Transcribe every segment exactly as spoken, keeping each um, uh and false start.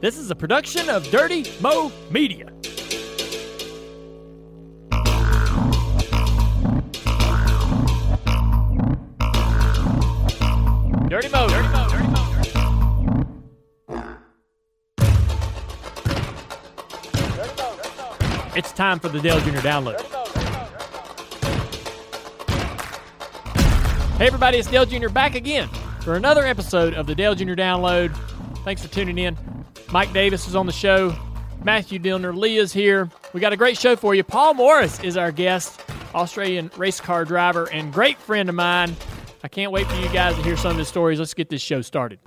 This is a production of Dirty Mo Media. Dirty Mo, Dirty Mo, Dirty Mo. It's time for the Dale Junior Download. Hey everybody, it's Dale Junior back again for another episode of the Dale Junior Download. Thanks for tuning in. Mike Davis is on the show. Matthew Dillner, Lee is here. We got a great show for you. Paul Morris is our guest, Australian race car driver and great friend of mine. I can't wait for you guys to hear some of his stories. Let's get this show started.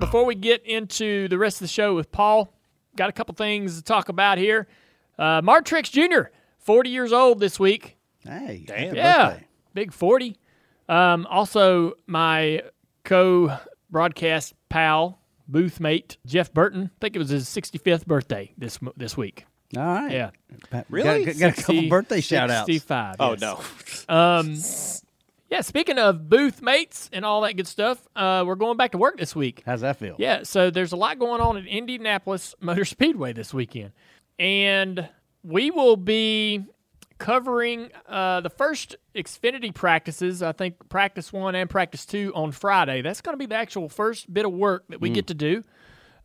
Before we get into the rest of the show with Paul, got a couple things to talk about here. Uh, Martrix Junior, forty years old this week. Hey, damn. Yeah, birthday. Big forty. Um, also, my co-broadcast pal, booth mate, Jeff Burton, I think it was his sixty-fifth birthday this this week. All right. Yeah. Really? Got, got, got a couple birthday shout-outs. sixty-five, yes. Oh, no. um, yeah, speaking of booth mates and all that good stuff, uh, we're going back to work this week. How's that feel? Yeah, so there's a lot going on at Indianapolis Motor Speedway this weekend. And we will be covering uh, the first Xfinity practices, I think practice one and practice two on Friday. That's going to be the actual first bit of work that we mm. get to do.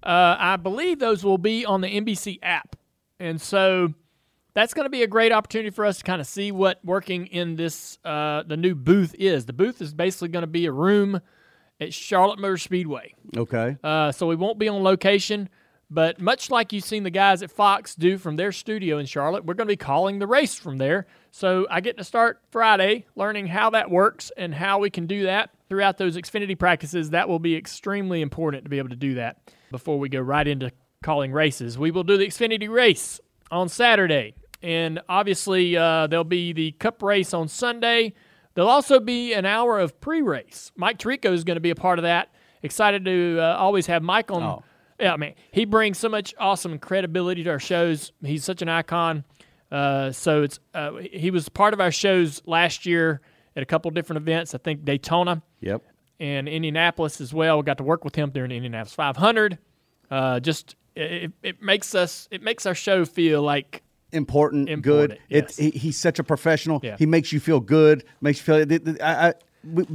Uh, I believe those will be on the N B C app. And so that's going to be a great opportunity for us to kind of see what working in this, uh, the new booth is. The booth is basically going to be a room at Charlotte Motor Speedway. Okay. Uh, so we won't be on location, but much like you've seen the guys at Fox do from their studio in Charlotte, we're going to be calling the race from there. So I get to start Friday learning how that works and how we can do that throughout those Xfinity practices. That will be extremely important to be able to do that before we go right into calling races. We will do the Xfinity race on Saturday, and obviously uh, there'll be the Cup race on Sunday. There'll also be an hour of pre-race. Mike Tirico is going to be a part of that. Excited to uh, always have Mike on. Oh. Yeah, I mean, he brings so much awesome credibility to our shows. He's such an icon. Uh, so it's uh, he was part of our shows last year at a couple different events. I think Daytona. Yep. And Indianapolis as well. We got to work with him during the Indianapolis five hundred. Uh, just. It, it makes us. It makes our show feel like important, important good. Yes. It, he, he's such a professional. Yeah. He makes you feel good. Makes you feel. I, I,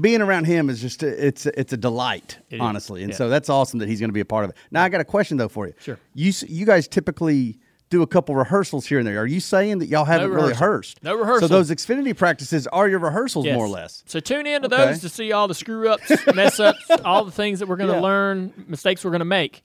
being around him is just. It's it's a delight, it honestly, is. And yeah. so that's awesome that he's going to be a part of it. Now I got a question though for you. Sure. You you guys typically do a couple rehearsals here and there. Are you saying that y'all haven't no really rehearsed? No rehearsal. So those Xfinity practices are your rehearsals, yes. more or less. So tune in to okay. those to see all the screw ups, mess ups, all the things that we're going to yeah. learn, mistakes we're going to make.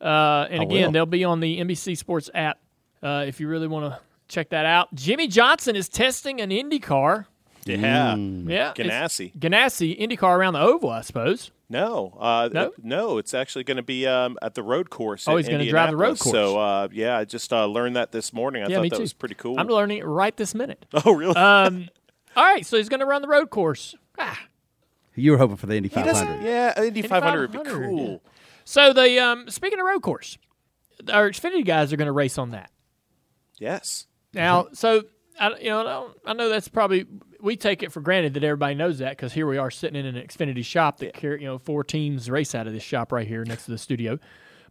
Uh, and I again, will. They'll be on the N B C Sports app uh, if you really want to check that out. Jimmy Johnson is testing an IndyCar. Yeah. Mm. yeah, Ganassi. Ganassi, IndyCar around the Oval, I suppose. No. Uh, no? Th- no, it's actually going to be um, at the road course. Oh, he's going to drive the road course. So, uh, yeah, I just uh, learned that this morning. I yeah, thought that too. was pretty cool. I'm learning it right this minute. Oh, really? Um, all right, so he's going to run the road course. Ah. You were hoping for the Indy five hundred. Yeah, Indy five hundred would be cool. Yeah. So, the um, speaking of road course, our Xfinity guys are going to race on that. Yes. Now, so, I, you know, I know that's probably, we take it for granted that everybody knows that because here we are sitting in an Xfinity shop that, yeah. you know, four teams race out of this shop right here next to the studio.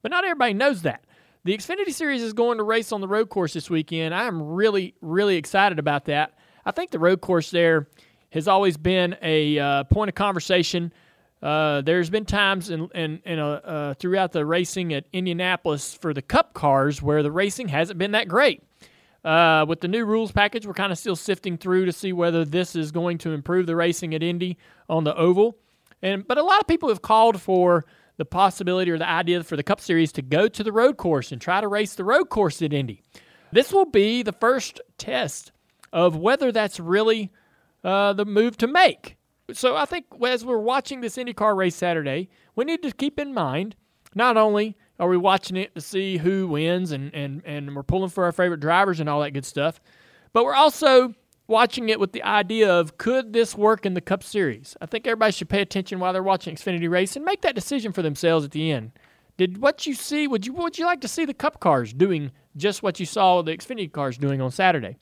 But not everybody knows that. The Xfinity Series is going to race on the road course this weekend. I am really, really excited about that. I think the road course there has always been a uh, point of conversation. Uh, there's been times in, in, in a, uh, throughout the racing at Indianapolis for the Cup cars where the racing hasn't been that great. Uh, with the new rules package, we're kind of still sifting through to see whether this is going to improve the racing at Indy on the Oval. And but a lot of people have called for the possibility or the idea for the Cup Series to go to the road course and try to race the road course at Indy. This will be the first test of whether that's really uh, the move to make. So I think as we're watching this IndyCar race Saturday, we need to keep in mind, not only are we watching it to see who wins and, and, and we're pulling for our favorite drivers and all that good stuff, but we're also watching it with the idea of could this work in the Cup Series? I think everybody should pay attention while they're watching Xfinity race and make that decision for themselves at the end. Did what you see, would you would you like to see the Cup cars doing just what you saw the Xfinity cars doing on Saturday?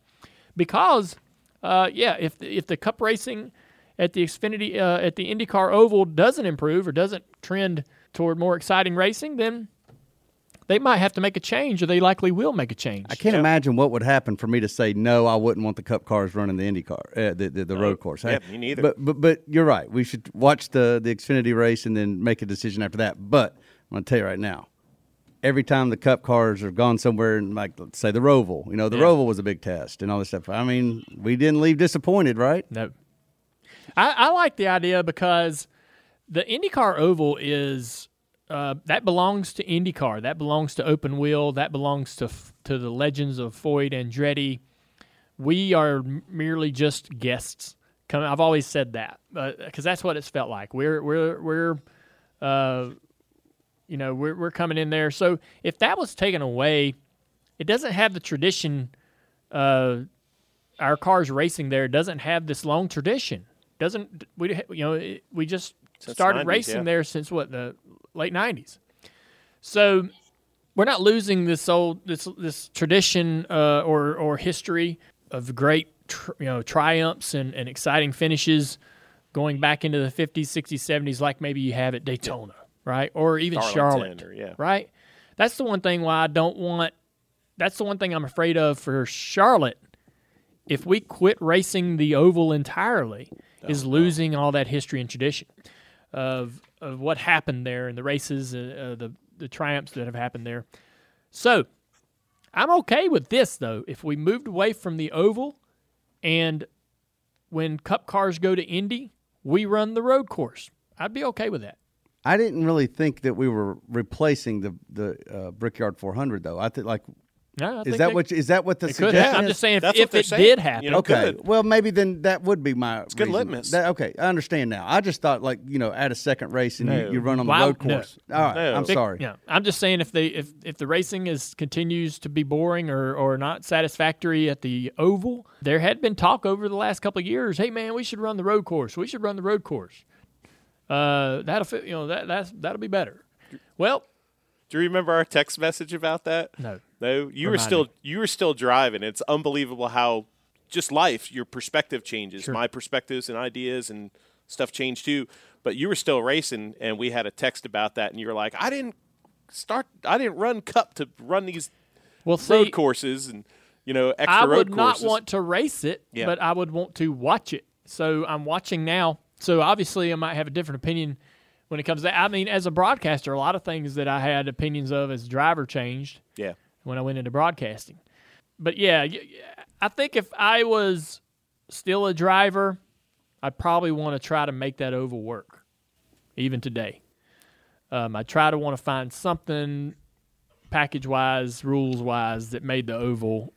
Because, uh, yeah, if the, if the Cup racing at the Xfinity, uh, at the IndyCar Oval doesn't improve or doesn't trend toward more exciting racing, then they might have to make a change, or they likely will make a change. I can't yeah. imagine what would happen for me to say, no, I wouldn't want the Cup cars running the Indy car, uh, the, the, the no. road course. Yeah, I, me neither. But, but but you're right. We should watch the, the Xfinity race and then make a decision after that. But I'm going to tell you right now, every time the Cup cars have gone somewhere, and like, let's say the Roval, you know, the yeah. Roval was a big test and all this stuff. I mean, we didn't leave disappointed, right? No. I, I like the idea because the IndyCar Oval is – Uh, that belongs to IndyCar. That belongs to Open Wheel. That belongs to f- to the legends of Foyt, Andretti. We are merely just guests. Come, I've always said that because uh, that's what it's felt like. We're we're we're, uh, you know, we're we're coming in there. So if that was taken away, it doesn't have the tradition. Uh, our cars racing there doesn't have this long tradition. Doesn't we? You know, it, we just since started nineties, racing yeah. there since what the. late nineties. So we're not losing this old this this tradition uh, or or history of great tr- you know triumphs and, and exciting finishes going back into the fifties, sixties, seventies like maybe you have at Daytona, right? Or even Charlotte, or, yeah. right? That's the one thing why I don't want that's the one thing I'm afraid of for Charlotte. If we quit racing the oval entirely oh, is losing no. all that history and tradition of of what happened there and the races, uh, the the triumphs that have happened there. So I'm okay with this, though. If we moved away from the oval and when Cup cars go to Indy, we run the road course, I'd be okay with that. I didn't really think that we were replacing the, the uh, Brickyard four hundred, though. I think, like, no, I is, that they, what, is that what the suggestion is? I'm just saying if, if it saying. did happen. You know, okay, could. Well, maybe then that would be my It's reason. Good litmus. That, okay, I understand now. I just thought, like, you know, add a second race and no. you, you run on the well, road no. course. All right, no. I'm sorry. Yeah, I'm just saying if, they, if, if the racing is continues to be boring or, or not satisfactory at the oval, there had been talk over the last couple of years, hey, man, we should run the road course. We should run the road course. Uh, that'll fit, you know, that that's, that'll be better. Well. Do you remember our text message about that? No. No, you Reminded. were still you were still driving. It's unbelievable how just life, your perspective changes. Sure. My perspectives and ideas and stuff change too. But you were still racing, and we had a text about that, and you were like, "I didn't start. I didn't run Cup to run these well, see, road courses and you know extra road courses." I would not want to race it, yeah. but I would want to watch it. So I'm watching now. So obviously, I might have a different opinion when it comes to that. I mean, as a broadcaster, a lot of things that I had opinions of as a driver changed. Yeah. When I went into broadcasting. But yeah, I think if I was still a driver, I'd probably want to try to make that oval work, even today. Um, I try to want to find something package-wise, rules-wise, that made the oval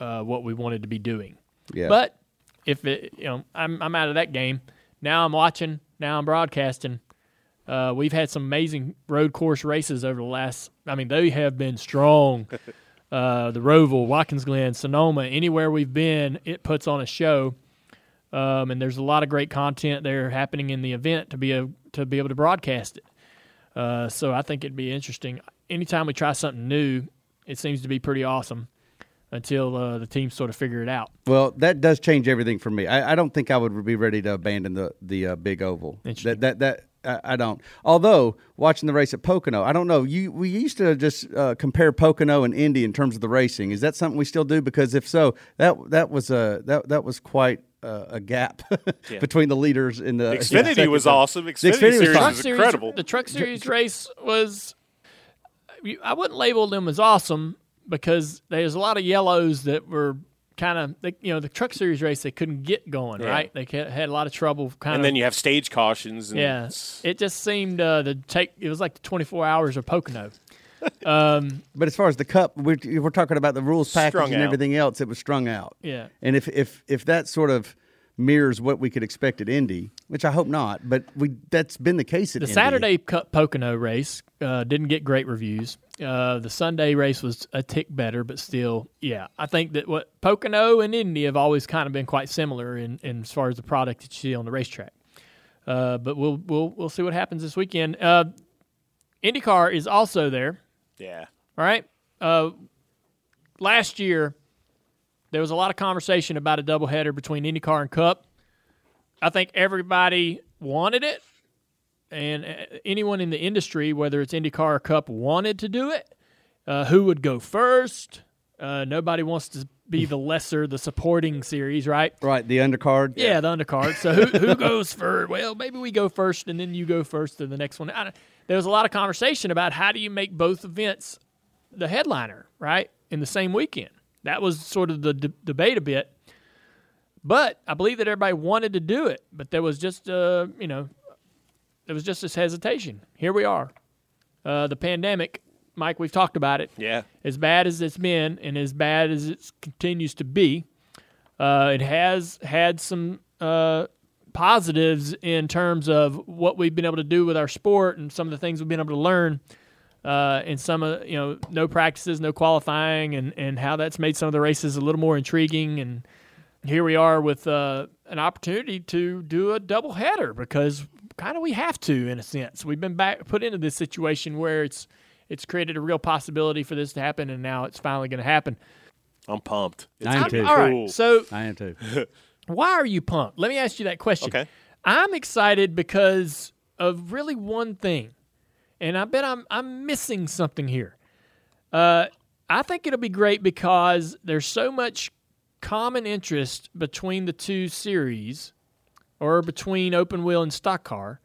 uh, what we wanted to be doing. Yeah. But if it, you know, I'm I'm out of that game. Now I'm watching. Now I'm broadcasting. Uh, we've had some amazing road course races over the last – I mean, they have been strong. Uh, the Roval, Watkins Glen, Sonoma, anywhere we've been, it puts on a show. Um, and there's a lot of great content there happening in the event to be a, to be able to broadcast it. Uh, so I think it'd be interesting. Anytime we try something new, it seems to be pretty awesome until uh, the teams sort of figure it out. Well, that does change everything for me. I, I don't think I would be ready to abandon the, the uh, big oval. That that that – I don't. Although, watching the race at Pocono, I don't know. You We used to just uh, compare Pocono and Indy in terms of the racing. Is that something we still do? Because if so, that that was a, that, that was quite a, a gap yeah. between the leaders in the Xfinity yeah, was time. awesome. Xfinity, Xfinity series was, was incredible. Series, the Truck Series race was – I wouldn't label them as awesome because there's a lot of yellows that were – kind of, you know, the Truck Series race, they couldn't get going, yeah. right? They had a lot of trouble. Kind and of, then you have stage cautions. And yeah, it just seemed uh, to take. It was like the twenty-four hours of Pocono. Um, but as far as the Cup, we're, we're talking about the rules package and out. everything else. It was strung out. Yeah, and if if if that sort of mirrors what we could expect at Indy, which I hope not, but we that's been the case at the Indy. Saturday Cup Pocono race uh, didn't get great reviews. Uh, the Sunday race was a tick better, but still, yeah. I think that what Pocono and Indy have always kind of been quite similar in, in as far as the product that you see on the racetrack. Uh, but we'll we'll we'll see what happens this weekend. Uh, IndyCar is also there. Yeah. All right. Uh, last year, there was a lot of conversation about a doubleheader between IndyCar and Cup. I think everybody wanted it. and anyone in the industry, whether it's IndyCar or Cup, wanted to do it, uh, who would go first? Uh, nobody wants to be the lesser, the supporting series, right? Right, the undercard. Yeah, yeah. the undercard. So who who goes first? Well, maybe we go first, and then you go first to the next one. I don't, there was a lot of conversation about how do you make both events the headliner, right, in the same weekend. That was sort of the d- debate a bit. But I believe that everybody wanted to do it, but there was just, uh, you know, there was just this hesitation. Here we are. Uh, the pandemic, Mike, we've talked about it. Yeah. As bad as it's been and as bad as it continues to be, uh, it has had some uh, positives in terms of what we've been able to do with our sport and some of the things we've been able to learn. Uh, and some of, you know, no practices, no qualifying, and, and how that's made some of the races a little more intriguing. And here we are with uh, an opportunity to do a doubleheader because kind of we have to, in a sense. We've been back put into this situation where it's it's created a real possibility for this to happen, and now it's finally going to happen. I'm pumped. It's I am too. All right, so I am too. Why are you pumped? Let me ask you that question. Okay. I'm excited because of really one thing. And I bet I'm I'm missing something here. Uh, I think it'll be great because there's so much common interest between the two series, or between open wheel and stock car,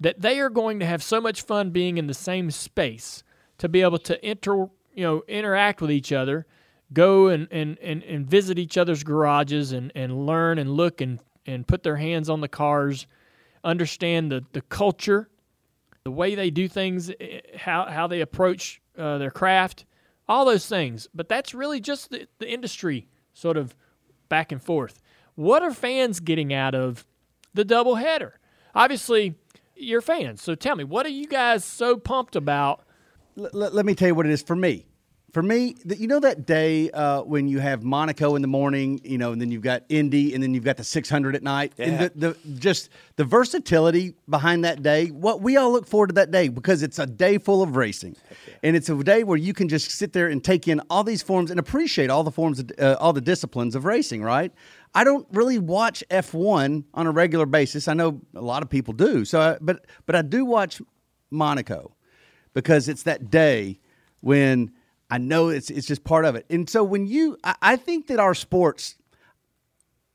that they are going to have so much fun being in the same space to be able to inter you know interact with each other, go and and, and, and visit each other's garages and, and learn and look and, and put their hands on the cars, understand the, the culture. The way they do things, how how they approach uh, their craft, all those things. But that's really just the, the industry sort of back and forth. What are fans getting out of the doubleheader? Obviously, you're fans. So tell me, what are you guys so pumped about? L- let me tell you what it is for me. For me, you know that day uh, when you have Monaco in the morning, you know, and then you've got Indy, and then you've got the six hundred at night, yeah. and the, the just the versatility behind that day. What we all look forward to that day because it's a day full of racing, yeah. and it's a day where you can just sit there and take in all these forms and appreciate all the forms, of, uh, all the disciplines of racing. Right? I don't really watch F one on a regular basis. I know a lot of people do. So, I, but but I do watch Monaco because it's that day when. I know it's it's just part of it. And so when you I, I think that our sports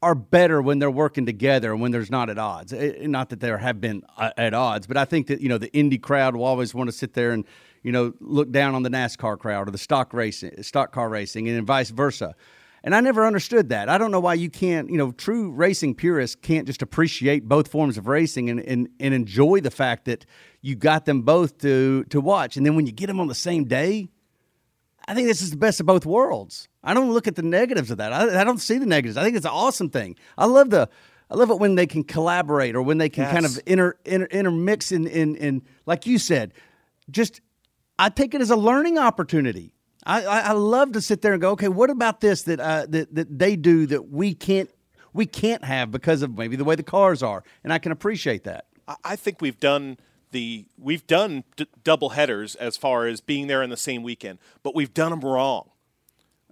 are better when they're working together and when there's not at odds. It, not that there have been at odds, but I think that, you know, the Indy crowd will always want to sit there and, you know, look down on the NASCAR crowd or the stock racing, stock car racing and vice versa. And I never understood that. I don't know why you can't, you know, true racing purists can't just appreciate both forms of racing and, and, and enjoy the fact that you got them both to to watch. And then when you get them on the same day, I think this is the best of both worlds. I don't look at the negatives of that. I, I don't see the negatives. I think it's an awesome thing. I love the, I love it when they can collaborate or when they can yes. kind of inter, inter, intermix in, in, in, like you said, just, I take it as a learning opportunity. I, I, I love to sit there and go, okay, what about this that, uh, that, that they do that we can't, we can't have because of maybe the way the cars are. And I can appreciate that. I think we've done The we've done d- double headers as far as being there in the same weekend, but we've done them wrong.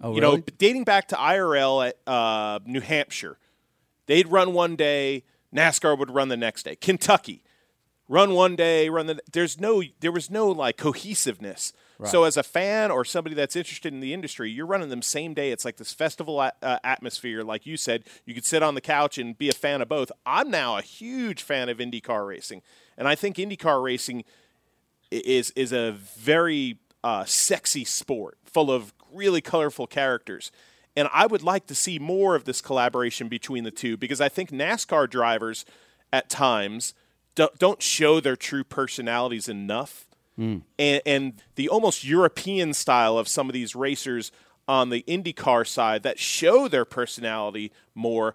Oh, you really? know, dating back to I R L at uh, New Hampshire, they'd run one day, NASCAR would run the next day. Kentucky, run one day, run the. There's no, there was no like cohesiveness. Right. So as a fan or somebody that's interested in the industry, you're running them same day. It's like this festival at, uh, atmosphere, like you said. You could sit on the couch and be a fan of both. I'm now a huge fan of IndyCar racing. And I think IndyCar racing is is a very uh, sexy sport full of really colorful characters. And I would like to see more of this collaboration between the two because I think NASCAR drivers at times don't, don't show their true personalities enough. Mm. And, and the almost European style of some of these racers on the IndyCar side that show their personality more,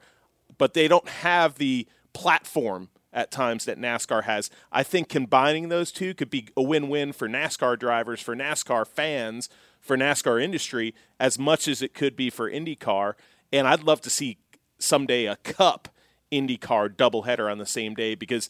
but they don't have the platform at times that NASCAR has. I think combining those two could be a win-win for NASCAR drivers, for NASCAR fans, for NASCAR industry, as much as it could be for IndyCar. And I'd love to see someday a Cup IndyCar doubleheader on the same day because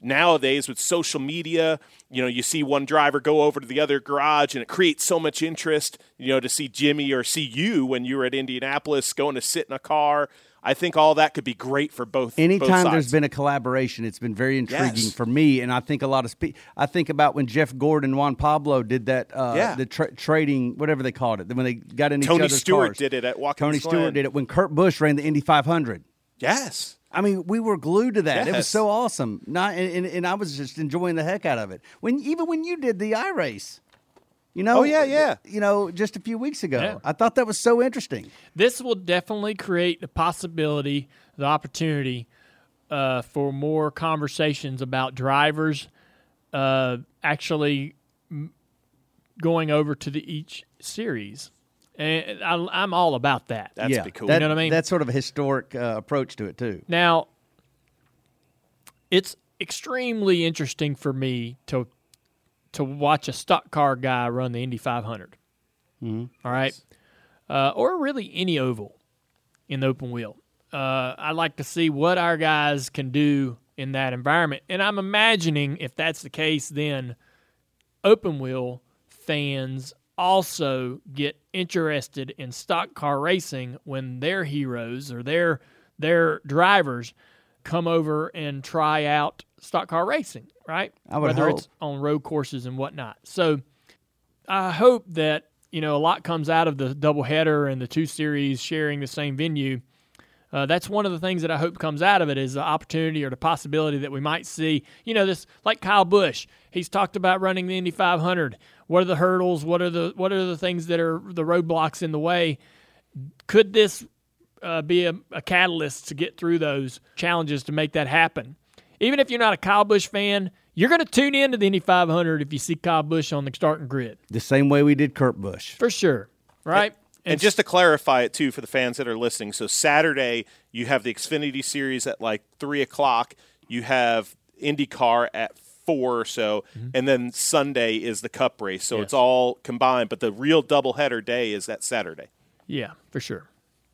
nowadays with social media, you know, you see one driver go over to the other garage and it creates so much interest, you know, to see Jimmy or see you when you were at Indianapolis going to sit in a car. I think all that could be great for both. Anytime both sides. There's been a collaboration, it's been very intriguing yes. for me. And I think a lot of spe- I think about when Jeff Gordon and Juan Pablo did that, uh, yeah. the tra- trading, whatever they called it, when they got in each Tony other's Stewart cars. Did it at Watkins Tony Glen. Stewart did it when Kurt Busch ran the Indy five hundred. Yes. I mean, we were glued to that. Yes. It was so awesome. Not, and, and, and I was just enjoying the heck out of it. When even when you did the iRace. You know, oh, yeah, yeah. You know, just a few weeks ago. Yeah. I thought that was so interesting. This will definitely create the possibility, the opportunity uh, for more conversations about drivers uh, actually going over to the each series. And I, I'm all about that. That's yeah, be cool. That, you know what I mean? That's sort of a historic uh, approach to it, too. Now, it's extremely interesting for me to to watch a stock car guy run the Indy five hundred, mm-hmm. all right, uh, or really any oval in the open wheel. Uh, I like to see what our guys can do in that environment, and I'm imagining if that's the case, then open wheel fans also get interested in stock car racing when their heroes or their their drivers come over and try out stock car racing, right? I would Whether hope. It's on road courses and whatnot. So I hope that, you know, a lot comes out of the doubleheader and the two series sharing the same venue. Uh, that's one of the things that I hope comes out of it is the opportunity or the possibility that we might see, you know, this like Kyle Busch. He's talked about running the Indy five hundred. What are the hurdles? What are the what are the things that are the roadblocks in the way? Could this Uh, be a, a catalyst to get through those challenges to make that happen? Even if you're not a Kyle Busch fan, you're going to tune in to the Indy five hundred if you see Kyle Busch on the starting grid. The same way we did Kurt Busch. For sure, right? And, and, and just to clarify it, too, for the fans that are listening, so Saturday you have the Xfinity Series at like three o'clock. You have IndyCar at four or so, mm-hmm. and then Sunday is the Cup race. So yes. it's all combined, but the real doubleheader day is that Saturday. Yeah, for sure.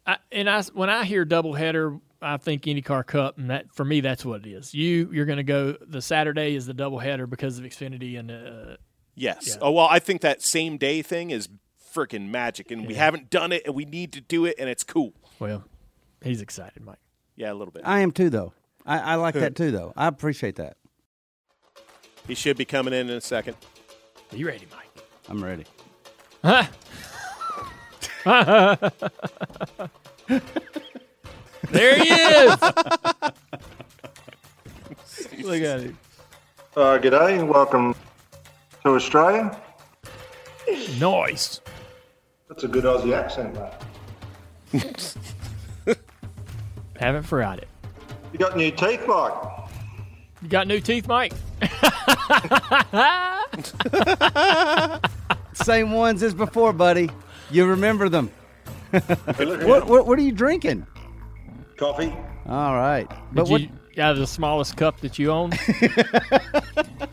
I, and I, when I hear doubleheader, I think IndyCar Cup, and that for me, that's what it is. You, you're going to go – the Saturday is the doubleheader because of Xfinity and uh, – Yes. Yeah. Oh, well, I think that same-day thing is freaking magic, and yeah. we haven't done it, and we need to do it, and it's cool. Well, he's excited, Mike. Yeah, a little bit. I am too, though. I, I like that too, though. I appreciate that. He should be coming in in a second. Are you ready, Mike? I'm ready. Huh? There he is. Look at him. Uh, g'day and welcome to Australia. Nice. That's a good Aussie accent, mate. Haven't forgot it. You got new teeth, Mike. You got new teeth, Mike. Same ones as before, buddy. You remember them. what, what What are you drinking? Coffee. All right. But Did you, what? Out of the smallest cup that you own?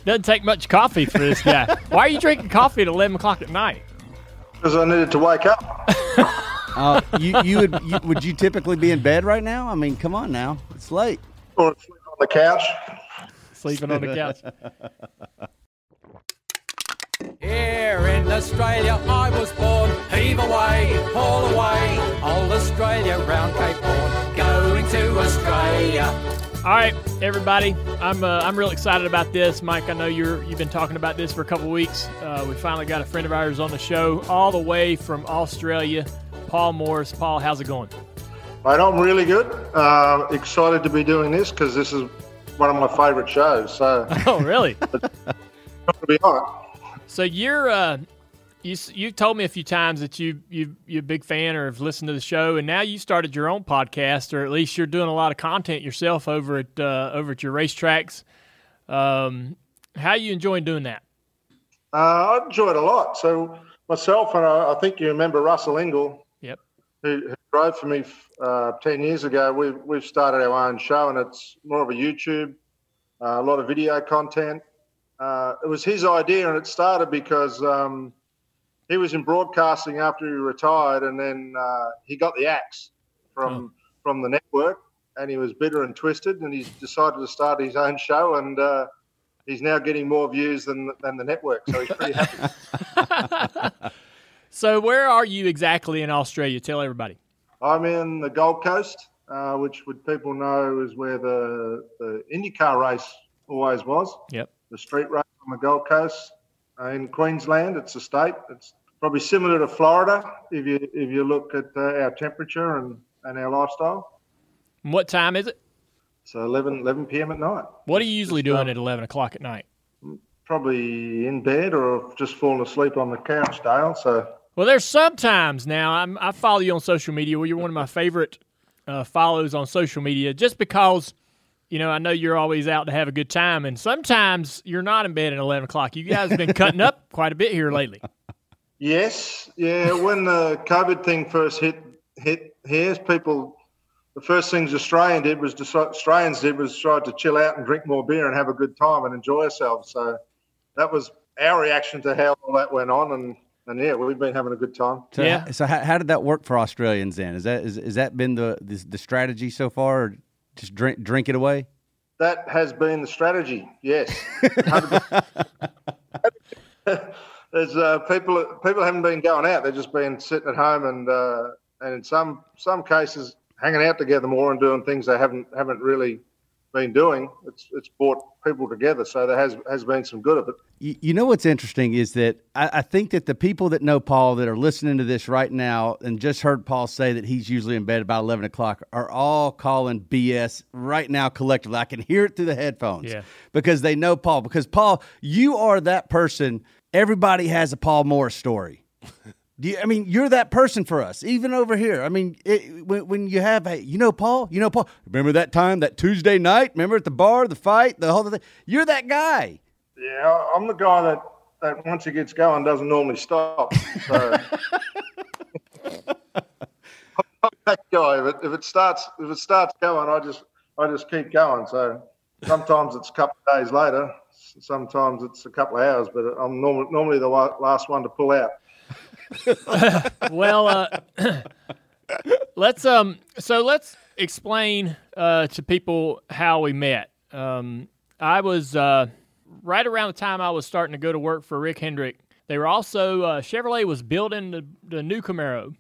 Doesn't take much coffee for this guy. Why are you drinking coffee at eleven o'clock at night? Because I needed to wake up. uh, you, you would you, would you typically be in bed right now? I mean, come on now. It's late. Or sleep on the couch. Sleeping on the couch. Here in Australia I was born, heave away, haul away, all Australia round Cape Horn, going to Australia. All right, everybody, I'm uh, I'm real excited about this. Mike, I know you're, you've been talking about this for a couple of weeks. Uh, we finally got a friend of ours on the show all the way from Australia, Paul Morris. Paul, how's it going? Mate, I'm really good. Uh, excited to be doing this because this is one of my favourite shows. So. Oh, really? It's be hot. So you're, uh, you you told me a few times that you you you're a big fan or have listened to the show, and now you started your own podcast, or at least you're doing a lot of content yourself over at uh, over at your racetracks. Um, how are you enjoying doing that? Uh, I enjoy it a lot. So myself, and I, I think you remember Russell Ingall, yep, who, who drove for me uh, ten years ago. We we've, we've started our own show, and it's more of a YouTube, uh, a lot of video content. Uh, it was his idea, and it started because um, he was in broadcasting after he retired, and then uh, he got the axe from oh. from the network, and he was bitter and twisted, and he's decided to start his own show, and uh, he's now getting more views than than the network, so he's pretty happy. So where are you exactly in Australia? Tell everybody. I'm in the Gold Coast, uh, which would people know is where the, the IndyCar race always was. Yep. The street race on the Gold Coast. Uh, in Queensland, it's a state. It's probably similar to Florida if you if you look at uh, our temperature and, and our lifestyle. And what time is it? So eleven p.m. at night. What are you usually just, doing uh, at eleven o'clock at night? Probably in bed or just falling asleep on the couch, Dale. So. Well, there's sometimes now. I'm, I follow you on social media. Well, you're one of my favorite uh, follows on social media just because, you know, I know you're always out to have a good time, and sometimes you're not in bed at eleven o'clock. You guys have been cutting up quite a bit here lately. Yes. Yeah, when the COVID thing first hit, hit here, people, the first things Australian did was Australians did was try to chill out and drink more beer and have a good time and enjoy ourselves. So that was our reaction to how all that went on, and And yeah, we've been having a good time. So, yeah. So how, how did that work for Australians then? Is that is, is that been the, the the strategy so far? Or just drink drink it away. That has been the strategy. Yes. There's uh, people people haven't been going out. They've just been sitting at home and uh, and in some some cases hanging out together more and doing things they haven't haven't really been doing. It's it's brought people together. So there has has been some good of it. You know what's interesting is that I, I think that the people that know Paul that are listening to this right now and just heard Paul say that he's usually in bed about eleven o'clock are all calling B S right now collectively. I can hear it through the headphones yeah. because they know Paul. Because, Paul, you are that person. Everybody has a Paul Morris story. Do you, I mean, you're that person for us, even over here. I mean, it, when, when you have a, you know, Paul, you know, Paul, remember that time, that Tuesday night? Remember at the bar, the fight, the whole thing? You're that guy. Yeah, I'm the guy that, that once he gets going doesn't normally stop. So. I'm that guy. If it, if it starts, if it starts going, I just I just keep going. So sometimes it's a couple of days later, sometimes it's a couple of hours, but I'm normally normally the last one to pull out. Well, uh, let's um. So let's explain uh, to people how we met. Um, I was uh. Right around the time I was starting to go to work for Rick Hendrick, they were also, uh, Chevrolet was building the, the new Camaro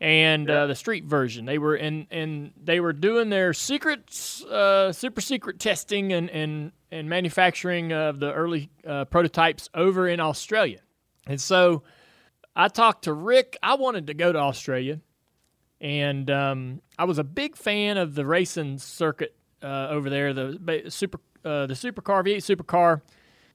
and yeah. uh, the street version. They were in, and they were doing their secrets, uh, super secret testing and, and, and manufacturing of the early uh, prototypes over in Australia. And so I talked to Rick. I wanted to go to Australia, and um, I was a big fan of the racing circuit uh, over there, the super Uh, the supercar, V eight supercar,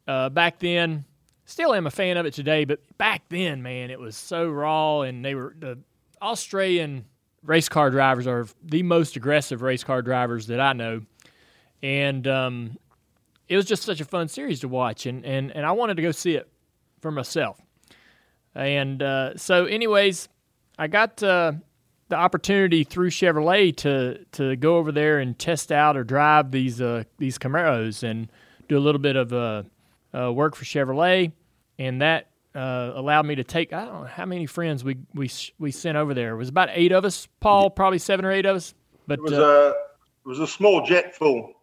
uh, back then, still am a fan of it today, but back then, man, it was so raw, and they were, the Australian race car drivers are the most aggressive race car drivers that I know, and um, it was just such a fun series to watch, and, and, and I wanted to go see it for myself, and uh, so anyways, I got uh, the opportunity through Chevrolet to to go over there and test out or drive these uh, these Camaros and do a little bit of uh, uh, work for Chevrolet, and that uh, allowed me to take, I don't know how many friends we we we sent over there. It was about eight of us, Paul, probably seven or eight of us. But it was, uh, a, it was a small jet full.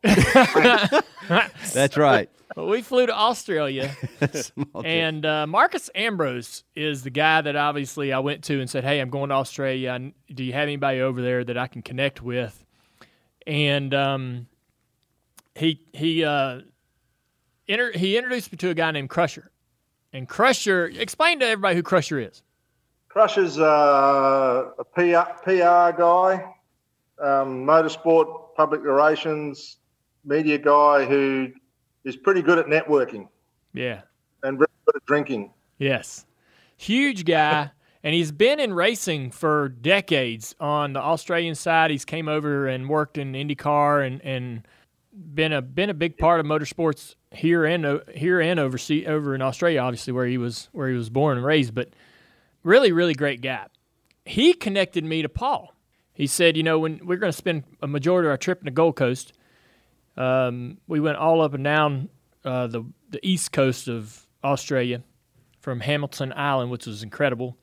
That's right. Well, we flew to Australia, and uh, Marcus Ambrose is the guy that obviously I went to and said, hey, I'm going to Australia. Do you have anybody over there that I can connect with? And um, he he uh, inter- he introduced me to a guy named Crusher. And Crusher, explain to everybody who Crusher is. Crusher's uh, a P R, P R guy, um, motorsport, public relations, media guy who – is pretty good at networking. Yeah. And really good at drinking. Yes. Huge guy. And he's been in racing for decades on the Australian side. He's came over and worked in IndyCar and, and been a been a big part of motorsports here and here and overseas, over in Australia, obviously, where he was where he was born and raised, but really, really great guy. He connected me to Paul. He said, you know, when we're gonna spend a majority of our trip in the Gold Coast. Um, we went all up and down uh, the the east coast of Australia from Hamilton Island, which was incredible,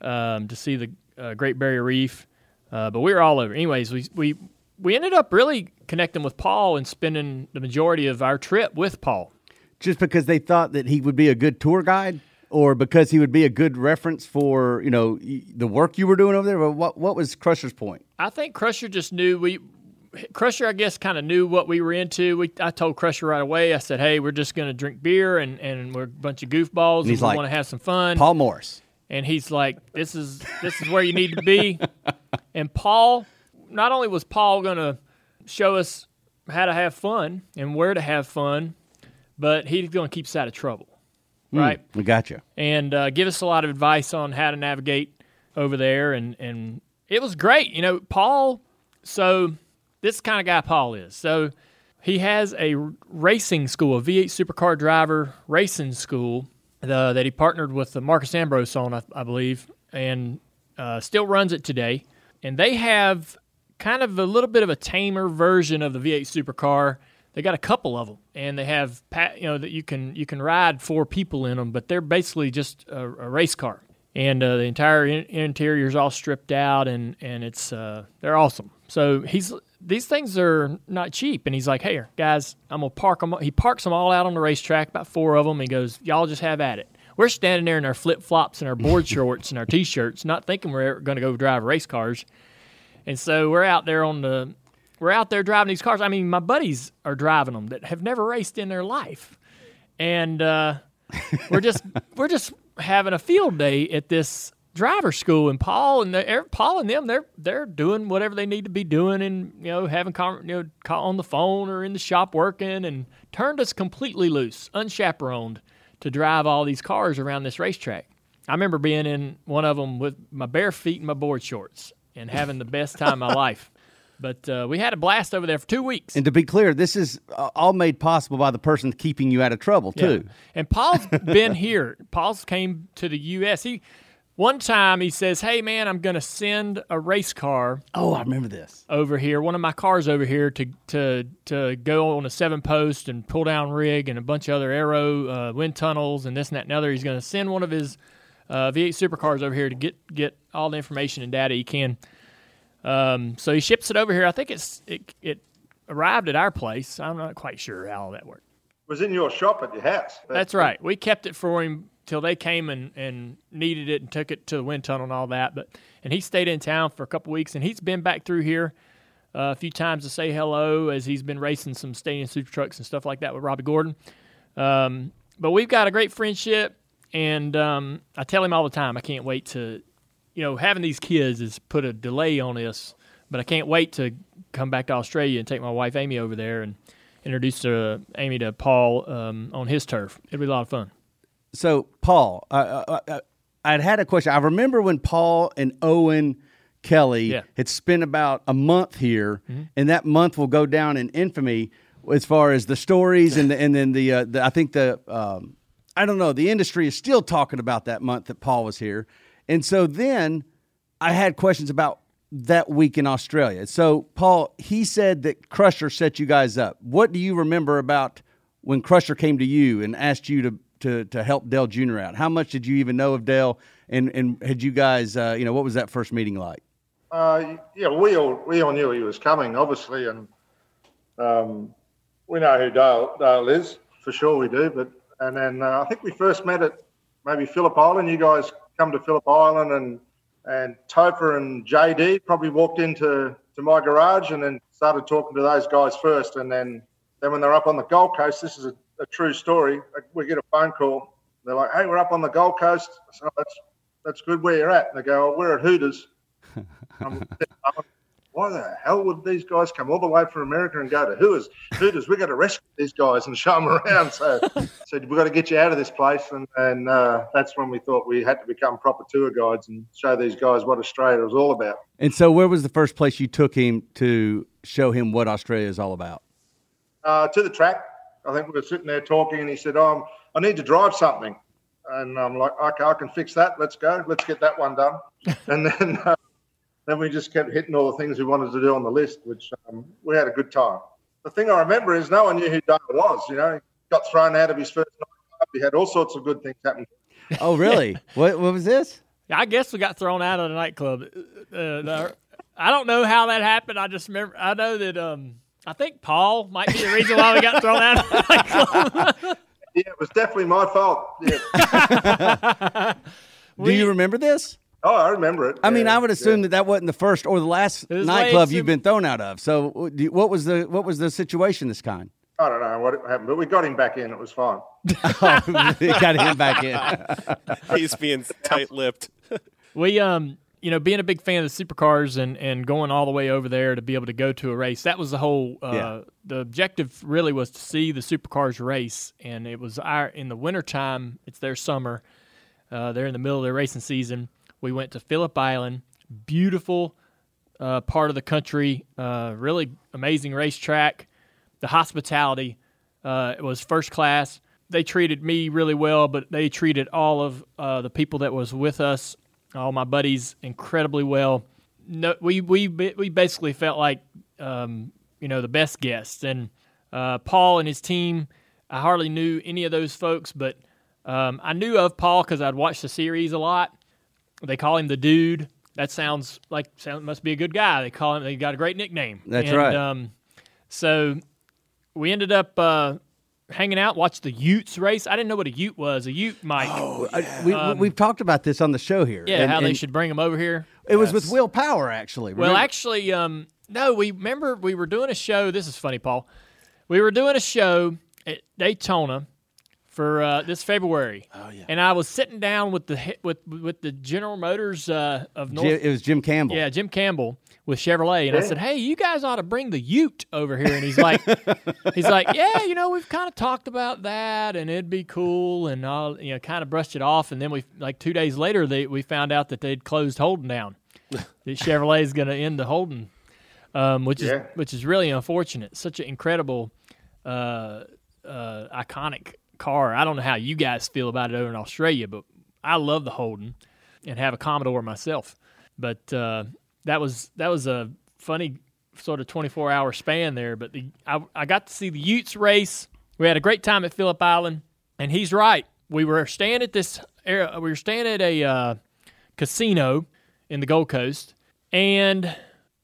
um, to see the uh, Great Barrier Reef. Uh, but we were all over. Anyways, we, we we ended up really connecting with Paul and spending the majority of our trip with Paul. Just because they thought that he would be a good tour guide? or because he would be a good reference for, you know, the work you were doing over there? What what was Crusher's point? I think Crusher just knew we – Crusher, I guess, kind of knew what we were into. We, I told Crusher right away. I said, hey, we're just going to drink beer, and, and we're a bunch of goofballs, and, and we like, want to have some fun. Paul Morris. And he's like, this is this is where you need to be. And Paul – not only was Paul going to show us how to have fun and where to have fun, but he's going to keep us out of trouble. Right, mm, we got you, and uh, give us a lot of advice on how to navigate over there, and, and it was great. You know, Paul. So this is the kind of guy Paul is. So he has a racing school, a V eight Supercar driver racing school uh, that he partnered with the Marcus Ambrose on, I, I believe, and uh, still runs it today. And they have kind of a little bit of a tamer version of the V eight Supercar. They got a couple of them, and they have, you know, that you can you can ride four people in them, but they're basically just a, a race car, and uh, the entire in- interior is all stripped out, and and it's uh, they're awesome. So he's these things are not cheap, and he's like, hey guys, I'm gonna park them. He parks them all out on the racetrack, about four of them, and he goes, y'all just have at it. We're standing there in our flip flops and our board shorts and our t-shirts, not thinking we're ever gonna go drive race cars, and so we're out there on the. We're out there driving these cars. I mean, my buddies are driving them that have never raced in their life, and uh, we're just we're just having a field day at this driver school. And Paul and the, Paul and them, they're they're doing whatever they need to be doing, and you know, having con- you know, call on the phone or in the shop working, and turned us completely loose, unchaperoned, to drive all these cars around this racetrack. I remember being in one of them with my bare feet and my board shorts, and having the best time of my life. But uh, we had a blast over there for two weeks. And to be clear, this is all made possible by the person keeping you out of trouble, too. Yeah. And Paul's been here. Paul's came to the U S He one time he says, hey, man, I'm going to send a race car. Oh, I remember this. Over here, one of my cars over here to to to go on a seven-post and pull-down rig and a bunch of other aero uh, wind tunnels and this and that and other. He's going to send one of his uh, V eight supercars over here to get, get all the information and data he can. Um, so he ships it over here. I think it's it, it arrived at our place. I'm not quite sure how all that worked. It was in your shop at your house. That's, That's right. We kept it for him till they came and, and needed it and took it to the wind tunnel and all that. But and he stayed in town for a couple weeks, and he's been back through here uh, a few times to say hello as he's been racing some Stadium Super Trucks and stuff like that with Robby Gordon. Um, but we've got a great friendship, and um, I tell him all the time, I can't wait to – you know, having these kids has put a delay on this, but I can't wait to come back to Australia and take my wife Amy over there and introduce uh, Amy to Paul um, on his turf. It'll be a lot of fun. So, Paul, uh, uh, I'd had a question. I remember when Paul and Owen Kelly yeah. had spent about a month here, mm-hmm. and that month will go down in infamy as far as the stories and the, and then the, uh, the I think the um, I don't know the industry is still talking about that month that Paul was here. And so then I had questions about that week in Australia. So, Paul, he said that Crusher set you guys up. What do you remember about when Crusher came to you and asked you to to, to help Dale Junior out? How much did you even know of Dale? And and had you guys, uh, you know, what was that first meeting like? Uh, yeah, we all we all knew he was coming, obviously, and um, we know who Dale, Dale is for sure. We do, but and then uh, I think we first met at maybe Phillip Island. You guys come to Phillip Island, and and Topher and J D probably walked into to my garage and then started talking to those guys first. And then, then when they're up on the Gold Coast, this is a, a true story. We get a phone call. They're like, hey, we're up on the Gold Coast. I said, oh, that's, that's good where you're at. And they go, oh, we're at Hooters. I'm, I'm, why the hell would these guys come all the way from America and go to Hooters? Hooters, we've got to rescue these guys and show them around. So, so we've got to get you out of this place. And, and uh, that's when we thought we had to become proper tour guides and show these guys what Australia was all about. And so where was the first place you took him to show him what Australia is all about? Uh, to the track. I think we were sitting there talking, and he said, oh, I need to drive something. And I'm like, okay, I can fix that. Let's go. Let's get that one done. And then uh, Then we just kept hitting all the things we wanted to do on the list, which um, we had a good time. The thing I remember is no one knew who Dale was. You know, he got thrown out of his first night. He had all sorts of good things happen. Oh, really? what What was this? I guess we got thrown out of the nightclub. Uh, I don't know how that happened. I just remember. I know that um, I think Paul might be the reason why we got thrown out of the nightclub. Yeah, it was definitely my fault. Yeah. Do you remember this? Oh, I remember it. I yeah, mean, I would assume yeah. that that wasn't the first or the last nightclub you've been thrown out of. So, do you, what was the what was the situation this time? I don't know what happened, but we got him back in. It was fine. oh, we got him back in. He's being tight-lipped. We, um, you know, being a big fan of the supercars and, and going all the way over there to be able to go to a race, that was the whole uh, yeah. the objective really was to see the supercars race. And it was our in the wintertime, it's their summer. Uh, they're in the middle of their racing season. We went to Phillip Island, beautiful uh, part of the country, uh, really amazing racetrack. The hospitality uh, was first class. They treated me really well, but they treated all of uh, the people that was with us, all my buddies, incredibly well. No, we we we basically felt like um, you know the best guests. And uh, Paul and his team, I hardly knew any of those folks, but um, I knew of Paul because I'd watched the series a lot. They call him the Dude. That sounds like sound, must be a good guy. They call him. They got a great nickname. That's and, right. Um, so. We ended up uh, hanging out, watched the Utes race. I didn't know what a Ute was. A Ute, Mike. Oh, yeah. we, um, we've talked about this on the show here. Yeah, and, how and they should bring them over here. It yes. was with Will Power, actually. Remember? Well, actually, um, no, we remember we were doing a show. This is funny, Paul. We were doing a show at Daytona for uh, this February. Oh, yeah. And I was sitting down with the with with the General Motors uh, of North. Jim, it was Jim Campbell. Yeah, Jim Campbell. With Chevrolet, and yeah. I said, "Hey, you guys ought to bring the Ute over here." And he's like, "He's like, yeah, you know, we've kind of talked about that, and it'd be cool." And all, you know, kind of brushed it off. And then we, like, two days later, they we found out that they'd closed Holden down. That Chevrolet is going to end the Holden, um, which yeah. is which is really unfortunate. Such an incredible, uh, uh, iconic car. I don't know how you guys feel about it over in Australia, but I love the Holden, and have a Commodore myself, but. Uh, That was that was a funny sort of twenty-four hour span there, but the, I, I got to see the Utes race. We had a great time at Phillip Island, and he's right. We were staying at this we were staying at a uh, casino in the Gold Coast, and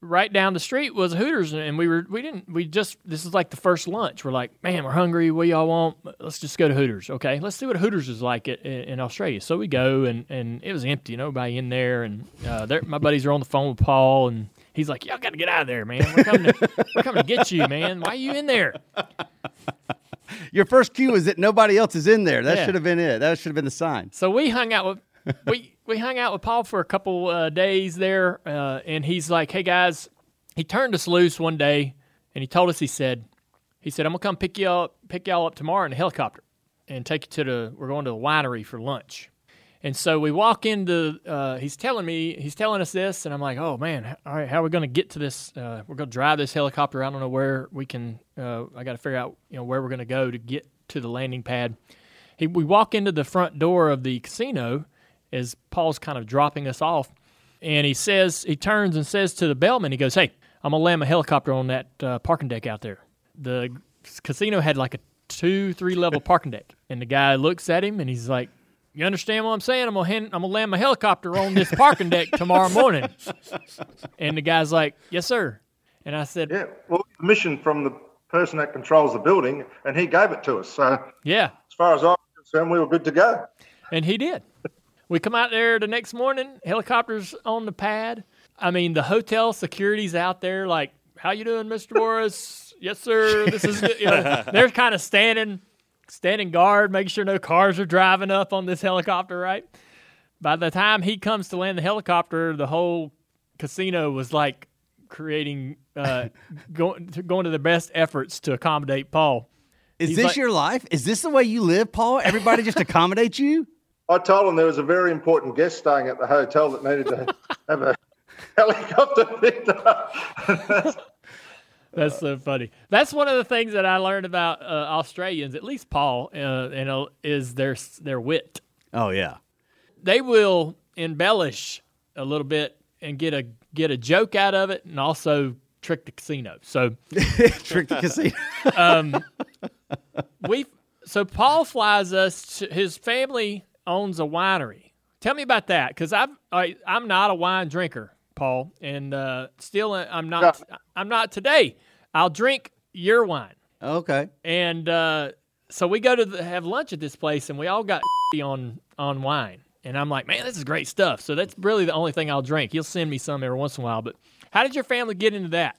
right down the street was a Hooters, and we were we didn't we just this is like the first lunch. We're like, man, we're hungry. What do y'all want? Let's just go to Hooters, okay? Let's see what Hooters is like at, in Australia. So we go, and, and it was empty, nobody in there, and uh, there my buddies are on the phone with Paul, and he's like, y'all got to get out of there, man. We're coming, to, we're coming to get you, man. Why are you in there? Your first cue is that nobody else is in there. That yeah. should have been it. That should have been the sign. So we hung out with. we we hung out with Paul for a couple uh, days there, uh, and he's like, hey, guys, he turned us loose one day, and he told us, he said, he said, I'm going to come pick y'all pick y'all up tomorrow in a helicopter and take you to the, we're going to the winery for lunch. And so we walk into, uh, he's telling me, he's telling us this, and I'm like, oh, man, all right, how are we going to get to this? Uh, we're going to drive this helicopter. I don't know where we can, uh, I got to figure out, you know, where we're going to go to get to the landing pad. He, we walk into the front door of the casino, as Paul's kind of dropping us off, and he says, he turns and says to the bellman, he goes, hey, I'm going to land my helicopter on that uh, parking deck out there. The casino had like a two, three-level parking deck, and the guy looks at him, and he's like, you understand what I'm saying? I'm going to land my helicopter on this parking deck tomorrow morning. And the guy's like, yes, sir. And I said... Yeah, well, permission from the person that controls the building, and he gave it to us. So yeah. As far as I'm concerned, we were good to go. And he did. We come out there the next morning, helicopter's on the pad. I mean, the hotel security's out there like, how you doing, Mister Morris? Yes, sir. This is good. You know, they're kind of standing standing guard, making sure no cars are driving up on this helicopter, right? By the time he comes to land the helicopter, the whole casino was like creating, uh, going, going to the best efforts to accommodate Paul. Is He's this like, your life? Is this the way you live, Paul? Everybody just accommodates you? I told him there was a very important guest staying at the hotel that needed to have a helicopter picked up. That's so funny. That's one of the things that I learned about uh, Australians, at least Paul, uh, and uh, is their their wit. Oh yeah, they will embellish a little bit and get a get a joke out of it, and also trick the casino. So trick the casino. um, we so Paul flies us to his family. Owns a winery. Tell me about that, because I've I, I'm not a wine drinker, Paul, and uh, still I'm not. No. I'm not today. I'll drink your wine. Okay. And uh, so we go to the, have lunch at this place, and we all got on on wine. And I'm like, man, this is great stuff. So that's really the only thing I'll drink. You'll send me some every once in a while. But how did your family get into that,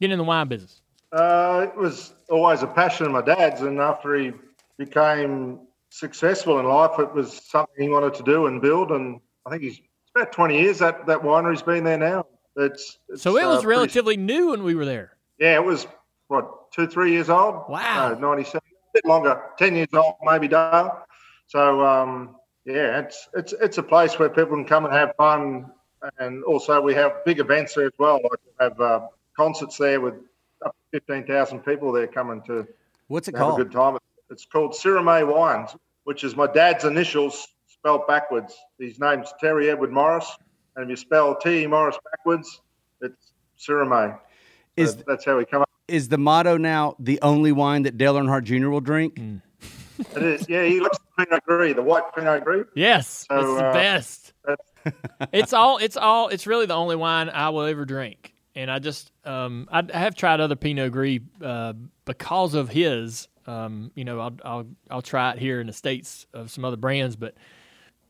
get in the wine business? Uh, it was always a passion of my dad's. And after he became successful in life, it was something he wanted to do and build. And I think he's about twenty years that, that winery's been there now. It's, it's, so it was uh, relatively pretty, new when we were there. Yeah, it was, what, two, three years old? Wow. No, ninety-seven, a bit longer, ten years old maybe, Dale. So, um, yeah, it's it's it's a place where people can come and have fun, and also we have big events there as well. Like we have uh, concerts there with up to fifteen thousand people there coming to What's it have called? a good time. It's called Sirame Wines, which is my dad's initials spelled backwards. His name's Terry Edward Morris, and if you spell T E Morris backwards, it's Sirame. Is so that's how we come up. Is the motto now the only wine that Dale Earnhardt Junior will drink? Mm. It is. Yeah, he likes the Pinot Gris, the white Pinot Gris. Yes, so, it's the uh, best. it's all. It's all. It's really the only wine I will ever drink, and I just um I, I have tried other Pinot Gris uh, because of his. Um, you know, I'll I'll I'll try it here in the States of some other brands, but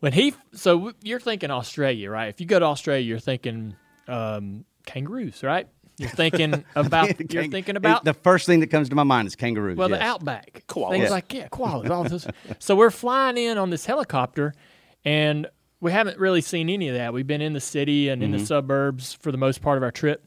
when he so you're thinking Australia, right? If you go to Australia, you're thinking um, kangaroos, right? You're thinking about Kang- you're thinking about the first thing that comes to my mind is kangaroos. Well, yes. The outback, koalas. Things yeah. like yeah, koalas, all this. So we're flying in on this helicopter, and we haven't really seen any of that. We've been in the city and mm-hmm. in the suburbs for the most part of our trip.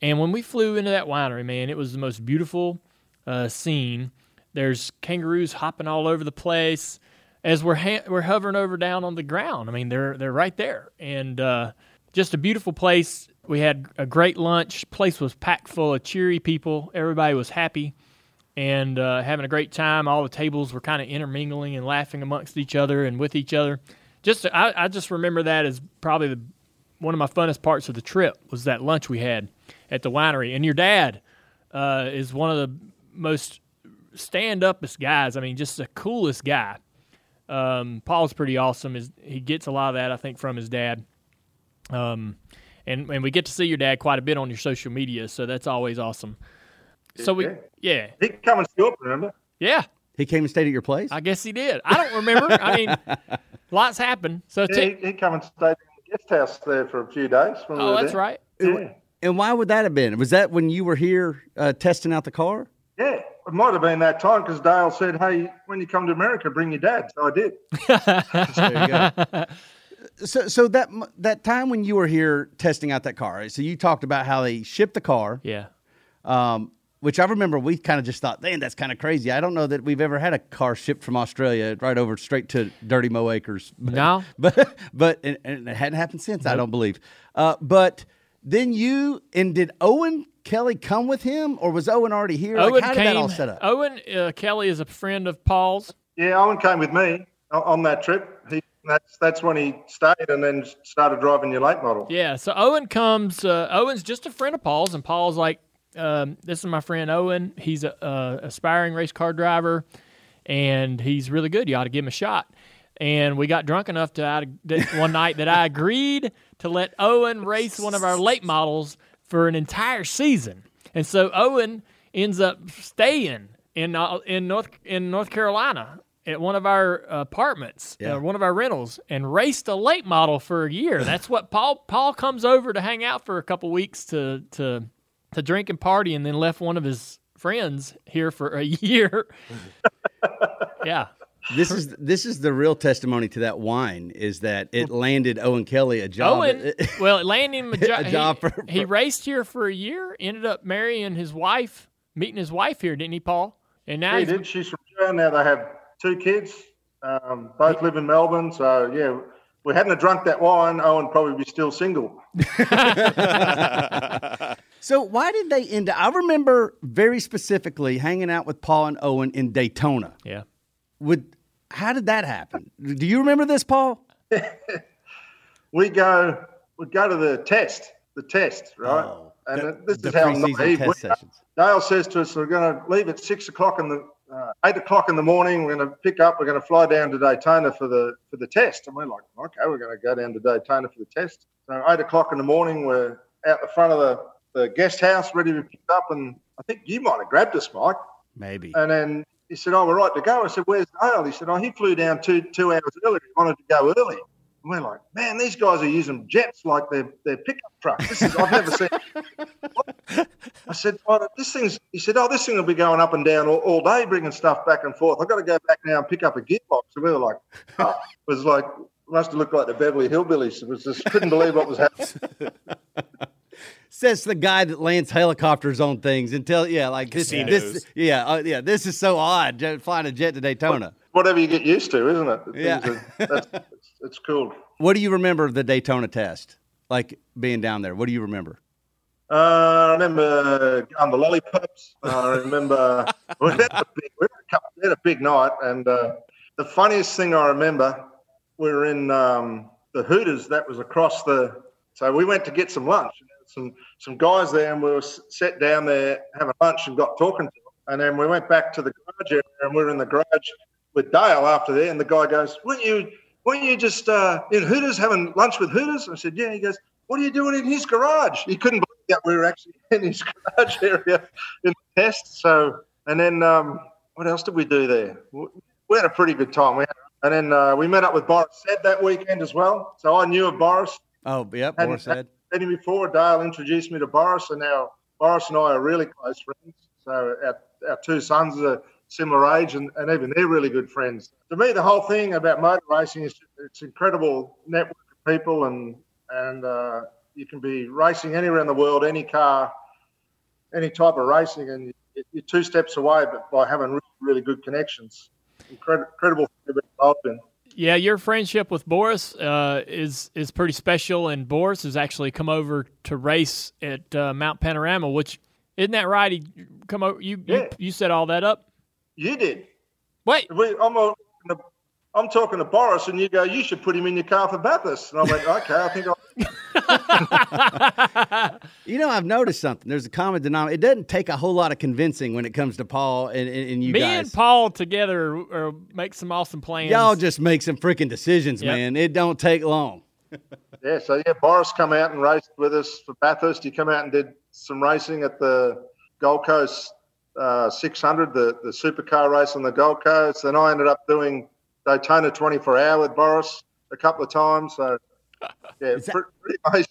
And when we flew into that winery, man, it was the most beautiful uh, scene. There's kangaroos hopping all over the place as we're ha- we're hovering over down on the ground. I mean, they're they're right there, and uh, just a beautiful place. We had a great lunch. Place was packed full of cheery people. Everybody was happy and uh, having a great time. All the tables were kind of intermingling and laughing amongst each other and with each other. Just I, I just remember that as probably the, one of my funnest parts of the trip was that lunch we had at the winery. And your dad uh, is one of the most stand-upest guys. I mean, just the coolest guy. Um, Paul's pretty awesome. His, he gets a lot of that, I think, from his dad. Um And and we get to see your dad quite a bit on your social media, so that's always awesome. So we, yeah, he came and stayed, remember? Yeah, he came and stayed at your place. I guess he did. I don't remember. I mean, lots happened. So yeah, t- he, he came and stayed in the guest house there for a few days. When oh, we were that's there. right. Yeah. And why would that have been? Was that when you were here uh, testing out the car? Yeah, it might have been that time because Dale said, "Hey, when you come to America, bring your dad." So I did. So there you go. So, so that that time when you were here testing out that car, right? So you talked about how they shipped the car, yeah. Um, which I remember we kind of just thought, man, that's kind of crazy. I don't know that we've ever had a car shipped from Australia right over straight to Dirty Mo Acres. But, no, but but and, and it hadn't happened since. Nope. I don't believe. Uh, but then you and did Owen Kelly come with him, or was Owen already here? Owen like, how came, did that all set up? Owen uh, Kelly is a friend of Paul's. Yeah, Owen came with me on that trip. He. That's that's when he stayed and then started driving your late model. Yeah, so Owen comes. Uh, Owen's just a friend of Paul's, and Paul's like, um, "This is my friend Owen. He's a, a aspiring race car driver, and he's really good. You ought to give him a shot." And we got drunk enough to I, that one night that I agreed to let Owen race one of our late models for an entire season, and so Owen ends up staying in uh, in North in North Carolina. At one of our apartments, yeah. uh, one of our rentals, and raced a late model for a year. That's what Paul Paul comes over to hang out for a couple weeks to to to drink and party, and then left one of his friends here for a year. Yeah, this is this is the real testimony to that wine is that it landed Owen Kelly a job. Owen, well, it landed him a, jo- a job. He, for, for... he raced here for a year, ended up marrying his wife, meeting his wife here, didn't he, Paul? And now he did. She's from China. Now they have two kids, um, both live in Melbourne. So, yeah, if we hadn't have drunk that wine, Owen would probably be still single. So why did they end up? I remember very specifically hanging out with Paul and Owen in Daytona. Yeah. Would, how did that happen? Do you remember this, Paul? we go we go to the test, the test, right? Oh, and the, this the is how naive we are. Dale says to us, we're going to leave at six o'clock in the Uh, eight o'clock in the morning, we're going to pick up. We're going to fly down to Daytona for the for the test. And we're like, okay, we're going to go down to Daytona for the test. So eight o'clock in the morning, we're out the front of the, the guest house, ready to be picked up. And I think you might have grabbed us, Mike. Maybe. And then he said, oh, we're right to go. I said, where's Dale? He said, oh, he flew down two two hours earlier. He wanted to go early. And we're like, man, these guys are using jets like their, their pickup trucks. This is, I've never seen it. I said, oh, this thing's, he said, oh, this thing will be going up and down all, all day, bringing stuff back and forth. I've got to go back now and pick up a gearbox. And we were like, oh, it was like, must have looked like the Beverly Hillbillies. It was just, couldn't believe what was happening. Says the guy that lands helicopters on things until, yeah, like this, this yeah, uh, yeah, this is so odd, flying a jet to Daytona. Whatever you get used to, isn't it? The yeah. Are, that's, it's, it's cool. What do you remember of the Daytona test, like being down there? What do you remember? Uh, I remember on the lollipops. I remember we, had a big, we, had a, we had a big night, and uh, the funniest thing I remember, we were in um, the Hooters. That was across the – so we went to get some lunch. Some some guys there, and we were sat down there having lunch and got talking to them. And then we went back to the garage area, and we were in the garage with Dale after there. And the guy goes, "Weren't you, weren't you just uh, in Hooters having lunch with Hooters?" And I said, "Yeah." He goes, "What are you doing in his garage?" He couldn't believe that we were actually in his garage area in the test. So, and then um, what else did we do there? We had a pretty good time. We had, and then uh, we met up with Boris Said that weekend as well. So I knew of Boris. Oh, yeah, Boris Said. Before Dale introduced me to Boris, and now Boris and I are really close friends. So our, our two sons are similar age, and, and even they're really good friends. To me, the whole thing about motor racing is it's incredible network of people, and and uh, you can be racing anywhere in the world, any car, any type of racing, and you're two steps away, but by having really, really good connections. Incredible, incredible thing to be involved in. Yeah, your friendship with Boris uh, is is pretty special, and Boris has actually come over to race at uh, Mount Panorama, which isn't that right? He come over, you, yeah. you you set all that up. You did. Wait, we, I'm a, I'm talking to Boris, and you go, you should put him in your car for Bathurst, and I went, okay, I think I. You know, I've noticed something. There's a common denominator. It doesn't take a whole lot of convincing when it comes to Paul and, and, and you Me guys. Me and Paul together are, are make some awesome plans. Y'all just make some freaking decisions, yep. man. It don't take long. Yeah, so yeah, Boris come out and raced with us for Bathurst. He come out and did some racing at the Gold Coast uh, six hundred, the, the supercar race on the Gold Coast. Then I ended up doing Daytona twenty-four hour with Boris a couple of times. So, yeah, that- pretty, pretty amazing.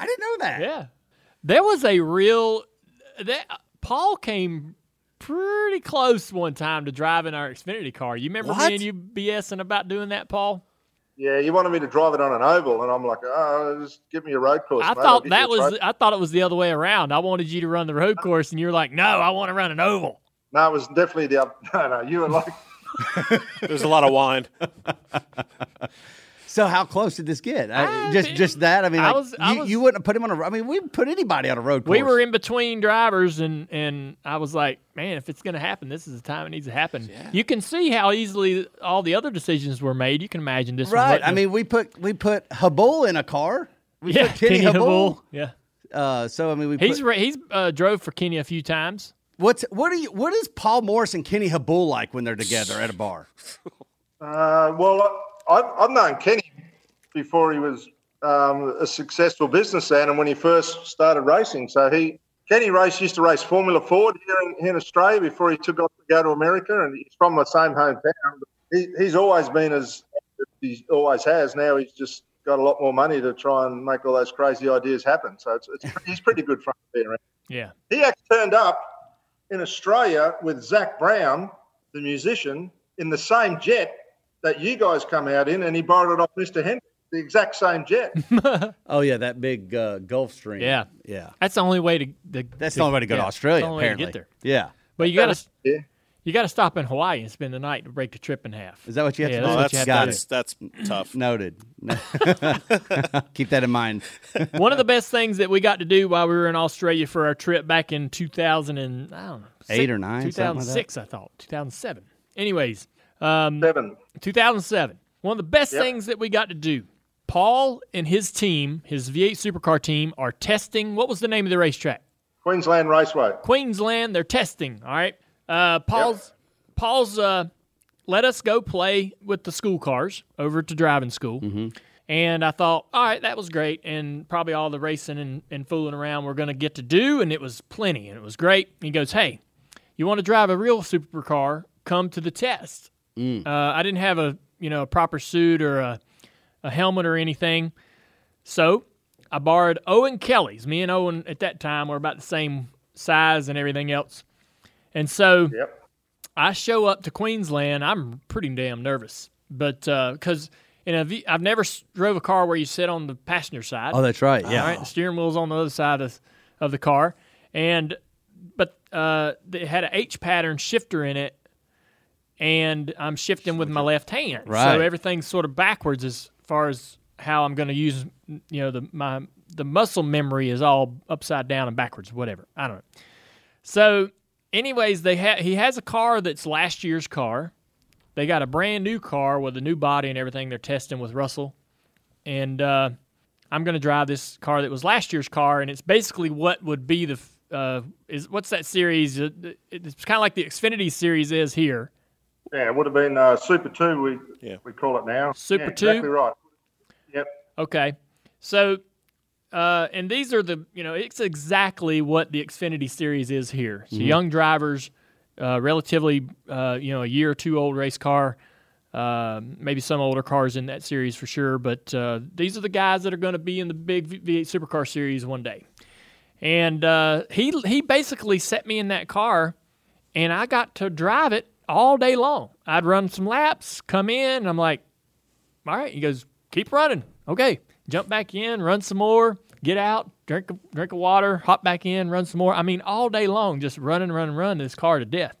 I didn't know that. Yeah. There was a real – that Paul came pretty close one time to driving our Xfinity car. You remember what? Me and you BSing about doing that, Paul? Yeah, you wanted me to drive it on an oval, and I'm like, oh, just give me a road course. I mate. thought that was – I thought it was the other way around. I wanted you to run the road course, and you were like, no, I want to run an oval. No, it was definitely the other – no, no, you were like – There's a lot of wine. So how close did this get? I, I just mean, just that? I mean, like, I was, I you, was, you wouldn't have put him on a road. I mean, we put anybody on a road course. We were in between drivers, and, and I was like, man, if it's going to happen, this is the time it needs to happen. Yeah. You can see how easily all the other decisions were made. You can imagine this. Right. I mean, we put we put Habul in a car. We yeah, put Kenny, Kenny Habul. Habul. Yeah. Uh, so, I mean, we He's, put, he's uh, drove for Kenny a few times. What's what are you? What is Paul Morris and Kenny Habul like when they're together at a bar? Uh, well, I've, I've known Kenny before he was um, a successful businessman, and when he first started racing. So he Kenny race used to race Formula Ford here in, here in Australia before he took off to go to America, and he's from the same hometown. He, he's always been as he always has. Now he's just got a lot more money to try and make all those crazy ideas happen. So it's, it's he's pretty good fun to be around. Yeah, he actually turned up in Australia with Zach Brown, the musician, in the same jet that you guys come out in, and he borrowed it off Mister Henry, the exact same jet. Oh, yeah, that big uh, Gulfstream. Yeah. Yeah. That's the only way to the, That's to, the only way to go yeah, to Australia, the only apparently. Way to get there. Yeah. But you got to yeah. you got to stop in Hawaii and spend the night to break the trip in half. Is that what you have yeah, to do? That's, oh, that's, that's, that's, that's tough. Noted. Keep that in mind. One of the best things that we got to do while we were in Australia for our trip back in two thousand and, I don't know. Eight six, or nine. two thousand six, like I thought. two thousand seven. Anyways. Um, Seven. two thousand seven. One of the best yep. things that we got to do. Paul and his team, his V eight Supercar team, are testing. What was the name of the racetrack? Queensland Raceway. Queensland. They're testing. All right. Uh, Paul's yep. Paul's uh, let us go play with the school cars over to driving school. Mm-hmm. And I thought, all right, that was great. And probably all the racing and, and fooling around we're going to get to do. And it was plenty. And it was great. He goes, hey, you want to drive a real supercar, come to the test. Mm. Uh, I didn't have a you know a proper suit or a, a helmet or anything, so I borrowed Owen Kelly's. Me and Owen at that time were about the same size and everything else, and so yep. I show up to Queensland. I'm pretty damn nervous, but because uh, in a, I've never drove a car where you sit on the passenger side. Oh, that's right. Yeah, right? The steering wheel's on the other side of of the car, and but uh, it had an H pattern shifter in it. And I'm shifting with my left hand, right. So everything's sort of backwards as far as how I'm going to use. You know, the my the muscle memory is all upside down and backwards, whatever. I don't know. So, anyways, they ha- he has a car that's last year's car. They got a brand new car with a new body and everything. They're testing with Russell, and uh, I'm going to drive this car that was last year's car, and it's basically what would be the uh, is what's that series? It's kind of like the Xfinity series is here. Yeah, it would have been uh, Super two, we yeah. we call it now. Super yeah, two? Exactly right. Yep. Okay. So, uh, and these are the, you know, it's exactly what the Xfinity Series is here. So mm-hmm. young drivers, uh, relatively, uh, you know, a year or two old race car, uh, maybe some older cars in that series for sure, but uh, these are the guys that are going to be in the big V eight Supercar Series one day. And uh, he he basically set me in that car, and I got to drive it all day long. I'd run some laps, come in, and I'm like, all right. He goes, keep running. Okay. Jump back in, run some more, get out, drink a, drink a water, hop back in, run some more. I mean, all day long, just running, running, running this car to death.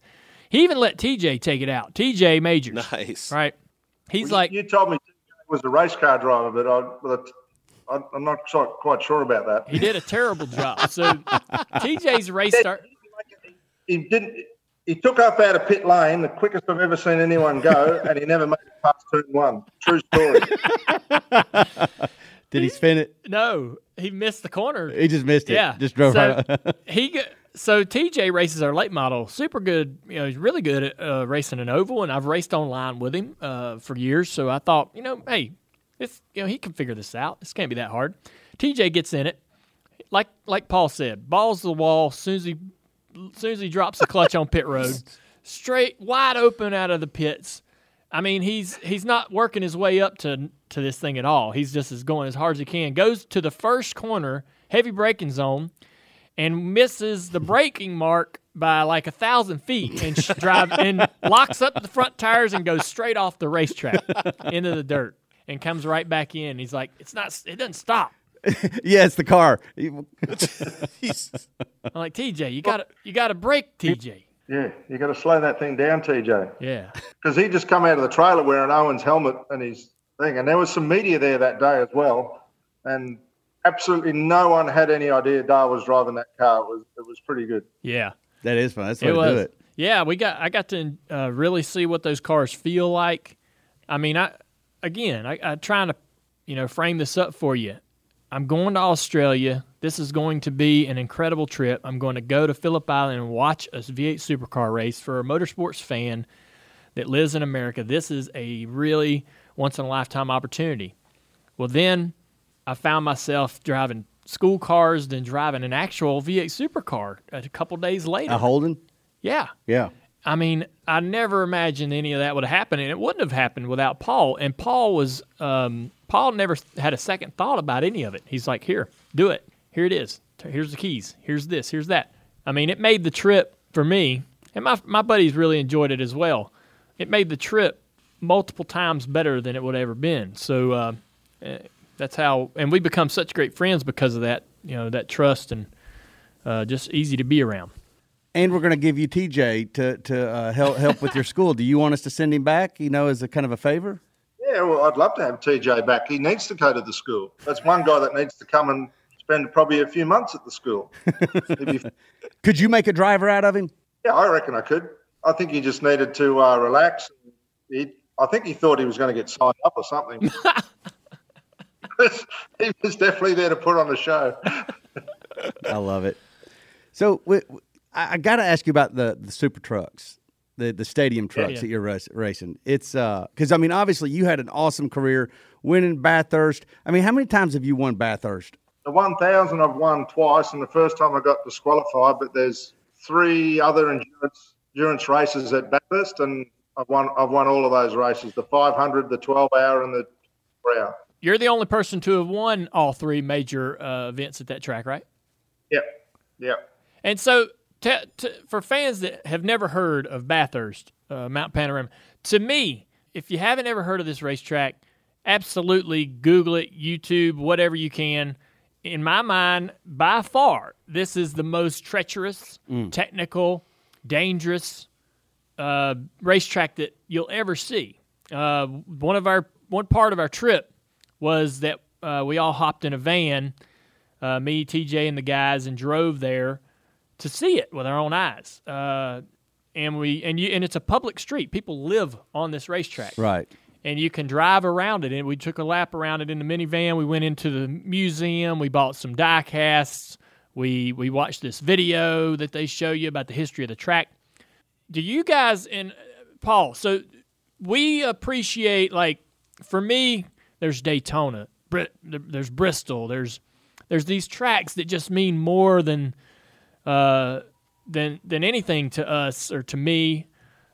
He even let T J take it out. T J Majors. Nice. Right. He's well, like. You told me T J was a race car driver, but I, but I, I'm not quite sure about that. He did a terrible job. So T J's race start. He didn't. He took off out of pit lane, the quickest I've ever seen anyone go, and he never made it past turn one. True story. Did he spin it? No, he missed the corner. He just missed it. Yeah, just drove so right. he so T J races our late model, super good. You know, he's really good at uh, racing an oval, and I've raced online with him uh, for years. So I thought, you know, hey, it's you know he can figure this out. This can't be that hard. T J gets in it, like like Paul said, balls to the wall as soon as he. As soon as he drops the clutch on pit road, straight, wide open out of the pits. I mean, he's he's not working his way up to, to this thing at all. He's just is going as hard as he can. Goes to the first corner, heavy braking zone, and misses the braking mark by like a thousand feet and drive and locks up the front tires and goes straight off the racetrack into the dirt and comes right back in. He's like, it's not, it doesn't stop. Yeah, it's the car. I'm like, T J, you got to you got to brake, T J. Yeah, you got to slow that thing down, T J. Yeah, because he just come out of the trailer wearing Owen's helmet and his thing, and there was some media there that day as well, and absolutely no one had any idea Dale was driving that car. It was it was pretty good. Yeah, that is fun. That's the way to do it. Yeah, we got I got to uh, really see what those cars feel like. I mean, I again, I, I trying to you know frame this up for you. I'm going to Australia. This is going to be an incredible trip. I'm going to go to Phillip Island and watch a V eight Supercar race for a motorsports fan that lives in America. This is a really once-in-a-lifetime opportunity. Well, then I found myself driving school cars, then driving an actual V eight Supercar a couple days later. A Holden? Yeah. Yeah. I mean, I never imagined any of that would happen, and it wouldn't have happened without Paul. And Paul was... Um, Paul never had a second thought about any of it. He's like, here, do it. Here it is. Here's the keys. Here's this. Here's that. I mean, it made the trip for me, and my my buddies really enjoyed it as well. It made the trip multiple times better than it would have ever been. So uh, that's how, and we become such great friends because of that, you know, that trust and uh, just easy to be around. And we're going to give you T J to, to uh, help, help with your school. Do you want us to send him back, you know, as a kind of a favor? Yeah, well, I'd love to have T J back. He needs to go to the school. That's one guy that needs to come and spend probably a few months at the school. Be... Could you make a driver out of him? Yeah, I reckon I could. I think he just needed to uh, relax. He, I think he thought he was going to get signed up or something. He was definitely there to put on a show. I love it. So we, I, I got to ask you about the, the super trucks. The, the stadium trucks yeah, yeah. that you're race, racing. It's uh, because, I mean, obviously you had an awesome career winning Bathurst. I mean, how many times have you won Bathurst? The one thousand I've won twice, and the first time I got disqualified, but there's three other endurance endurance races at Bathurst, and I've won I've won all of those races: the five hundred, the twelve hour, and the four hour. You're the only person to have won all three major uh, events at that track, right? Yep, yep. And so, t- t- for fans that have never heard of Bathurst, uh, Mount Panorama, to me, if you haven't ever heard of this racetrack, absolutely Google it, YouTube, whatever you can. In my mind, by far, this is the most treacherous, mm. technical, dangerous uh, racetrack that you'll ever see. Uh, one of our one part of our trip was that uh, we all hopped in a van, uh, me, T J, and the guys, and drove there to see it with our own eyes. Uh, and we and you and it's a public street. People live on this racetrack, right? And you can drive around it. And we took a lap around it in the minivan. We went into the museum. We bought some die casts. We we watched this video that they show you about the history of the track. Do you guys and Paul? So we appreciate, like, for me, there's Daytona, there's Bristol, there's there's these tracks that just mean more than uh, than than anything to us or to me.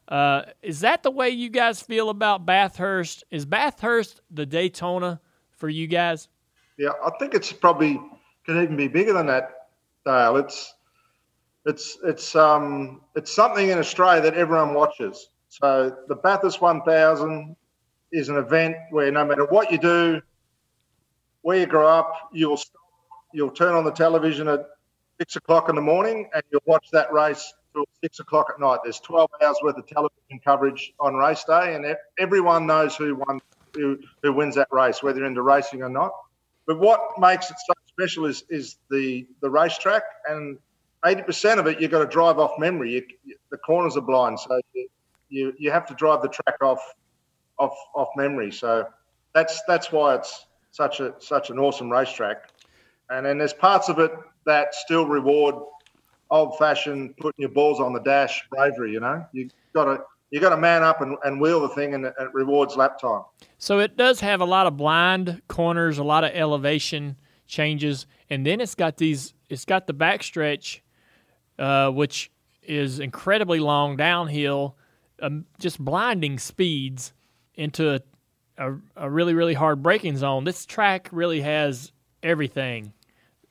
Uh, is that the way you guys feel about Bathurst? Is Bathurst the Daytona for you guys? Yeah, I think it's probably could even be bigger than that, Dale. It's it's it's um it's something in Australia that everyone watches. So the Bathurst one thousand is an event where no matter what you do, where you grow up, you'll stop, you'll turn on the television at six o'clock in the morning and you'll watch that race till six o'clock at night. There's twelve hours worth of television coverage on race day, and everyone knows who won, who, who wins that race, whether you're into racing or not. But what makes it so special is is the the racetrack, and eighty percent of it you've got to drive off memory. You, you, the corners are blind, so you, you you have to drive the track off off off memory. So that's that's why it's such a such an awesome racetrack. And then there's parts of it that still reward old-fashioned putting your balls on the dash bravery. You know, you got to you got to man up and, and wheel the thing, and it rewards lap time. So it does have a lot of blind corners, a lot of elevation changes, and then it's got these. It's got the backstretch, uh, which is incredibly long downhill, um, just blinding speeds into a, a, a really really hard braking zone. This track really has everything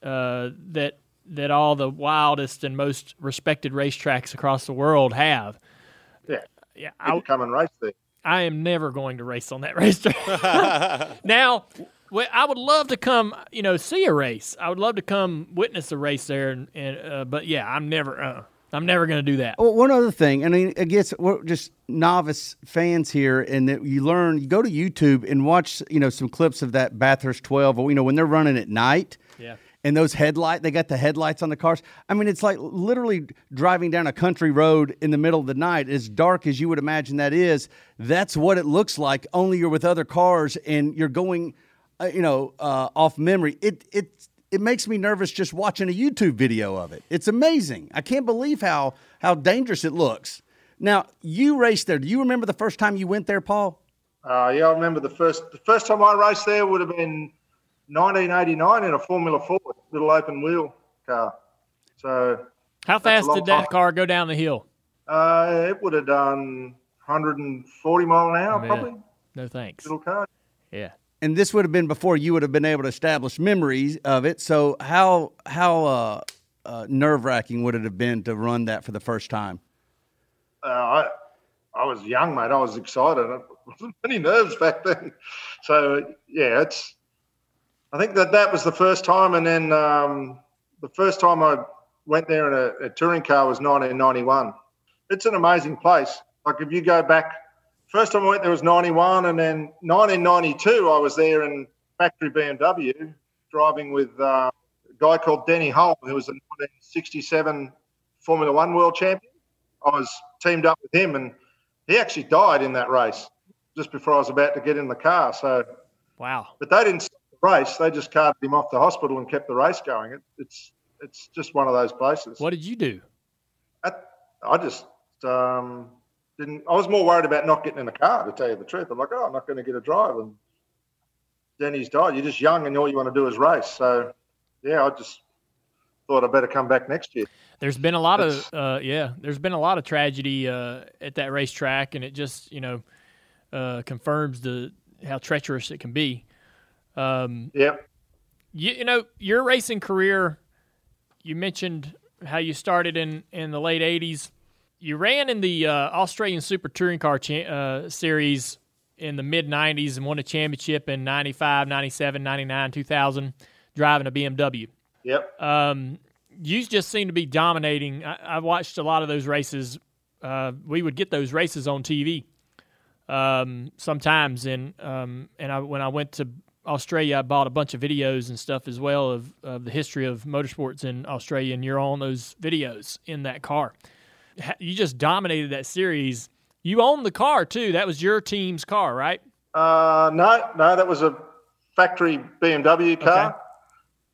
uh, that. that all the wildest and most respected racetracks across the world have. Yeah. Yeah. I'll come and race there. I am never going to race on that racetrack. Now, I would love to come, you know, see a race. I would love to come witness a race there. And, and uh, but yeah, I'm never, uh, I'm never going to do that. Well, one other thing, I mean, I guess we're just novice fans here, and that you learn, you go to YouTube and watch, you know, some clips of that Bathurst twelve, you know, when they're running at night. Yeah. And those headlights, they got the headlights on the cars. I mean, it's like literally driving down a country road in the middle of the night, as dark as you would imagine that is. That's what it looks like, only you're with other cars and you're going, uh, you know, uh, off memory. It it it makes me nervous just watching a YouTube video of it. It's amazing. I can't believe how, how dangerous it looks. Now, you raced there. Do you remember the first time you went there, Paul? Uh, yeah, I remember the first the first time I raced there would have been nineteen eighty-nine in a Formula Ford, little open wheel car. So, how fast did that car go down the hill? Uh, it would have done one hundred forty miles an hour, oh, probably. No thanks. Little car. Yeah. And this would have been before you would have been able to establish memories of it. So, how how uh, uh, nerve wracking would it have been to run that for the first time? Uh, I I was young, mate. I was excited. I wasn't any nerves back then. So, yeah, it's. I think that that was the first time, and then um, the first time I went there in a, a touring car was nineteen ninety-one. It's an amazing place. Like if you go back, first time I went there was ninety-one, and then nineteen ninety-two I was there in factory B M W driving with uh, a guy called Denny Holm, who was a nineteen sixty-seven Formula One world champion. I was teamed up with him, and he actually died in that race just before I was about to get in the car. So wow, but they didn't. Race, they just carted him off to hospital and kept the race going. It, it's it's just one of those places. What did you do? I, I just um, didn't. I was more worried about not getting in the car, to tell you the truth. I'm like, oh, I'm not going to get a drive. And then he's died. You're just young, and all you want to do is race. So, yeah, I just thought I better come back next year. There's been a lot of uh, yeah. There's been a lot of tragedy uh, at that racetrack, and it just you know uh, confirms the how treacherous it can be. Um, yeah. You, you know your racing career. You mentioned how you started in, in the late eighties. You ran in the uh, Australian Super Touring Car cha- uh, Series in the mid nineties and won a championship in ninety-five, ninety-seven, ninety-nine, two thousand, driving a B M W. Yep. Um, you just seem to be dominating. I, I watched a lot of those races. Uh, we would get those races on T V um, sometimes. And um, and I, when I went to Australia, I bought a bunch of videos and stuff as well of, of the history of motorsports in Australia, and you're on those videos in that car. You just dominated that series. You owned the car too. That was your team's car, right? Uh, no, no, that was a factory B M W car. Okay.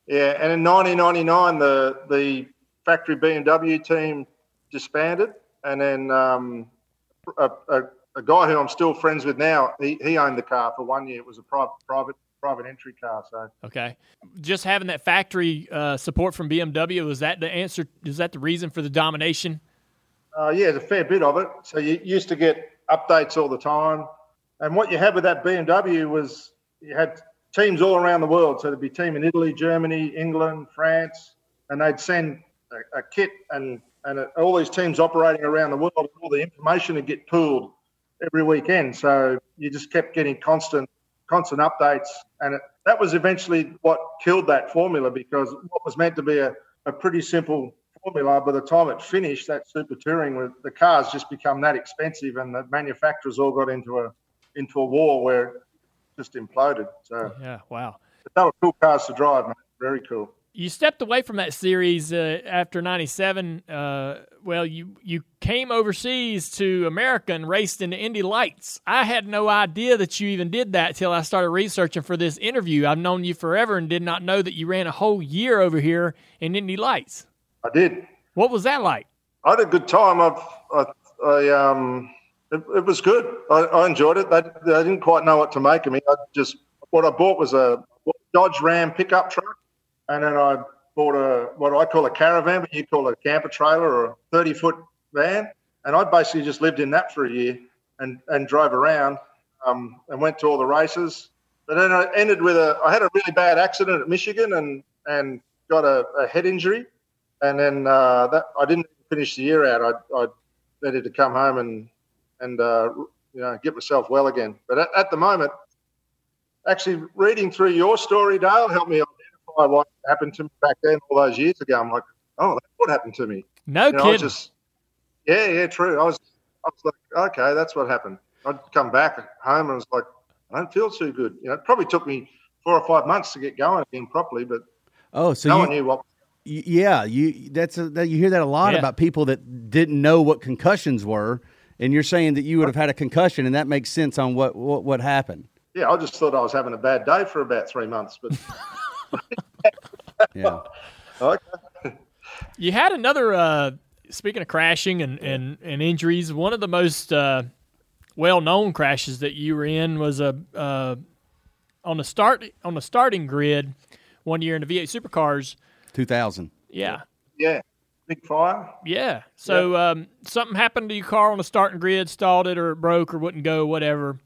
Yeah, and in nineteen ninety-nine, the the factory B M W team disbanded, and then um, a, a, a guy who I'm still friends with now, he, he owned the car for one year. It was a private private. private entry car. So okay, just having that factory uh, support from B M W, was that the answer? Is that the reason for the domination? Uh, yeah, there's a fair bit of it. So you used to get updates all the time, and what you had with that B M W was you had teams all around the world. So there'd be a team in Italy, Germany, England, France, and they'd send a, a kit and and a, all these teams operating around the world. And all the information would get pooled every weekend. So you just kept getting constant. constant updates, and it, that was eventually what killed that formula, because what was meant to be a, a pretty simple formula, by the time it finished, that super touring, with the cars just become that expensive, and the manufacturers all got into a into a war where it just imploded. So yeah, wow. But they were cool cars to drive, man. Very cool. You stepped away from that series uh, after ninety-seven. Uh, well, you, you came overseas to America and raced in the Indy Lights. I had no idea that you even did that till I started researching for this interview. I've known you forever and did not know that you ran a whole year over here in Indy Lights. I did. What was that like? I had a good time. I've, I, I um, it, it was good. I, I enjoyed it. I, I didn't quite know what to make of me. I just what I bought was a Dodge Ram pickup truck. And then I bought a what I call a caravan, but you call it a camper trailer, or a thirty-foot van. And I basically just lived in that for a year and, and drove around um, and went to all the races. But then I ended with a – I had a really bad accident at Michigan and, and got a, a head injury. And then uh, that I didn't finish the year out. I, I needed to come home and, and uh, you know, get myself well again. But at, at the moment, actually reading through your story, Dale, helped me – what happened to me back then all those years ago. I'm like, oh, that's what happened to me. No you know, kidding. I just, yeah, yeah, true. I was, I was like, okay, that's what happened. I'd come back home and I was like, I don't feel too good. You know, it probably took me four or five months to get going again properly, but oh, so no you, one knew what. Yeah, you that's a, that you hear that a lot yeah. about people that didn't know what concussions were, and you're saying that you would have had a concussion, and that makes sense on what what, what happened. Yeah, I just thought I was having a bad day for about three months, but. Yeah. Okay. You had another, uh, speaking of crashing and, and, and injuries, one of the most uh, well-known crashes that you were in was a uh, on the start on the starting grid one year in the V eight Supercars. two thousand. Yeah. Yeah. Big fire. Yeah. So yeah. Um, something happened to your car on the starting grid, stalled it or it broke or wouldn't go, whatever.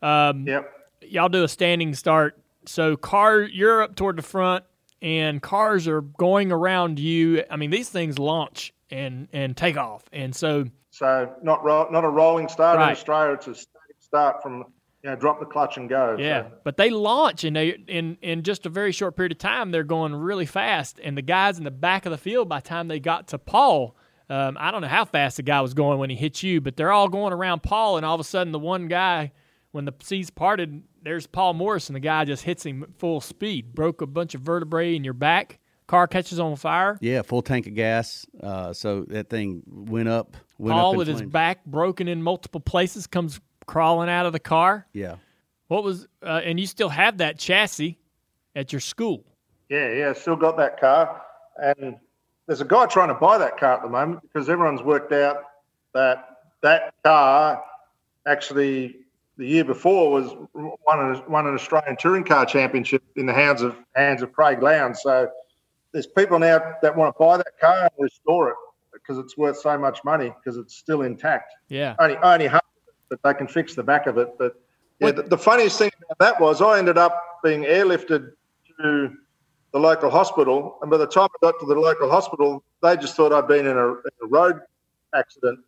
Um, yep. Y'all do a standing start. So car, you're up toward the front, and cars are going around you. I mean, these things launch and, and take off, and so so not ro- not a rolling start right. In Australia. It's a start from you know drop the clutch and go. Yeah, so. But they launch, and they in in just a very short period of time, they're going really fast. And the guys in the back of the field, by the time they got to Paul, um, I don't know how fast the guy was going when he hit you, but they're all going around Paul, and all of a sudden, the one guy when the seas parted. There's Paul Morris, and the guy just hits him at full speed. Broke a bunch of vertebrae in your back. Car catches on fire. Yeah, full tank of gas. Uh, so that thing went up. Went Paul up with flames. His back broken in multiple places comes crawling out of the car. Yeah. What was uh, and you still have that chassis at your school? Yeah, yeah, still got that car. And there's a guy trying to buy that car at the moment because everyone's worked out that that car actually. The year before was won, won an Australian touring car championship in the hands of hands of Craig Lowndes. So there's people now that want to buy that car and restore it. because it's worth so much money because it's still intact. Yeah. Only, only half of it, but they can fix the back of it. But yeah, the, the funniest thing about that was I ended up being airlifted to the local hospital, and by the time I got to the local hospital, they just thought I'd been in a, in a road accident,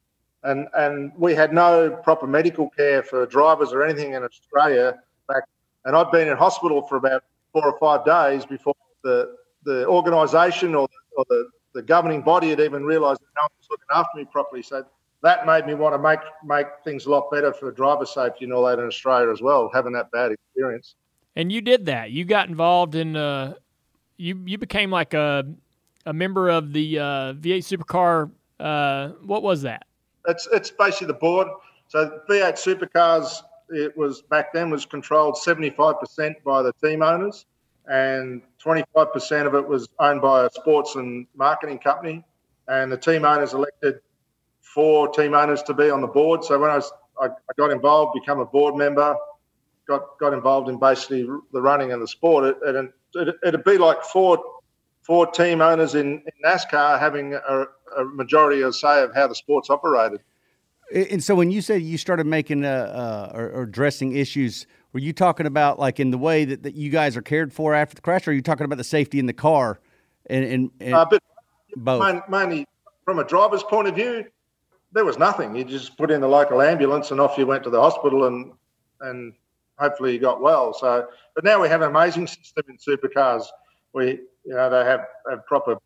and and we had no proper medical care for drivers or anything in Australia back. And I'd been in hospital for about four or five days before the the organisation or, the, or the, the governing body had even realised that no one was looking after me properly. So that made me want to make make things a lot better for driver safety and all that in Australia as well, having that bad experience. And you did that. You got involved in uh, you you became like a a member of the uh, V eight Supercar. Uh, what was that? It's it's basically the board. So V eight Supercars, it was back then was controlled seventy-five percent by the team owners, and twenty-five percent of it was owned by a sports and marketing company. And the team owners elected four team owners to be on the board. So when I was, I, I got involved, become a board member, got got involved in basically the running and the sport. It, it, it, it'd be like four four team owners in, in NASCAR having a, a majority or say of how the sport's operated. And so when you said you started making uh, uh, or, or addressing issues, were you talking about like in the way that, that you guys are cared for after the crash, or are you talking about the safety in the car? And, and, and uh, but both? Mainly from a driver's point of view, there was nothing. You just put in the local ambulance and off you went to the hospital and and hopefully you got well. So, but now we have an amazing system in supercars. We, you know, they have, have proper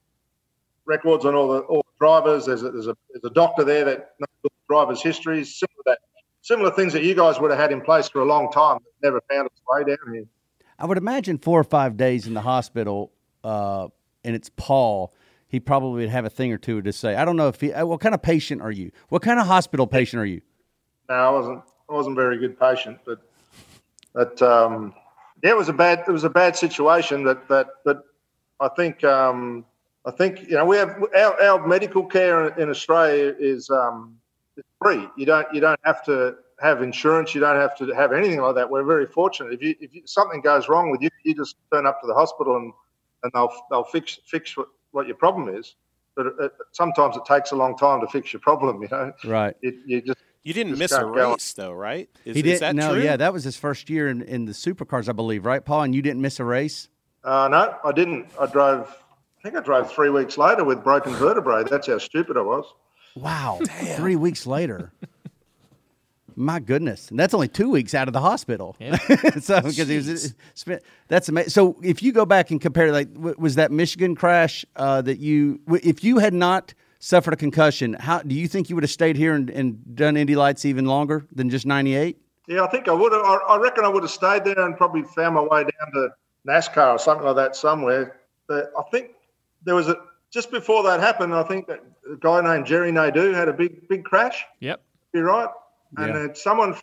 records on all the all the drivers. There's a, there's a there's a doctor there that knows the drivers' histories, similar that. Similar things that you guys would have had in place for a long time, but never found its way down here. I would imagine four or five days in the hospital, uh, and it's Paul. He probably would have a thing or two to say. I don't know if he. What kind of patient are you? What kind of hospital patient are you? No, I wasn't. I wasn't a very good patient, but but um, yeah, it was a bad. It was a bad situation. That that that I think um, I think you know we have our, our medical care in Australia is. Um, It's free. You don't. You don't have to have insurance. You don't have to have anything like that. We're very fortunate. If you, if you, something goes wrong with you, you just turn up to the hospital and, and they'll they'll fix fix what, what your problem is. But it, it, sometimes it takes a long time to fix your problem. You know. Right. It, you just you didn't just miss a race though, right? Is, he did, is that no, true? Yeah, that was his first year in, in the supercars, I believe. Right, Paul, and you didn't miss a race. Uh, no, I didn't. I drove. I think I drove three weeks later with broken vertebrae. That's how stupid I was. Wow, damn. Three weeks later. My goodness. And that's only two weeks out of the hospital. Yeah. So because he was spent, that's amazing. So if you go back and compare, like, was that Michigan crash uh, that you, if you had not suffered a concussion, how do you think you would have stayed here and, and done Indy Lights even longer than just ninety-eight? Yeah, I think I would have. I reckon I would have stayed there and probably found my way down to NASCAR or something like that somewhere. But I think there was a, just before that happened, I think that a guy named Jerry Nadeau had a big, big crash. Yep. You're right. And yeah. then someone,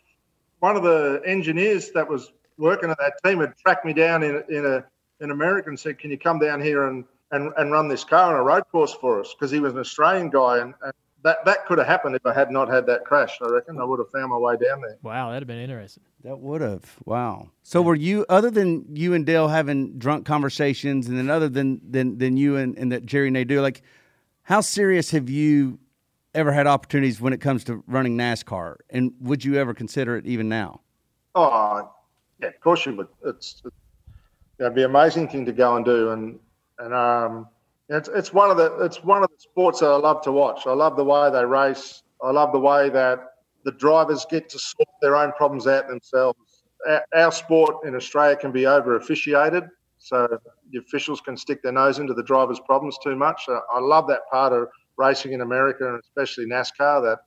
one of the engineers that was working at that team had tracked me down in in a in America and said, can you come down here and, and, and run this car on a road course for us? Because he was an Australian guy. And, and that, that could have happened if I had not had that crash, I reckon. I would have found my way down there. Wow, that would have been interesting. That would have. Wow. So yeah. Were you, other than you and Dale having drunk conversations, and then other than, than, than you and, and that Jerry Nadeau, like, how serious have you ever had opportunities when it comes to running NASCAR, and would you ever consider it even now? Oh, yeah, of course you would. It's it'd be an amazing thing to go and do, and and um, it's it's one of the it's one of the sports that I love to watch. I love the way they race. I love the way that the drivers get to sort their own problems out themselves. Our, our sport in Australia can be over officiated. So the officials can stick their nose into the drivers' problems too much. I, I love that part of racing in America, and especially NASCAR, that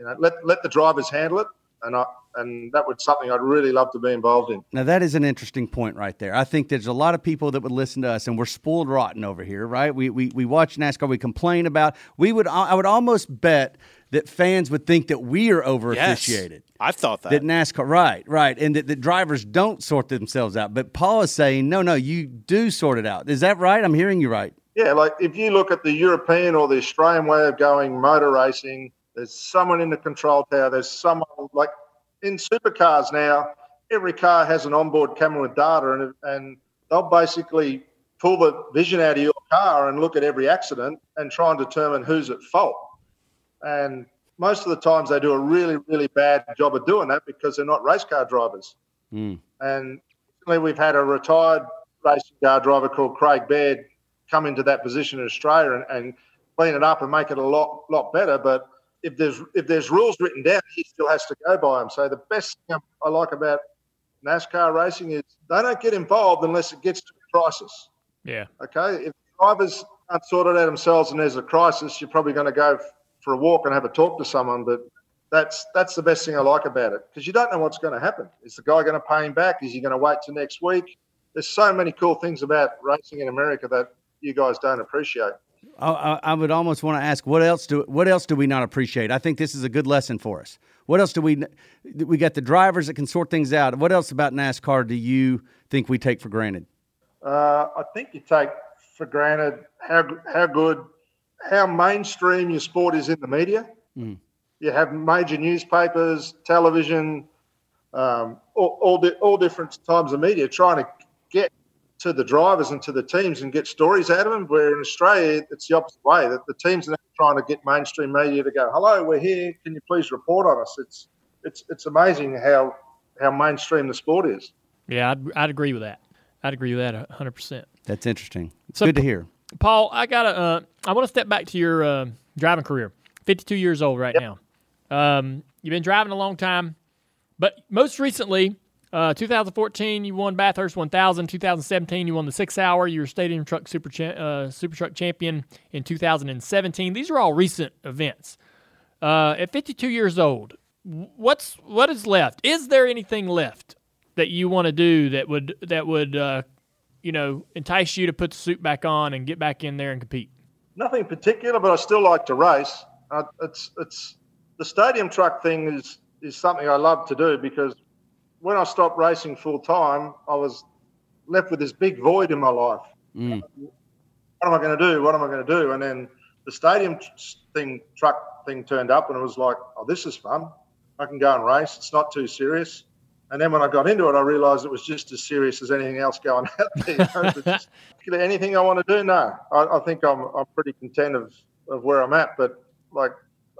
you know let let the drivers handle it, and I and that would something I'd really love to be involved in. Now that is an interesting point right there. I think there's a lot of people that would listen to us, and we're spoiled rotten over here, right? We we we watch NASCAR, we complain about. We would I would almost bet that fans would think that we are over-officiated. Yes, I've thought that. That NASCAR, right, right, and that the drivers don't sort themselves out. But Paul is saying, no, no, you do sort it out. Is that right? I'm hearing you right. Yeah, like if you look at the European or the Australian way of going motor racing, there's someone in the control tower, there's someone like in supercars now, every car has an onboard camera with data, and and they'll basically pull the vision out of your car and look at every accident and try and determine who's at fault. And most of the times they do a really, really bad job of doing that because they're not race car drivers. Mm. And we've had a retired racing car driver called Craig Baird come into that position in Australia and, and clean it up and make it a lot lot better. But if there's if there's rules written down, he still has to go by them. So the best thing I like about NASCAR racing is they don't get involved unless it gets to a crisis. Yeah. Okay? If drivers can't sort it out themselves and there's a crisis, you're probably going to go for a walk and have a talk to someone. But that's that's the best thing I like about it, because you don't know what's going to happen. Is the guy going to pay him back? Is he going to wait till next week? There's so many cool things about racing in America that you guys don't appreciate. I, I would almost want to ask, what else do what else do we not appreciate? I think this is a good lesson for us. What else do we we got the drivers that can sort things out? What else about NASCAR do you think we take for granted? Uh, I think you take for granted how how good, how mainstream your sport is in the media. Mm. You have major newspapers, television, um, all all, di- all different types of media trying to get to the drivers and to the teams and get stories out of them, where in Australia it's the opposite way, that the teams are trying to get mainstream media to go, hello, we're here, can you please report on us? It's it's it's amazing how how mainstream the sport is. Yeah, I'd, I'd agree with that. I'd agree with that one hundred percent. That's interesting. It's so, good to hear. Paul, I got to uh, I want to step back to your uh, driving career. fifty-two years old right yep. now. Um, you've been driving a long time, but most recently, Uh, two thousand fourteen, you won Bathurst one thousand. two thousand seventeen, you won the six-hour. You were Stadium Truck Super cha- uh, Super Truck Champion in two thousand seventeen. These are all recent events. Uh, at fifty-two years old, what's what is left? Is there anything left that you want to do that would that would uh, you know entice you to put the suit back on and get back in there and compete? Nothing particular, but I still like to race. Uh, it's it's the Stadium Truck thing is is something I love to do, because when I stopped racing full-time, I was left with this big void in my life. Mm. What am I going to do? What am I going to do? And then the stadium thing, truck thing turned up, and it was like, oh, this is fun. I can go and race. It's not too serious. And then when I got into it, I realised it was just as serious as anything else going out there. You know? Just, anything I want to do? No. I, I think I'm I'm pretty content of, of where I'm at, but, like,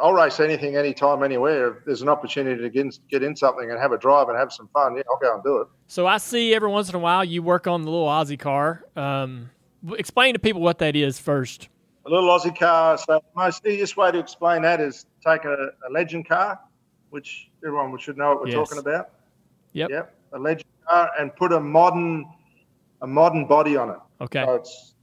I'll race anything, anytime, anywhere. If there's an opportunity to get in, get in something and have a drive and have some fun, yeah, I'll go and do it. So I see every once in a while you work on the little Aussie car. Um, explain to people what that is first. A little Aussie car. So the most easiest way to explain that is take a, a legend car, which everyone should know what we're yes. talking about. Yep. Yep. A legend car, and put a modern a modern body on it. Okay. So it's,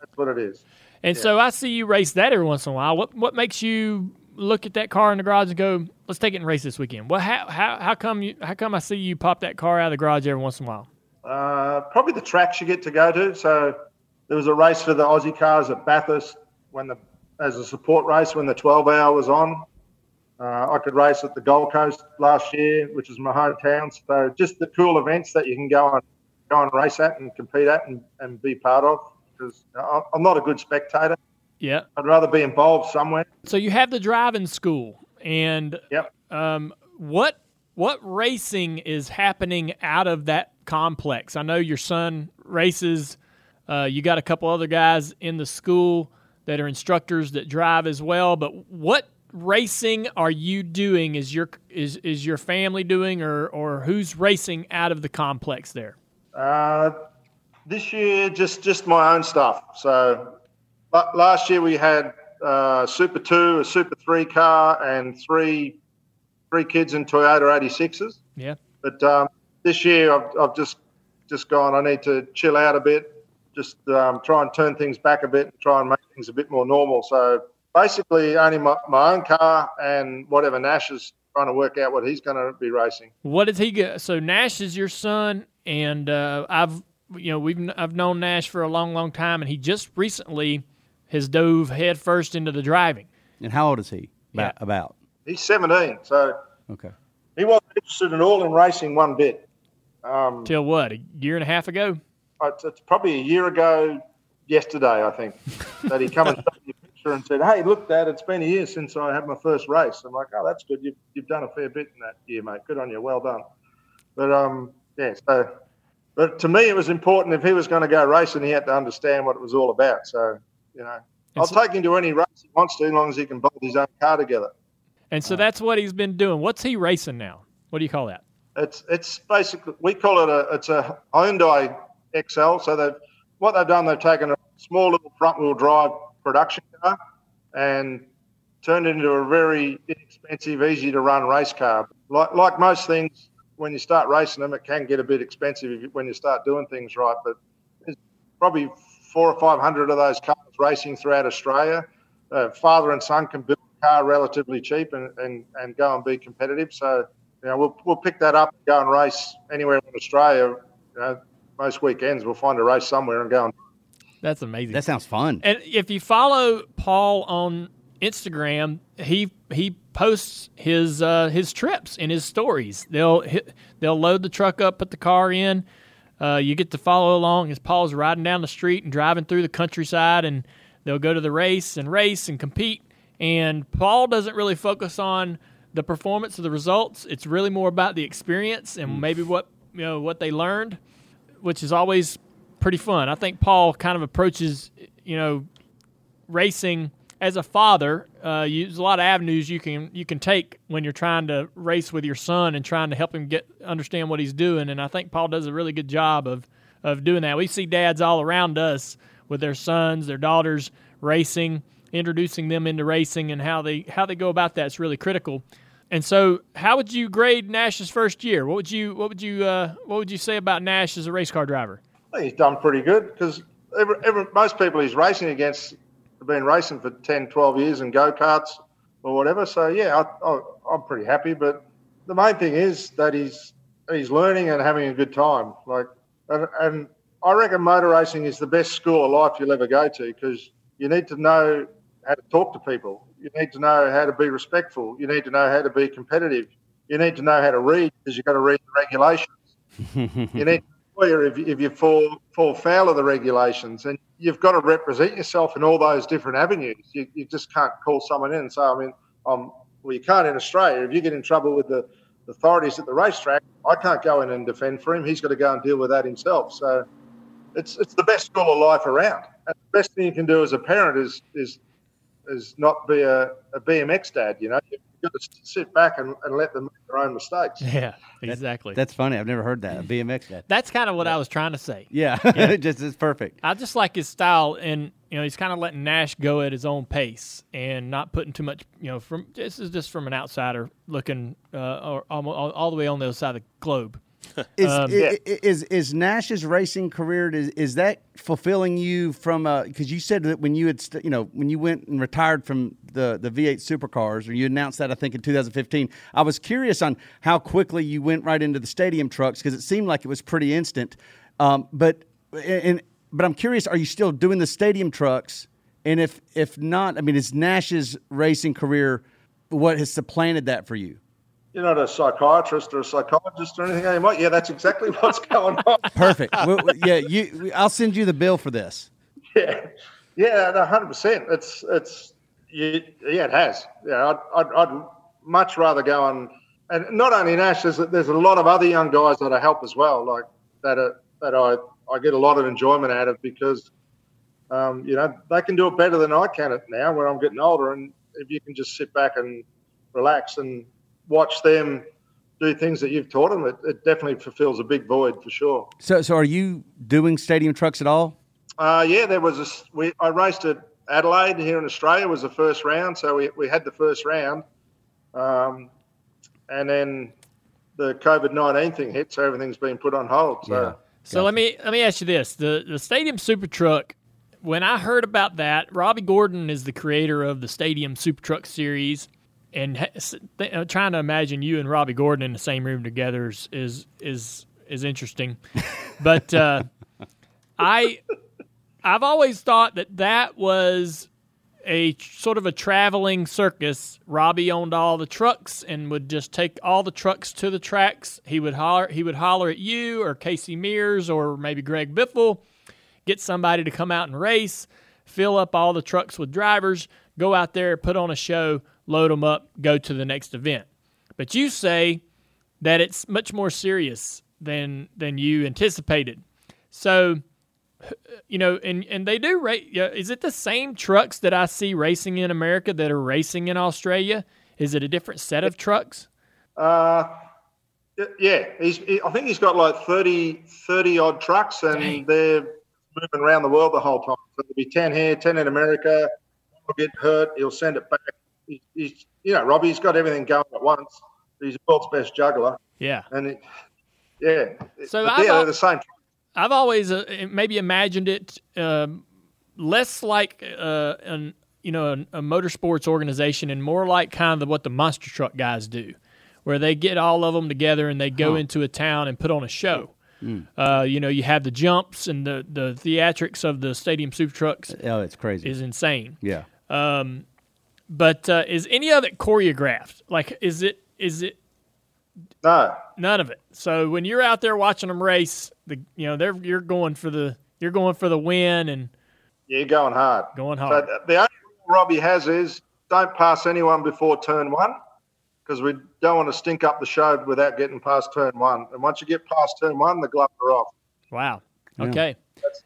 that's what it is. And yeah. so I see you race that every once in a while. What what makes you look at that car in the garage and go, let's take it and race this weekend? Well, how how how come you, how come I see you pop that car out of the garage every once in a while? Uh, probably the tracks you get to go to. So there was a race for the Aussie cars at Bathurst when the as a support race when the twelve hour was on. Uh, I could race at the Gold Coast last year, which is my hometown. So just the cool events that you can go and go and race at and compete at and, and be part of, because I'm not a good spectator. Yeah, I'd rather be involved somewhere. So you have the driving school, and yep. um, what what racing is happening out of that complex? I know your son races. Uh, you got a couple other guys in the school that are instructors that drive as well. But what racing are you doing? Is your is is your family doing, or or who's racing out of the complex there? Uh, this year, just just my own stuff. So. But last year we had uh, Super two, a Super three car, and three three kids in Toyota eighty-sixes. Yeah. But um, this year I've, I've just just gone, I need to chill out a bit, just um, try and turn things back a bit, and try and make things a bit more normal. So basically only my, my own car and whatever Nash is trying to work out what he's going to be racing. What did he get? So Nash is your son, and uh, I've you know we've I've known Nash for a long, long time, and he just recently has dove headfirst into the driving. And how old is he? About, yeah. about? He's seventeen. So okay, he wasn't interested at all in racing one bit. Um, Till what? A year and a half ago? It's, it's probably a year ago yesterday, I think, that he come and took me a picture and said, "Hey, look, Dad, it's been a year since I had my first race." I'm like, "Oh, that's good. You've you've done a fair bit in that year, mate. Good on you. Well done." But um, yeah. So, but to me, it was important if he was going to go racing, he had to understand what it was all about. So. You know, I'll so, take him to any race he wants to, as long as he can bolt his own car together. And so that's what he's been doing. What's he racing now? What do you call that? It's it's basically, we call it a, it's a Hyundai X L. So they've, what they've done, they've taken a small little front-wheel drive production car and turned it into a very inexpensive, easy-to-run race car. Like like most things, when you start racing them, it can get a bit expensive when you start doing things right. But there's probably four or five hundred of those cars racing throughout Australia. Uh, father and son can build a car relatively cheap and, and, and go and be competitive. So, you know, we'll we'll pick that up and go and race anywhere in Australia. You know, most weekends we'll find a race somewhere and go and. That's amazing. That sounds fun. And if you follow Paul on Instagram, he he posts his uh, his trips in his stories. They'll they'll load the truck up, put the car in. Uh, you get to follow along as Paul's riding down the street and driving through the countryside, and they'll go to the race and race and compete. And Paul doesn't really focus on the performance or the results. It's really more about the experience and mm. maybe what you know what they learned, which is always pretty fun. I think Paul kind of approaches you know racing as a father. Uh, you, there's a lot of avenues you can you can take when you're trying to race with your son and trying to help him get understand what he's doing. And I think Paul does a really good job of, of doing that. We see dads all around us with their sons, their daughters racing, introducing them into racing and how they how they go about that is really critical. And so, how would you grade Nash's first year? What would you what would you uh, what would you say about Nash as a race car driver? I think he's done pretty good because every, every, most people he's racing against have been racing for ten, twelve years in go-karts or whatever. So, yeah, I, I, I'm pretty happy. But the main thing is that he's he's learning and having a good time. Like, and, and I reckon motor racing is the best school of life you'll ever go to because you need to know how to talk to people. You need to know how to be respectful. You need to know how to be competitive. You need to know how to read because you've got to read the regulations. You need to know if, if you fall, fall foul of the regulations. And you've got to represent yourself in all those different avenues. You, you just can't call someone in and say, I mean, um, well, you can't in Australia. If you get in trouble with the authorities at the racetrack, I can't go in and defend for him. He's got to go and deal with that himself. So it's it's the best school of life around. And the best thing you can do as a parent is is is not be a, a B M X dad, you know. You've got to sit back and, and let them make their own mistakes. Yeah, exactly. That's, that's funny. I've never heard that, a B M X dad. That's kind of what yeah. I was trying to say. Yeah, yeah. just it's perfect. I just like his style, and, you know, he's kind of letting Nash go at his own pace and not putting too much, you know, from this is just from an outsider looking uh, or, all, all the way on the other side of the globe. Is, um, yeah. is is Nash's racing career is is that fulfilling you from uh because you said that when you had st- you know when you went and retired from the the V eight Supercars, or you announced that I think in two thousand fifteen, I was curious on how quickly you went right into the stadium trucks because it seemed like it was pretty instant. Um, but and but I'm curious, are you still doing the stadium trucks? And if if not, I mean, is Nash's racing career what has supplanted that for you? You're not a psychiatrist or a psychologist or anything, are you, Mike? Yeah, that's exactly what's going on. Perfect. Well, yeah, you, I'll send you the bill for this. Yeah, yeah, one hundred percent. It's, it's, you, yeah, it has. Yeah, I'd, I'd, I'd much rather go on. And not only Nash, there's, there's a lot of other young guys that I help as well, like that, are, that I, I get a lot of enjoyment out of because, um, you know, they can do it better than I can it now when I'm getting older. And if you can just sit back and relax and watch them do things that you've taught them, it, it definitely fulfills a big void for sure. So so are you doing stadium trucks at all? Uh, yeah, there was a, we, I raced at Adelaide here in Australia, was the first round. So we, we had the first round. Um, and then the COVID nineteen thing hit, so everything's been put on hold. So, yeah. so let me let me ask you this. The, the Stadium Super Truck, when I heard about that, Robby Gordon is the creator of the Stadium Super Truck series. And trying to imagine you and Robby Gordon in the same room together is is is, is interesting, but uh, I I've always thought that that was a sort of a traveling circus. Robby owned all the trucks and would just take all the trucks to the tracks. He would holler he would holler at you or Casey Mears or maybe Greg Biffle, get somebody to come out and race, fill up all the trucks with drivers, go out there, put on a show, load them up, go to the next event. But you say that it's much more serious than than you anticipated. So you know, and, and they do race. Is it the same trucks that I see racing in America that are racing in Australia? Is it a different set of trucks? Uh, yeah. He's, he, I think he's got like thirty, thirty odd trucks, and Dang. They're moving around the world the whole time. So there'll be ten here, ten in America. One will get hurt. He'll send it back. He, he's, you know, Robbie's got everything going at once. He's the world's best juggler. Yeah. And it, yeah. So I they're, they're the same trucks. I've always uh, maybe imagined it um, less like uh, an you know a, a motorsports organization and more like kind of what the monster truck guys do, where they get all of them together and they go huh. into a town and put on a show. Mm. Uh, you know, you have the jumps and the, the theatrics of the Stadium Super Trucks. Oh, it's crazy! Is insane. Yeah. Um, but uh, is any of it choreographed? Like, is it is it? No. None of it. So when you're out there watching them race, the you know they're you're going for the you're going for the win and yeah, you're going hard. Going hard. So the only rule Robbie has is don't pass anyone before turn one, because we don't want to stink up the show without getting past turn one. And once you get past turn one, the gloves are off. Wow. Okay. Yeah. That's,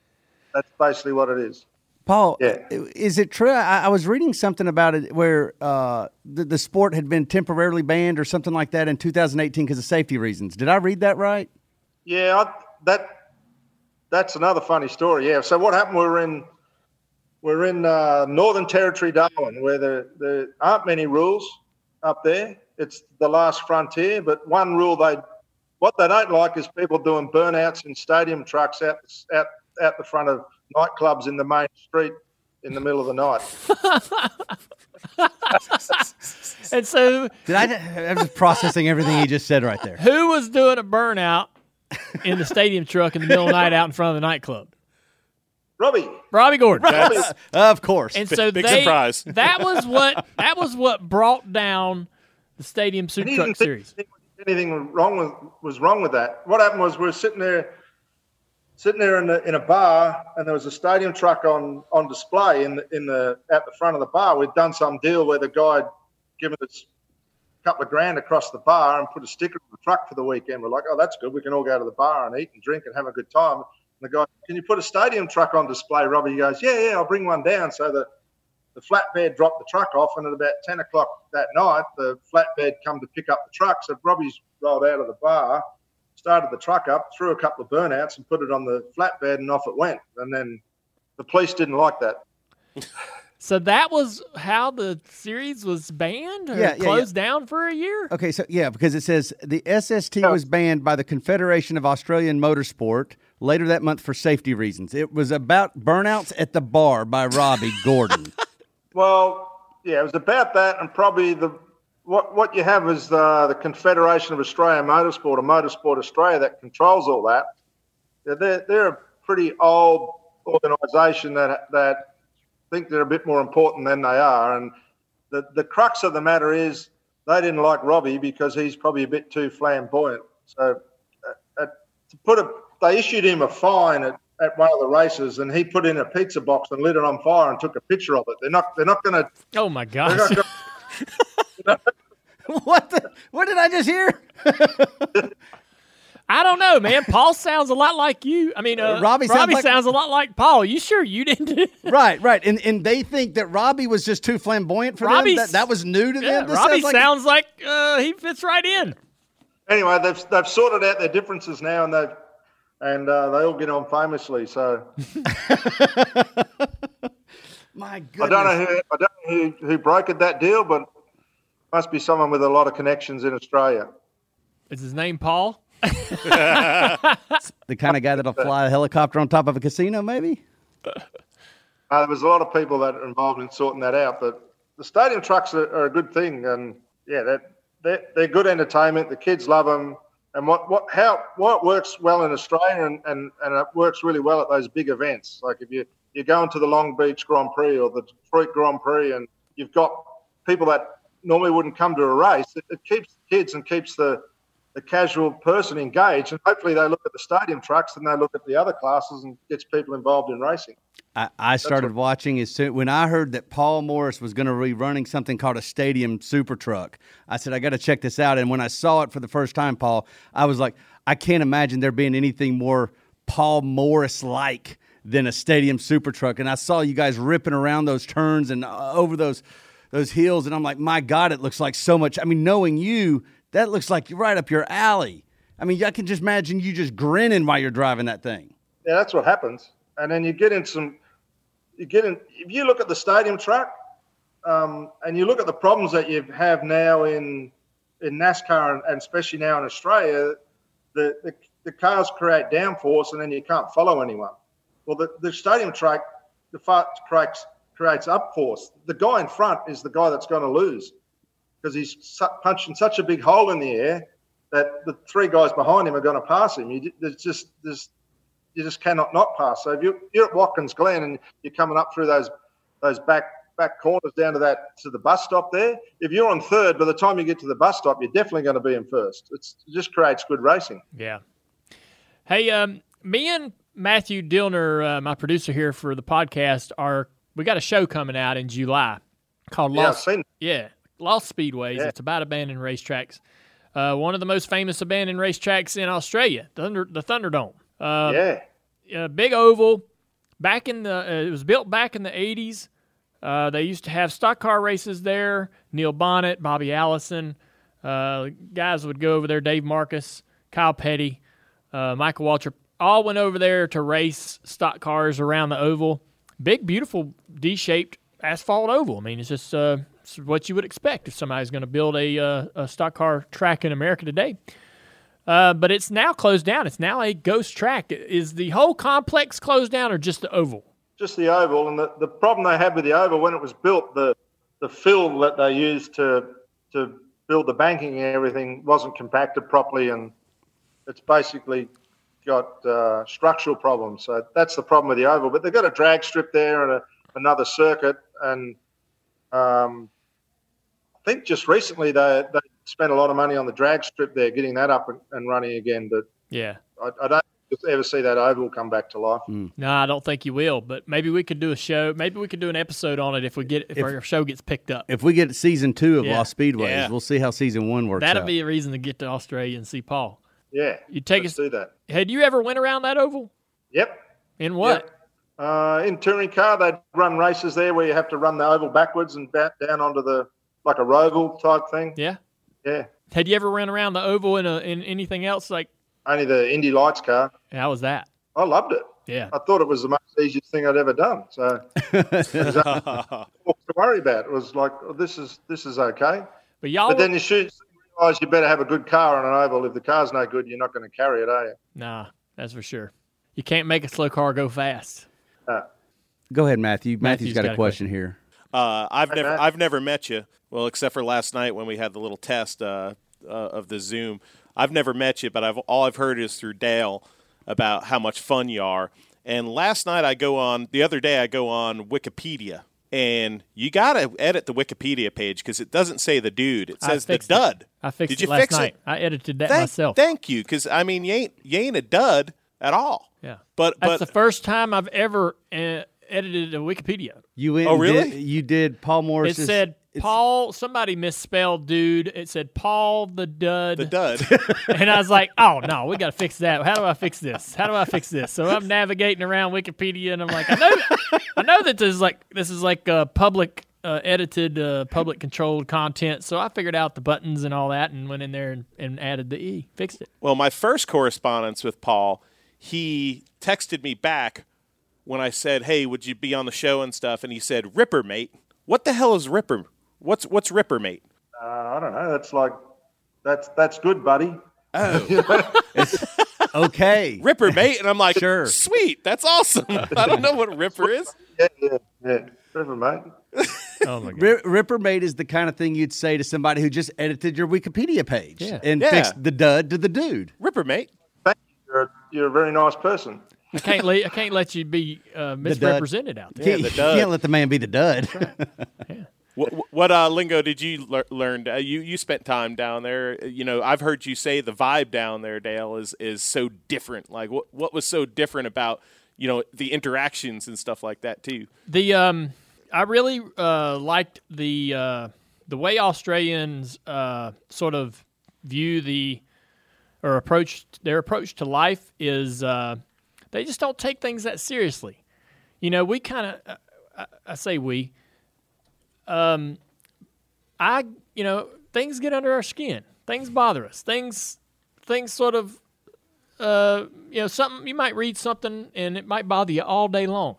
that's basically what it is. Paul, yeah. Is it true? I, I was reading something about it where uh, the, the sport had been temporarily banned or something like that in two thousand eighteen because of safety reasons. Did I read that right? Yeah, I, that that's another funny story. Yeah. So what happened? We we're in we're in uh, Northern Territory, Darwin, where there there aren't many rules up there. It's the last frontier. But one rule they what they don't like is people doing burnouts in stadium trucks out out out the front of nightclubs in the main street in the middle of the night. And so, did I? I'm just processing everything he just said right there. Who was doing a burnout in the stadium truck in the middle of the night out in front of the nightclub? Robbie, Robby Gordon, Robbie. Of course. And so, big they, surprise. That was what that was what brought down the Stadium Super Truck Series. Anything wrong with was wrong with that? What happened was we were sitting there. Sitting there in, the, in a bar, and there was a stadium truck on, on display in the, in the at the front of the bar. We'd done some deal where the guy had given us a couple of grand across the bar and put a sticker on the truck for the weekend. We're like, oh, that's good. We can all go to the bar and eat and drink and have a good time. And the guy, can you put a stadium truck on display, Robbie? He goes, yeah, yeah, I'll bring one down. So the, the flatbed dropped the truck off, and at about ten o'clock that night, the flatbed come to pick up the truck. So Robbie's rolled out of the bar, started the truck up, threw a couple of burnouts and put it on the flatbed, and off it went. And then the police didn't like that. So that was how the series was banned or yeah, yeah, closed yeah. down for a year? Okay, so yeah, because it says the S S T no. was banned by the Confederation of Australian Motorsport later that month for safety reasons. It was about burnouts at the bar by Robby Gordon. Well, yeah, it was about that, and probably the What what you have is the, the Confederation of Australian Motorsport, or Motorsport Australia, that controls all that. They're, they're a pretty old organisation that that think they're a bit more important than they are. And the, the crux of the matter is they didn't like Robbie because he's probably a bit too flamboyant. So uh, uh, to put a, they issued him a fine at, at one of the races, and he put in a pizza box and lit it on fire and took a picture of it. They're not they're not going to. Oh my gosh. What the, what did I just hear? I don't know, man. Paul sounds a lot like you. I mean, uh, Robbie, Robbie sounds, like, sounds a lot like Paul. You sure you didn't? Right, right. And and they think that Robbie was just too flamboyant for Robbie, them. That, that was new to yeah, them. This Robbie sounds like, sounds like uh, he fits right in. Anyway, they've they've sorted out their differences now, and they've and uh, they all get on famously. So. My goodness. I don't know who I don't know who, who brokered that deal, but must be someone with a lot of connections in Australia. Is his name Paul? The kind of guy that'll fly a helicopter on top of a casino, maybe? Uh, there was a lot of people that are involved in sorting that out, but the stadium trucks are, are a good thing, and yeah, they're, they're, they're good entertainment. The kids love them, and what, what how what works well in Australia, and, and, and it works really well at those big events. Like if you you're going to the Long Beach Grand Prix or the Detroit Grand Prix, and you've got people that normally wouldn't come to a race, it, it keeps the kids and keeps the, the casual person engaged. And hopefully they look at the stadium trucks and they look at the other classes and gets people involved in racing. I, I started watching as soon when I heard that Paul Morris was going to be running something called a Stadium Super Truck. I said, I got to check this out. And when I saw it for the first time, Paul, I was like, I can't imagine there being anything more Paul Morris-like than a Stadium Super Truck. And I saw you guys ripping around those turns and over those those hills, and I'm like, my God, it looks like so much. I mean, knowing you, that looks like you're right up your alley. I mean, I can just imagine you just grinning while you're driving that thing. Yeah, that's what happens. And then you get in some – you get in – if you look at the stadium track um, and you look at the problems that you have now in in NASCAR and, and especially now in Australia, the, the, the cars create downforce and then you can't follow anyone. Well, the, the stadium track, the fast track creates upforce. The guy in front is the guy that's going to lose because he's su- punching such a big hole in the air that the three guys behind him are going to pass him. You, there's just, there's, you just cannot not pass. So if you're, you're at Watkins Glen and you're coming up through those those back back corners down to that to the bus stop there, if you're on third, by the time you get to the bus stop, you're definitely going to be in first. It's, it just creates good racing. Yeah. Hey, um, me and Matthew Dillner, uh, my producer here for the podcast, are we got a show coming out in July called Lost, yeah, yeah, Lost Speedways. Yeah. It's about abandoned racetracks. Uh, one of the most famous abandoned racetracks in Australia, Thunder, the Thunderdome. Uh, yeah. A big oval. Back in the, uh, it was built back in the eighties. Uh, they used to have stock car races there. Neil Bonnet, Bobby Allison, uh, guys would go over there. Dave Marcus, Kyle Petty, uh, Michael Waltrip, all went over there to race stock cars around the oval. Big, beautiful, D-shaped asphalt oval. I mean, it's just uh, it's what you would expect if somebody's going to build a, uh, a stock car track in America today. Uh, but it's now closed down. It's now a ghost track. Is the whole complex closed down or just the oval? Just the oval. And the, the problem they had with the oval when it was built, the the fill that they used to to build the banking and everything wasn't compacted properly, and it's basically got uh, structural problems. So that's the problem with the oval. But they've got a drag strip there and a, another circuit. And um, I think just recently they, they spent a lot of money on the drag strip there, getting that up and, and running again. But yeah, I, I don't ever see that oval come back to life. Mm. No, I don't think you will. But maybe we could do a show. Maybe we could do an episode on it if we get if, if our show gets picked up. If we get season two of yeah. Lost Speedways, yeah. we'll see how season one works That'll out. Be a reason to get to Australia and see Paul. Yeah, you take us. Do that. Had you ever went around that oval? Yep. In what? Yep. Uh, in touring car, they'd run races there where you have to run the oval backwards and back down onto the like a Roval type thing. Yeah. Yeah. Had you ever ran around the oval in a, in anything else like? Only the Indy Lights car. How was that? I loved it. Yeah. I thought it was the most easiest thing I'd ever done. So to worry about it was like oh, this is this is okay. But y'all. But were- then you shoot. You better have a good car on an oval. If the car's no good, you're not going to carry it, are you? Nah, that's for sure. You can't make a slow car go fast. Uh, go ahead, Matthew. Matthew's, Matthew's got, got a question, question. here. Uh, I've hey, never, Matt. I've never met you. Well, except for last night when we had the little test uh, uh, of the Zoom. I've never met you, but I've all I've heard is through Dale about how much fun you are. And last night I go on the other day I go on Wikipedia. And you got to edit the Wikipedia page because it doesn't say the dude. It says the dud. It. I fixed Did you it last fix night. It? I edited that thank, myself. Thank you, because, I mean, you ain't, you ain't a dud at all. Yeah. But, That's but, the first time I've ever uh, edited a Wikipedia. You went, oh, really? Did, you did Paul Morris. It said Paul. Somebody misspelled dude. It said Paul the dud. The dud. And I was like, oh, no, we got to fix that. How do I fix this? How do I fix this? So I'm navigating around Wikipedia, and I'm like, I know I know that this is like, this is like uh, public uh, edited, uh, public controlled content. So I figured out the buttons and all that and went in there and, and added the E, fixed it. Well, my first correspondence with Paul, he texted me back when I said, hey, would you be on the show and stuff? And he said, Ripper, mate. What the hell is Ripper? What's what's Ripper, mate? Uh, I don't know. That's like, that's that's good, buddy. Oh, okay. Ripper, mate. And I'm like, sure. Sweet. That's awesome. I don't know what Ripper is. Yeah, yeah, yeah. Ripper, mate. Oh my God. R- Ripper, mate is the kind of thing you'd say to somebody who just edited your Wikipedia page yeah. and yeah. fixed the dud to the dude. Ripper, mate. Thank you. You're a, you're a very nice person. I can't, le- I can't let you be uh, misrepresented the out there. Yeah, the dud. You can't let the man be the dud. That's right. Yeah. What, what uh, lingo did you lear- learn? Uh, you you spent time down there. You know, I've heard you say the vibe down there, Dale, is is so different. Like, what what was so different about, you know, the interactions and stuff like that too? The um, I really uh, liked the uh, the way Australians uh, sort of view the or approach their approach to life is uh, They just don't take things that seriously. You know, we kind of, uh, I, I say we, um, I, you know, things get under our skin. Things bother us. Things, things sort of, uh, you know, something, you might read something and it might bother you all day long,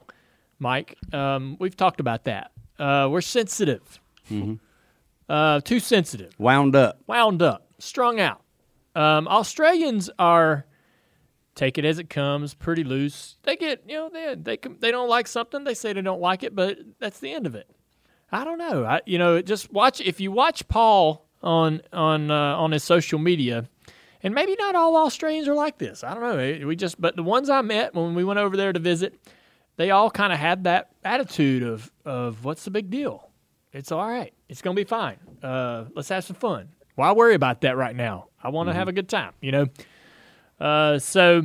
Mike. Um, we've talked about that. Uh, we're sensitive. Mm-hmm. Uh, too sensitive. Wound up. Wound up. Strung out. Um, Australians are take it as it comes, pretty loose. They get, you know, they they they don't like something, they say they don't like it, but that's the end of it. I don't know. I you know, just watch if you watch Paul on on uh, on his social media, and maybe not all Australians are like this. I don't know. We just but the ones I met when we went over there to visit, they all kind of had that attitude of of what's the big deal? It's all right. It's going to be fine. Uh, let's have some fun. Why worry about that right now? I want to mm-hmm. have a good time, you know? Uh, so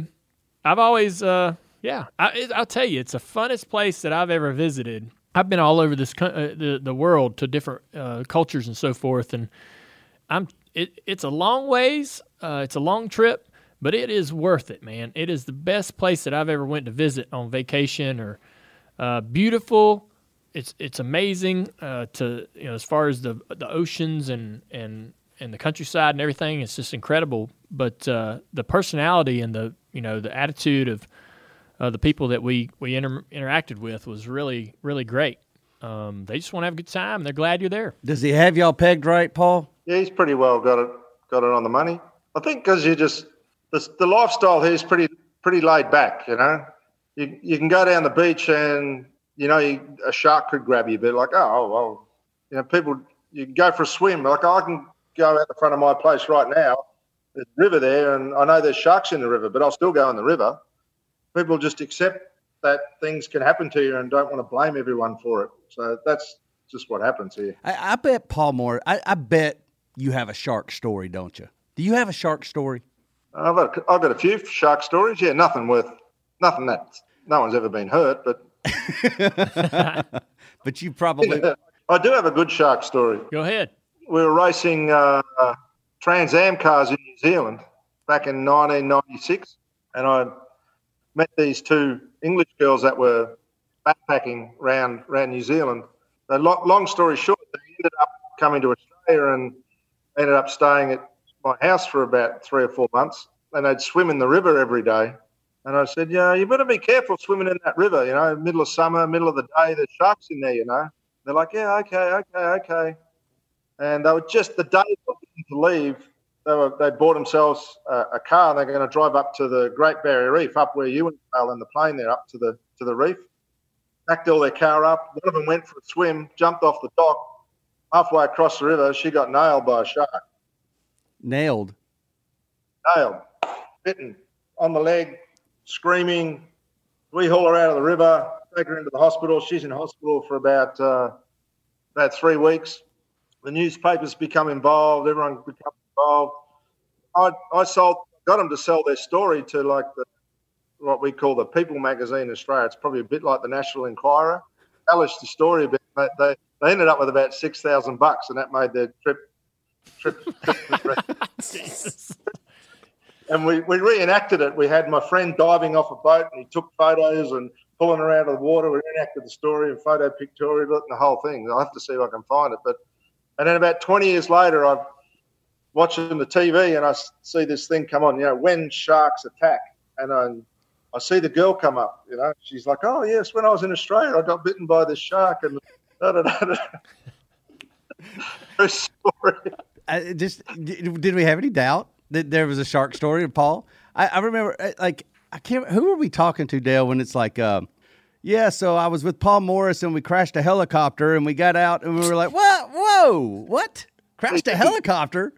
I've always, uh, yeah, I, it, I'll tell you, it's the funnest place that I've ever visited. I've been all over this uh, the, the world to different uh, cultures and so forth, and I'm it, it's a long ways. Uh, it's a long trip, but it is worth it, man. It is the best place that I've ever went to visit on vacation or uh, beautiful. It's it's amazing uh, to you know as far as the the oceans and, and, and the countryside and everything. It's just incredible. But uh, the personality and the you know the attitude of uh, the people that we we inter- interacted with was really really great. Um, they just want to have a good time. And they're glad you're there. Does he have y'all pegged right, Paul? Yeah, he's pretty well got it got it on the money. I think because you just the the lifestyle here is pretty pretty laid back. You know, you you can go down the beach and. You know, you, a shark could grab you, but like, oh, well, you know, people, you can go for a swim. Like, I can go out the front of my place right now. There's a river there, and I know there's sharks in the river, but I'll still go in the river. People just accept that things can happen to you and don't want to blame everyone for it. So that's just what happens here. I, I bet, Paul Moore, I, I bet you have a shark story, don't you? Do you have a shark story? I've got, I've got a few shark stories. Yeah, nothing worth, nothing that no one's ever been hurt, but. But you probably yeah, I do have a good shark story. Go ahead. We were racing uh, Trans Am cars in New Zealand back in nineteen ninety-six, and I met these two English girls that were backpacking round round New Zealand. So long, long story short, they ended up coming to Australia and ended up staying at my house for about three or four months, and they'd swim in the river every day. And I said, yeah, you better be careful swimming in that river, you know, middle of summer, middle of the day, there's sharks in there, you know. They're like, yeah, okay, okay, okay. And they were just the day to leave, they were they bought themselves a, a car, and they're going to drive up to the Great Barrier Reef, up where you and Dale and the plane there, up to the to the reef. Backed all their car up. One of them went for a swim, jumped off the dock. Halfway across the river, she got nailed by a shark. Nailed? Nailed. Bitten on the leg. Screaming, we haul her out of the river, take her into the hospital. She's in hospital for about uh, about three weeks. The newspapers become involved. Everyone becomes involved. I I sold, got them to sell their story to like the what we call the People magazine in Australia. It's probably a bit like the National Enquirer. Published the story, but they, they they ended up with about six thousand bucks, and that made their trip trip. Jesus. And we, we reenacted it. We had my friend diving off a boat, and he took photos and pulling her out of the water. We reenacted the story and photo pictorial and the whole thing. I'll have to see if I can find it. But and then about twenty years later, I'm watching the T V, and I see this thing come on, you know, when sharks attack. And I, I see the girl come up, you know. She's like, oh, yes, when I was in Australia, I got bitten by this shark. And da-da-da-da. Her story. I just, did we have any doubt? There was a shark story, Paul. I, I remember, like, I can't. Who were we talking to, Dale? When it's like, um, yeah. So I was with Paul Morris, and we crashed a helicopter, and we got out, and we were like, whoa, whoa, what? Crashed a helicopter?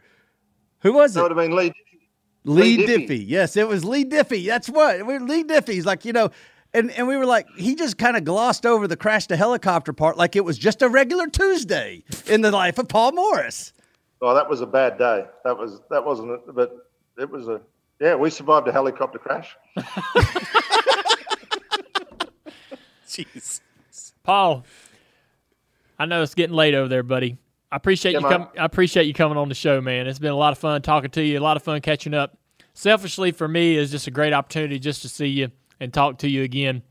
Who was it? That would have been Lee. Lee, Lee Diffie. Diffie. Yes, it was Lee Diffie. That's what. We Lee Diffie's like, you know, and and we were like, he just kind of glossed over the crashed a helicopter part, like it was just a regular Tuesday in the life of Paul Morris. Oh, that was a bad day. That was that wasn't it, but it was a yeah. We survived a helicopter crash. Jeez, Paul, I know it's getting late over there, buddy. I appreciate yeah, you coming. I appreciate you coming on the show, man. It's been a lot of fun talking to you. A lot of fun catching up. Selfishly for me, it's just a great opportunity just to see you and talk to you again.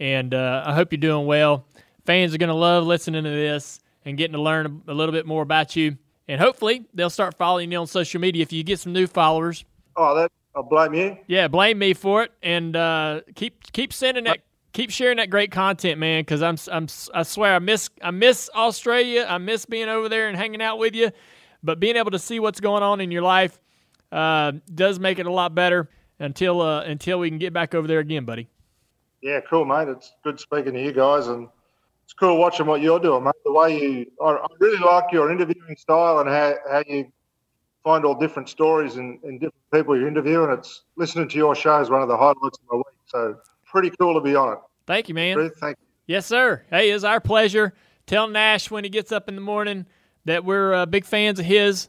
And uh, I hope you're doing well. Fans are going to love listening to this and getting to learn a little bit more about you. And hopefully they'll start following you on social media if you get some new followers. Oh, that I'll blame you. Yeah, blame me for it. And uh, keep keep sending that, keep sharing that great content, man. Because I'm I'm I swear I miss I miss Australia. I miss being over there and hanging out with you. But being able to see what's going on in your life uh, does make it a lot better. Until uh, until we can get back over there again, buddy. Yeah, cool, mate. It's good speaking to you guys, and it's cool watching what you're doing, mate. The way you, I, I really like your interviewing style and how, how you find all different stories and, and different people you interview, and it's listening to your show is one of the highlights of my week. So pretty cool to be on it. Thank you, man. Ruth, thank you. Yes, sir. Hey, it's our pleasure. Tell Nash when he gets up in the morning that we're uh, big fans of his.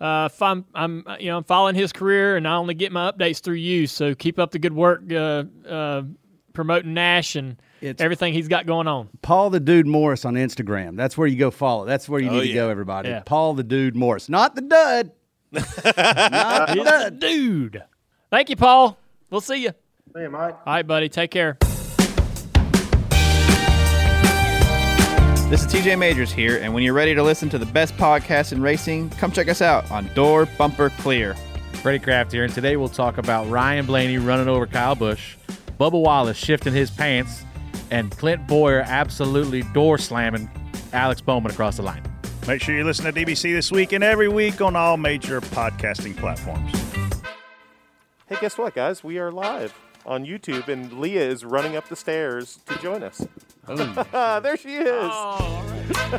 Uh, if I'm, I'm, you know, I'm following his career, and I only get my updates through you. So keep up the good work. Uh, uh, promoting Nash and it's everything he's got going on. Paul the Dude Morris on Instagram. That's where you go follow. That's where you oh, need yeah. to go, everybody. Yeah. Paul the Dude Morris. Not the dud. Not the dud. Dude. Thank you, Paul. We'll see you. See you, Mike. All right, buddy. Take care. This is T J Majors here, and when you're ready to listen to the best podcast in racing, come check us out on Door Bumper Clear. Freddie Kraft here, and today we'll talk about Ryan Blaney running over Kyle Busch, Bubba Wallace shifting his pants, and Clint Boyer absolutely door slamming Alex Bowman across the line. Make sure you listen to D B C this week and every week on all major podcasting platforms. Hey, guess what, guys? We are live on YouTube, and Leah is running up the stairs to join us. Oh. There she is. Oh, all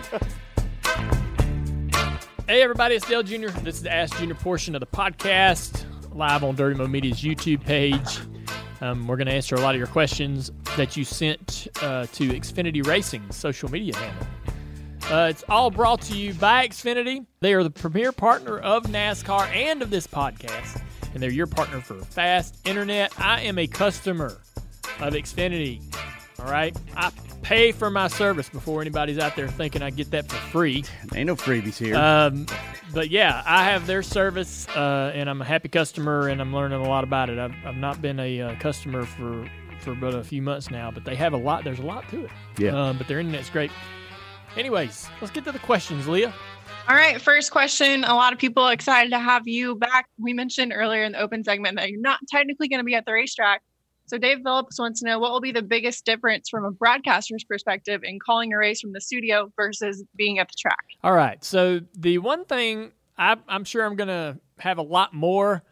right. Hey, everybody, it's Dale Junior This is the Ask Junior portion of the podcast, live on Dirty Mo Media's YouTube page. Um, we're going to answer a lot of your questions that you sent uh, to Xfinity Racing's social media handle. Uh, it's all brought to you by Xfinity. They are the premier partner of NASCAR and of this podcast, and they're your partner for fast internet. I am a customer of Xfinity, all right? I pay for my service before anybody's out there thinking I get that for free. Ain't no freebies here. Um, but, yeah, I have their service, uh, and I'm a happy customer, and I'm learning a lot about it. I've, I've not been a uh, customer for, for about a few months now, but they have a lot. There's a lot to it. Yeah. Uh, but their internet's great. Anyways, let's get to the questions, Leah. All right, first question. A lot of people are excited to have you back. We mentioned earlier in the open segment that you're not technically going to be at the racetrack. So Dave Phillips wants to know, what will be the biggest difference from a broadcaster's perspective in calling a race from the studio versus being at the track? All right, so the one thing I, I'm sure I'm going to have a lot more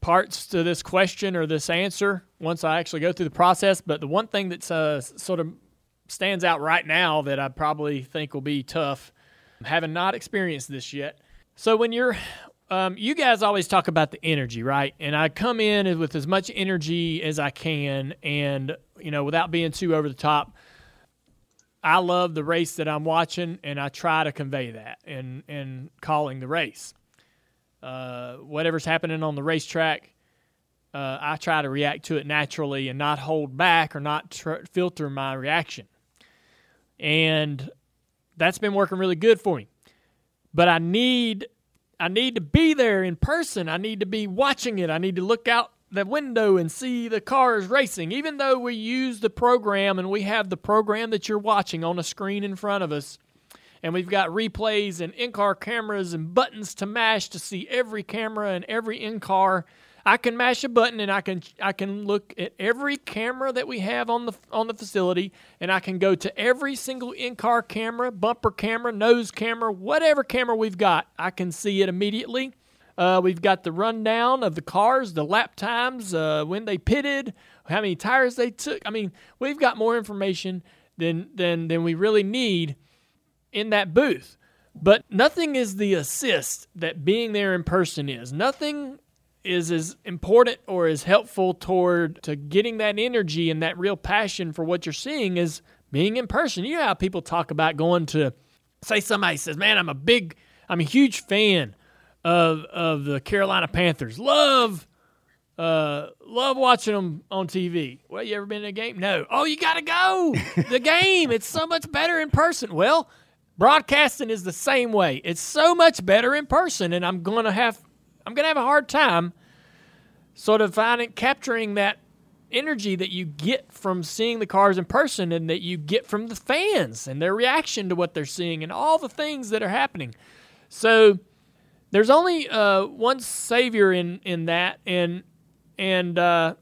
parts to this question or this answer once I actually go through the process, but the one thing that's uh, sort of stands out right now that I probably think will be tough, having not experienced this yet. So when you're, um, you guys always talk about the energy, right? And I come in with as much energy as I can and, you know, without being too over the top. I love the race that I'm watching and I try to convey that in, in calling the race. Uh, whatever's happening on the racetrack, uh, I try to react to it naturally and not hold back or not tr- filter my reaction. And that's been working really good for me. But I need I need to be there in person. I need to be watching it. I need to look out the window and see the cars racing. Even though we use the program and we have the program that you're watching on a screen in front of us, and we've got replays and in-car cameras and buttons to mash to see every camera and every in-car. I can mash a button and I can I can look at every camera that we have on the on the facility, and I can go to every single in-car camera, bumper camera, nose camera, whatever camera we've got. I can see it immediately. Uh, we've got the rundown of the cars, the lap times, uh, when they pitted, how many tires they took. I mean, we've got more information than than than we really need in that booth. But nothing is the assist that being there in person is. Nothing is as important or as helpful toward to getting that energy and that real passion for what you're seeing as being in person. You know how people talk about going to, say somebody says, man, I'm a big, I'm a huge fan of of the Carolina Panthers. Love, uh, love watching them on T V. Well, you ever been to a game? No. Oh, you got to go. The game, it's so much better in person. Well, broadcasting is the same way. It's so much better in person, and I'm going to have I'm going to have a hard time sort of finding, capturing that energy that you get from seeing the cars in person and that you get from the fans and their reaction to what they're seeing and all the things that are happening. So there's only uh, one savior in, in that, and and uh,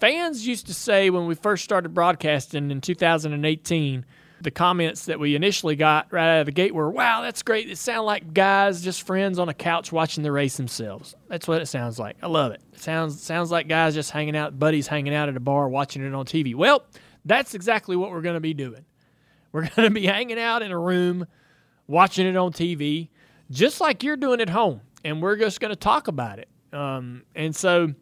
fans used to say when we first started broadcasting in two thousand eighteen, the comments that we initially got right out of the gate were, wow, that's great. It sounds like guys, just friends on a couch watching the race themselves. That's what it sounds like. I love it. It sounds, sounds like guys just hanging out, buddies hanging out at a bar watching it on T V. Well, that's exactly what we're going to be doing. We're going to be hanging out in a room watching it on T V, just like you're doing at home, and we're just going to talk about it. Um, and so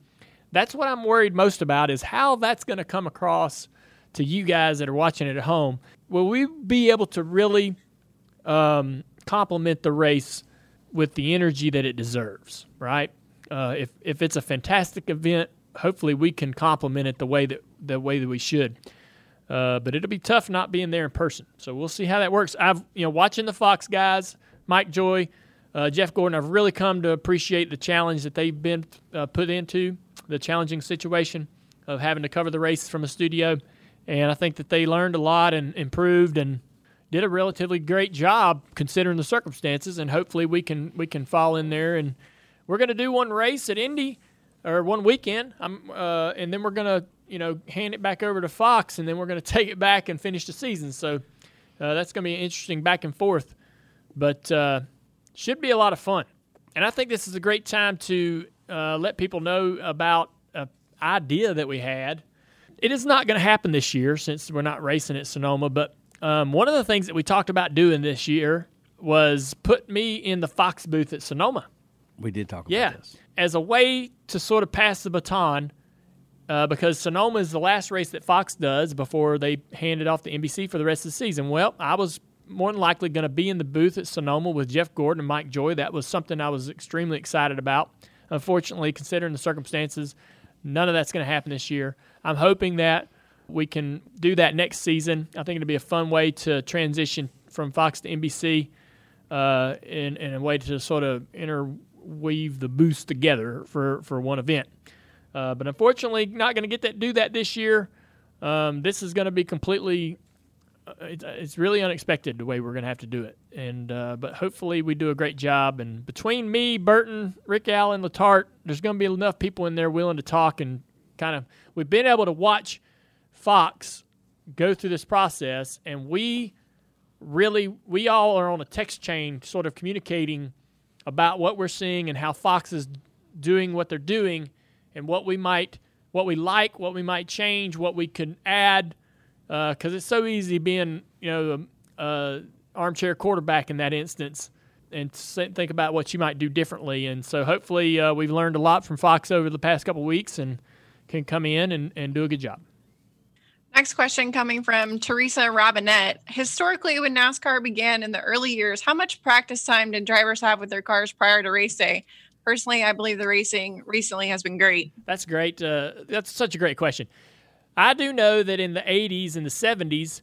that's what I'm worried most about, is how that's going to come across to you guys that are watching it at home. Will we be able to really um, complement the race with the energy that it deserves, right? Uh, if if it's a fantastic event, hopefully we can complement it the way that the way that we should. Uh, but it'll be tough not being there in person. So we'll see how that works. I've you know watching the Fox guys, Mike Joy, uh, Jeff Gordon, I've really come to appreciate the challenge that they've been uh, put into, the challenging situation of having to cover the race from a studio. And I think that they learned a lot and improved and did a relatively great job considering the circumstances. And hopefully we can we can fall in there. And we're going to do one race at Indy, or one weekend. I'm, uh, and then we're going to you know hand it back over to Fox, and then we're going to take it back and finish the season. So uh, that's going to be an interesting back and forth. But uh, should be a lot of fun. And I think this is a great time to uh, let people know about an idea that we had. It is not going to happen this year since we're not racing at Sonoma, but um, one of the things that we talked about doing this year was put me in the Fox booth at Sonoma. We did talk about yeah, this. As a way to sort of pass the baton, uh, because Sonoma is the last race that Fox does before they hand it off to N B C for the rest of the season. Well, I was more than likely going to be in the booth at Sonoma with Jeff Gordon and Mike Joy. That was something I was extremely excited about. Unfortunately, considering the circumstances, none of that's going to happen this year. I'm hoping that we can do that next season. I think it'll be a fun way to transition from Fox to N B C uh, in, in a way to sort of interweave the booths together for, for one event. Uh, but unfortunately, not going to get that do that this year. Um, this is going to be completely uh, – it, it's really unexpected the way we're going to have to do it. And uh, but hopefully we do a great job. And between me, Burton, Rick Allen, Letarte, there's going to be enough people in there willing to talk and – kind of, we've been able to watch Fox go through this process, and we really, we all are on a text chain sort of communicating about what we're seeing and how Fox is doing what they're doing and what we might, what we like, what we might change, what we can add, because uh, it's so easy being, you know, a, a armchair quarterback in that instance and think about what you might do differently. And so hopefully uh, we've learned a lot from Fox over the past couple of weeks and can come in and, and do a good job. Next question coming from Teresa Robinette. Historically, when NASCAR began in the early years, how much practice time did drivers have with their cars prior to race day? Personally, I believe the racing recently has been great. That's great. Uh, that's such a great question. I do know that in the eighties and the seventies,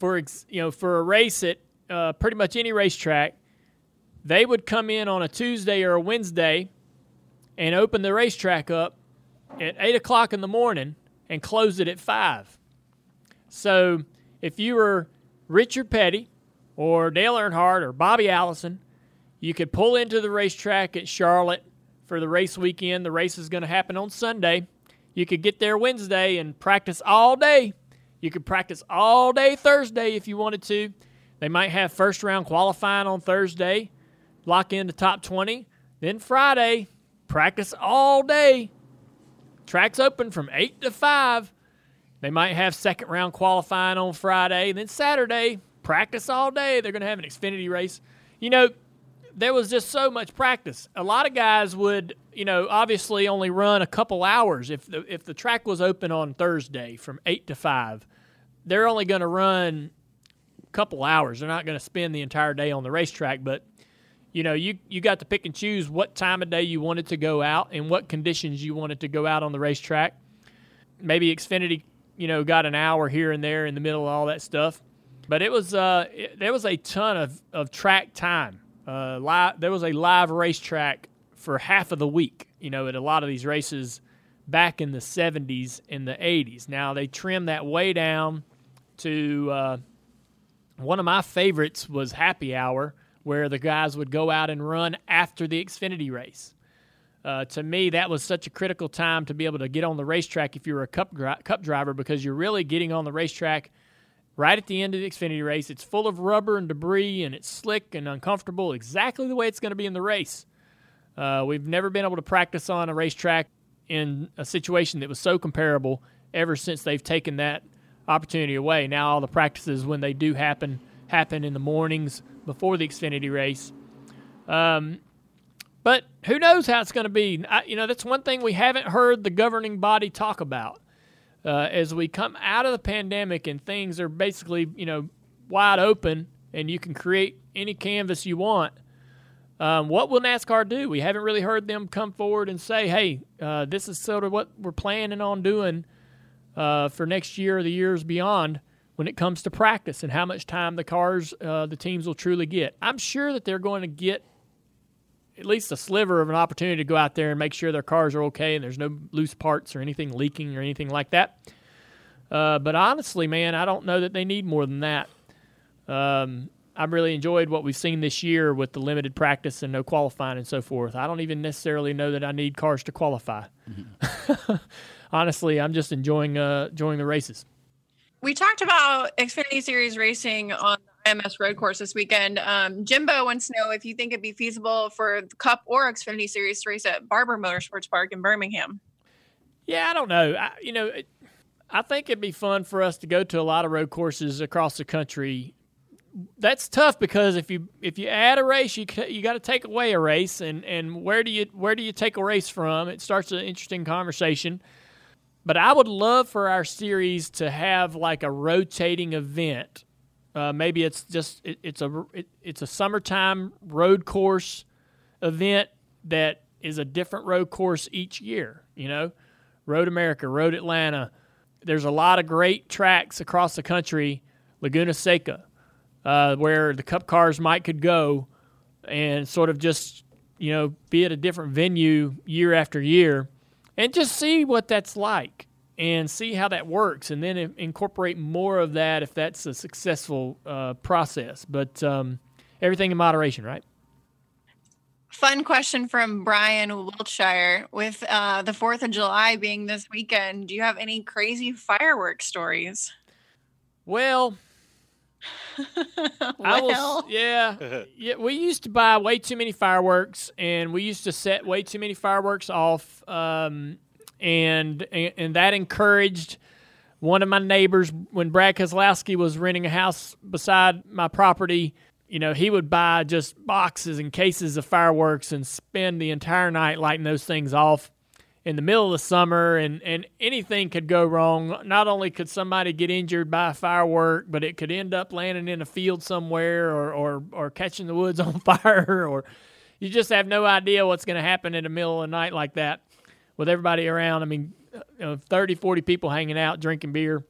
for ex, you know, for a race at uh, pretty much any racetrack, they would come in on a Tuesday or a Wednesday and open the racetrack up at eight o'clock in the morning and close it at five. So if you were Richard Petty or Dale Earnhardt or Bobby Allison, you could pull into the racetrack at Charlotte for the race weekend. The race is going to happen on Sunday. You could get there Wednesday and practice all day. You could practice all day Thursday if you wanted to. They might have first-round qualifying on Thursday, lock in the top twenty. Then Friday, practice all day. Track's open from eight to five. They might have second-round qualifying on Friday. Then Saturday, practice all day. They're going to have an Xfinity race. You know, there was just so much practice. A lot of guys would, you know, obviously only run a couple hours. If the, if the track was open on Thursday from eight to five, they're only going to run a couple hours. They're not going to spend the entire day on the racetrack. But, you know, you, you got to pick and choose what time of day you wanted to go out and what conditions you wanted to go out on the racetrack. Maybe Xfinity, you know, got an hour here and there in the middle of all that stuff. But it was uh, it, there was a ton of, of track time. Uh, live, there was a live racetrack for half of the week, you know, at a lot of these races back in the seventies and the eighties. Now, they trimmed that way down to uh, one of my favorites was Happy Hour, where the guys would go out and run after the Xfinity race. Uh, to me, that was such a critical time to be able to get on the racetrack if you were a cup, gri- cup driver, because you're really getting on the racetrack right at the end of the Xfinity race. It's full of rubber and debris, and it's slick and uncomfortable, exactly the way it's going to be in the race. Uh, we've never been able to practice on a racetrack in a situation that was so comparable ever since they've taken that opportunity away. Now all the practices, when they do happen, happen in the mornings before the Xfinity race. Um, but who knows how it's going to be. I, you know, that's one thing we haven't heard the governing body talk about. Uh, as we come out of the pandemic and things are basically, you know, wide open and you can create any canvas you want, Um, what will NASCAR do? We haven't really heard them come forward and say, hey, uh, this is sort of what we're planning on doing uh, for next year or the years beyond when it comes to practice and how much time the cars, uh, the teams will truly get. I'm sure that they're going to get at least a sliver of an opportunity to go out there and make sure their cars are okay and there's no loose parts or anything leaking or anything like that. Uh, but honestly, man, I don't know that they need more than that. Um I've really enjoyed what we've seen this year with the limited practice and no qualifying and so forth. I don't even necessarily know that I need cars to qualify. Mm-hmm. Honestly, I'm just enjoying uh, enjoying the races. We talked about Xfinity Series racing on the I M S road course this weekend. Um, Jimbo wants to know if you think it'd be feasible for the Cup or Xfinity Series to race at Barber Motorsports Park in Birmingham. Yeah, I don't know. I, you know, it, I think it'd be fun for us to go to a lot of road courses across the country. That's tough because if you if you add a race, you you got to take away a race, and, and where do you where do you take a race from? It starts an interesting conversation. But I would love for our series to have like a rotating event. Uh, maybe it's just it, it's a it, it's a summertime road course event that is a different road course each year. You know, Road America, Road Atlanta. There's a lot of great tracks across the country. Laguna Seca. Uh, where the Cup cars might could go and sort of just, you know, be at a different venue year after year and just see what that's like and see how that works and then incorporate more of that if that's a successful uh, process. But um, everything in moderation, right? Fun question from Brian Wiltshire. With uh, the fourth of July being this weekend, do you have any crazy fireworks stories? Well... well. I will, yeah, yeah. We used to buy way too many fireworks, and we used to set way too many fireworks off, um, and, and and that encouraged one of my neighbors. When Brad Kozlowski was renting a house beside my property, you know, he would buy just boxes and cases of fireworks and spend the entire night lighting those things off in the middle of the summer, and, and anything could go wrong. Not only could somebody get injured by a firework, but it could end up landing in a field somewhere or or, or catching the woods on fire, or you just have no idea what's going to happen in the middle of the night like that with everybody around. I mean, you know, thirty, forty people hanging out, drinking beer.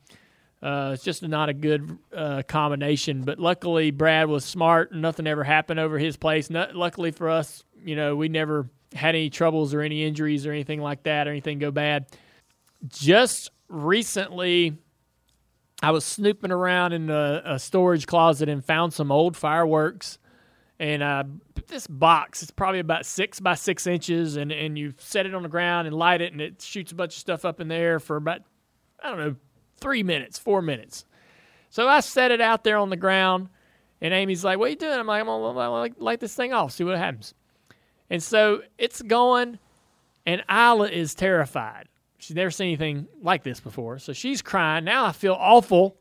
Uh, it's just not a good uh, combination. But luckily, Brad was smart, and nothing ever happened over his place. Not, luckily for us, you know, we never had any troubles or any injuries or anything like that or anything go bad. Just recently, I was snooping around in a, a storage closet and found some old fireworks. And uh, this box, it's probably about six by six inches, and, and you set it on the ground and light it, and it shoots a bunch of stuff up in there for about, I don't know, three minutes, four minutes. So I set it out there on the ground, and Amy's like, what are you doing? I'm like, I'm going to light this thing off, see what happens. And so it's going, and Isla is terrified. She's never seen anything like this before. So she's crying. Now I feel awful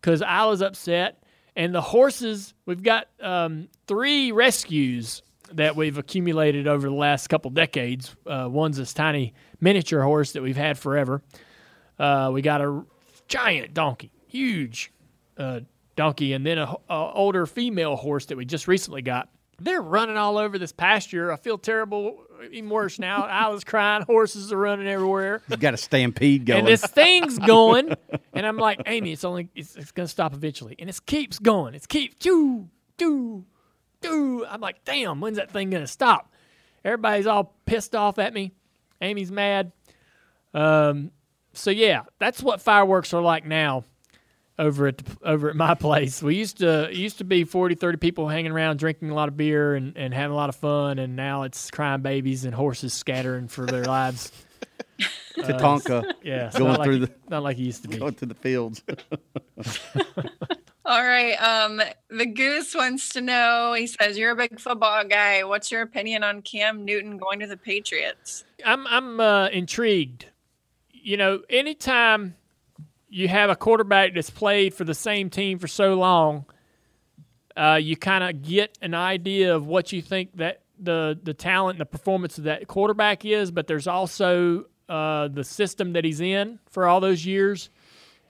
because Isla's upset. And the horses, we've got um, three rescues that we've accumulated over the last couple decades. Uh, one's this tiny miniature horse that we've had forever. Uh, we got a giant donkey, huge uh, donkey, and then an older female horse that we just recently got. They're running all over this pasture. I feel terrible, even worse now. I was crying. Horses are running everywhere. You got a stampede going. And this thing's going. And I'm like, Amy, it's only it's, it's going to stop eventually. And it keeps going. It keeps, doo, doo, doo. I'm like, damn, when's that thing going to stop? Everybody's all pissed off at me. Amy's mad. Um, so yeah, that's what fireworks are like now over at the, over at my place. We used to it used to be forty, thirty people hanging around, drinking a lot of beer and, and having a lot of fun, and now it's crying babies and horses scattering for their lives. To uh, Tonka, yeah, going through like, the not like he used to be going through the fields. All right, um, the Goose wants to know. He says, "You're a big football guy. What's your opinion on Cam Newton going to the Patriots?" I'm I'm uh, intrigued. You know, anytime you have a quarterback that's played for the same team for so long, uh, you kind of get an idea of what you think that the the talent and the performance of that quarterback is. But there's also Uh, the system that he's in for all those years,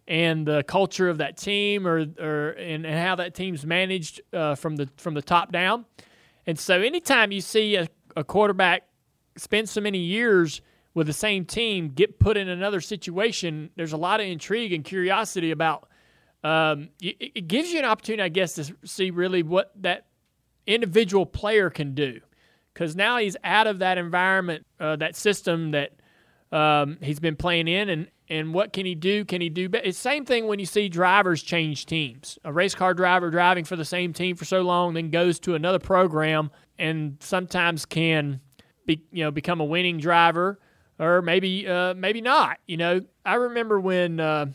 and the culture of that team, or or and, and how that team's managed uh, from the from the top down. And so, anytime you see a, a quarterback spend so many years with the same team, get put in another situation, there's a lot of intrigue and curiosity about. Um, it, it gives you an opportunity, I guess, to see really what that individual player can do, because now he's out of that environment, uh, that system that. Um, he's been playing in, and, and what can he do? Can he do better? It's the same thing when you see drivers change teams. A race car driver driving for the same team for so long, then goes to another program, and sometimes can be, you know, become a winning driver, or maybe uh, maybe not. You know, I remember when uh,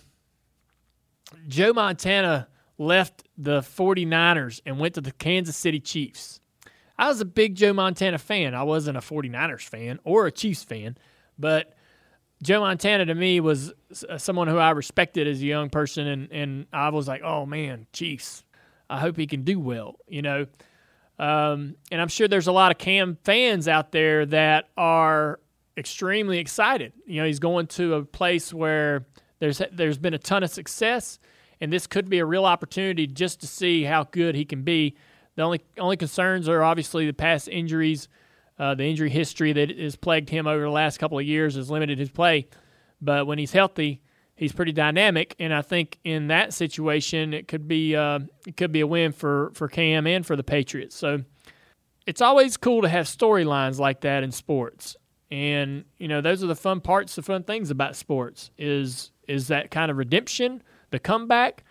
Joe Montana left the forty-niners and went to the Kansas City Chiefs. I was a big Joe Montana fan. I wasn't a forty-niners fan or a Chiefs fan, but Joe Montana, to me, was someone who I respected as a young person, and, and I was like, oh, man, Chiefs, I hope he can do well, you know. Um, and I'm sure there's a lot of Cam fans out there that are extremely excited. You know, he's going to a place where there's there's been a ton of success, and this could be a real opportunity just to see how good he can be. The only, only concerns are obviously the past injuries. Uh, the injury history that has plagued him over the last couple of years has limited his play. But when he's healthy, he's pretty dynamic, and I think in that situation, it could be uh, it could be a win for, for Cam and for the Patriots. So it's always cool to have storylines like that in sports. And, you know, those are the fun parts, the fun things about sports is is that kind of redemption, the comeback,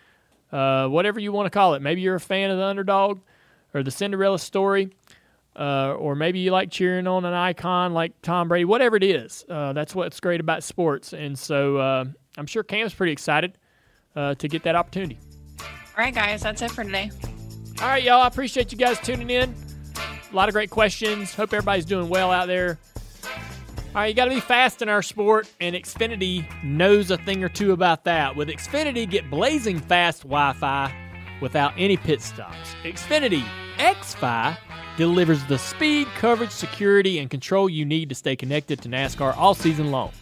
uh, whatever you want to call it. Maybe you're a fan of the underdog or the Cinderella story. Uh, or maybe you like cheering on an icon like Tom Brady, whatever it is. Uh, that's what's great about sports. And so uh, I'm sure Cam's pretty excited uh, to get that opportunity. All right, guys, that's it for today. All right, y'all. I appreciate you guys tuning in. A lot of great questions. Hope everybody's doing well out there. All right, you got to be fast in our sport, and Xfinity knows a thing or two about that. With Xfinity, get blazing fast Wi-Fi without any pit stops. Xfinity X-Fi delivers the speed, coverage, security, and control you need to stay connected to NASCAR all season long.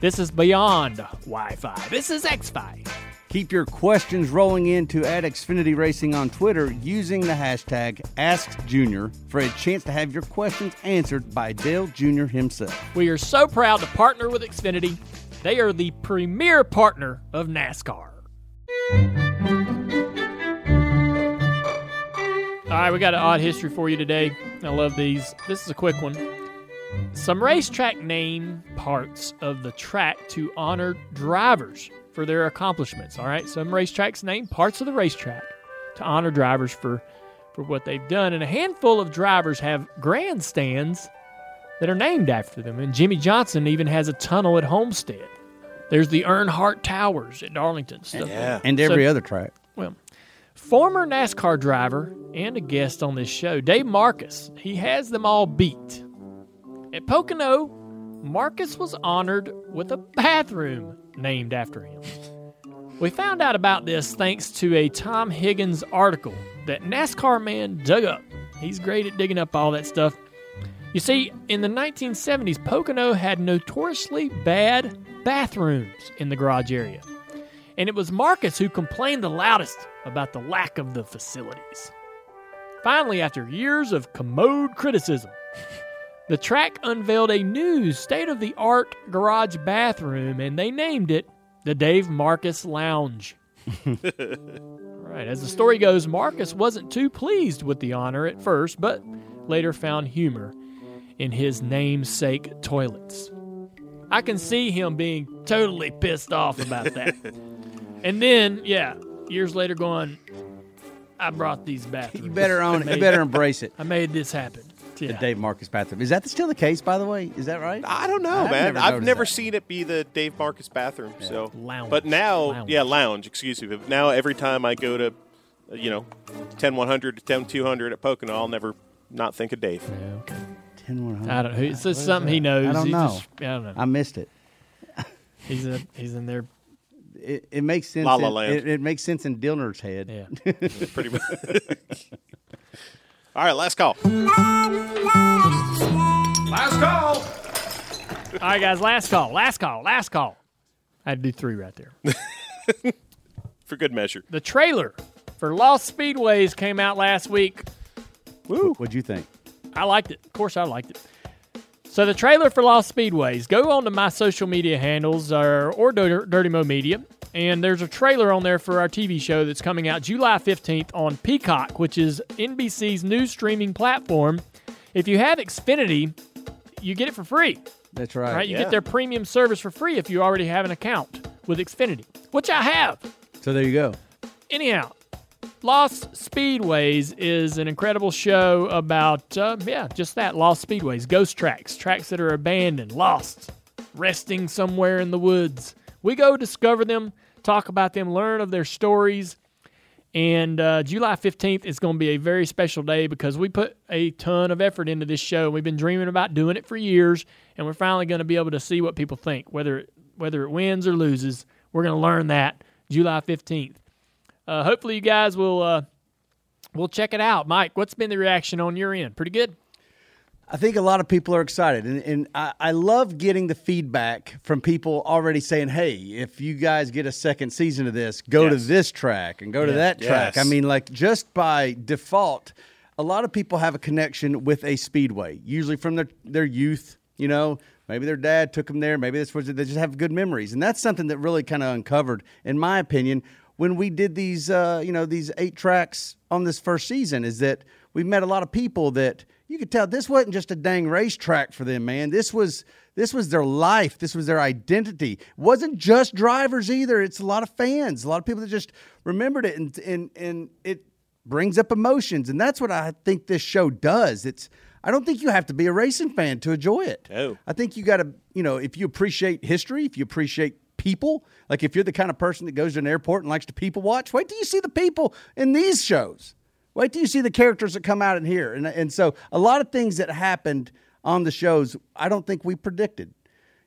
This is beyond Wi-Fi. This is X-Fi. Keep your questions rolling in to at Xfinity Racing on Twitter using the hashtag Ask Junior for a chance to have your questions answered by Dale Junior himself. We are so proud to partner with Xfinity. They are the premier partner of NASCAR. All right, we got an odd history for you today. I love these. This is a quick one. Some racetrack name parts of the track to honor drivers for their accomplishments. All right, some racetracks name parts of the racetrack to honor drivers for, for what they've done. And a handful of drivers have grandstands that are named after them. And Jimmy Johnson even has a tunnel at Homestead. There's the Earnhardt Towers at Darlington. Stuff yeah, like and every so, other track. Well, former NASCAR driver and a guest on this show, Dave Marcus, he has them all beat. At Pocono, Marcus was honored with a bathroom named after him. We found out about this thanks to a Tom Higgins article that NASCAR man dug up. He's great at digging up all that stuff. You see, in the nineteen seventies, Pocono had notoriously bad bathrooms in the garage area. And it was Marcus who complained the loudest about the lack of the facilities. Finally, after years of commode criticism, the track unveiled a new state-of-the-art garage bathroom, and they named it the Dave Marcus Lounge. All right, as the story goes, Marcus wasn't too pleased with the honor at first, but later found humor in his namesake toilets. I can see him being totally pissed off about that. And then, yeah, years later going, I brought these bathrooms. You better own it. Made, you better embrace it. I made this happen. Yeah. The Dave Marcus bathroom. Is that still the case, by the way? Is that right? I don't know, I've man. Never I've never that. seen it be the Dave Marcus bathroom. Yeah. So lounge. But now, lounge. yeah, lounge, excuse me. But now every time I go to, you know, ten one hundred to ten two hundred at Pocono, I'll never not think of Dave. Yeah, okay. ten one hundred. I don't know. It's just something he knows. I don't know. Just, I don't know. I missed it. he's a, he's in there. It, it makes sense. La La Land. It, it makes sense in Dillner's head. Yeah. Pretty much. All right, last call. Last call. All right, guys, last call. Last call. Last call. I had to do three right there. For good measure. The trailer for Lost Speedways came out last week. Woo. What'd you think? I liked it. Of course I liked it. So the trailer for Lost Speedways, go on to my social media handles or, or Dirty Mo Media, and there's a trailer on there for our T V show that's coming out July fifteenth on Peacock, which is N B C's new streaming platform. If you have Xfinity, you get it for free. That's right. Right? You yeah. get their premium service for free if you already have an account with Xfinity, which I have. So there you go. Anyhow. Lost Speedways is an incredible show about, uh, yeah, just that, lost speedways, ghost tracks, tracks that are abandoned, lost, resting somewhere in the woods. We go discover them, talk about them, learn of their stories, and uh, July fifteenth is going to be a very special day because we put a ton of effort into this show. We've been dreaming about doing it for years, and we're finally going to be able to see what people think, whether it, whether it wins or loses. We're going to learn that July fifteenth. Uh, hopefully you guys will uh, will check it out. Mike, what's been the reaction on your end? Pretty good? I think a lot of people are excited, and, and I, I love getting the feedback from people already saying, hey, if you guys get a second season of this, go yes. to this track and go yes. to that track. Yes. I mean, like just by default, a lot of people have a connection with a speedway, usually from their, their youth, you know. Maybe their dad took them there. Maybe this was they just have good memories, and that's something that really kind of uncovered, in my opinion, when we did these, uh, you know, these eight tracks on this first season, is that we met a lot of people that you could tell this wasn't just a dang racetrack for them, man. This was this was their life. This was their identity. It wasn't just drivers either. It's a lot of fans, a lot of people that just remembered it, and and and it brings up emotions, and that's what I think this show does. It's I don't think you have to be a racing fan to enjoy it. Oh. I think you got to, you know, if you appreciate history, if you appreciate people, like if you're the kind of person that goes to an airport and likes to people watch, wait till you see the people in these shows. Wait till you see the characters that come out in here. And and so a lot of things that happened on the shows, I don't think we predicted.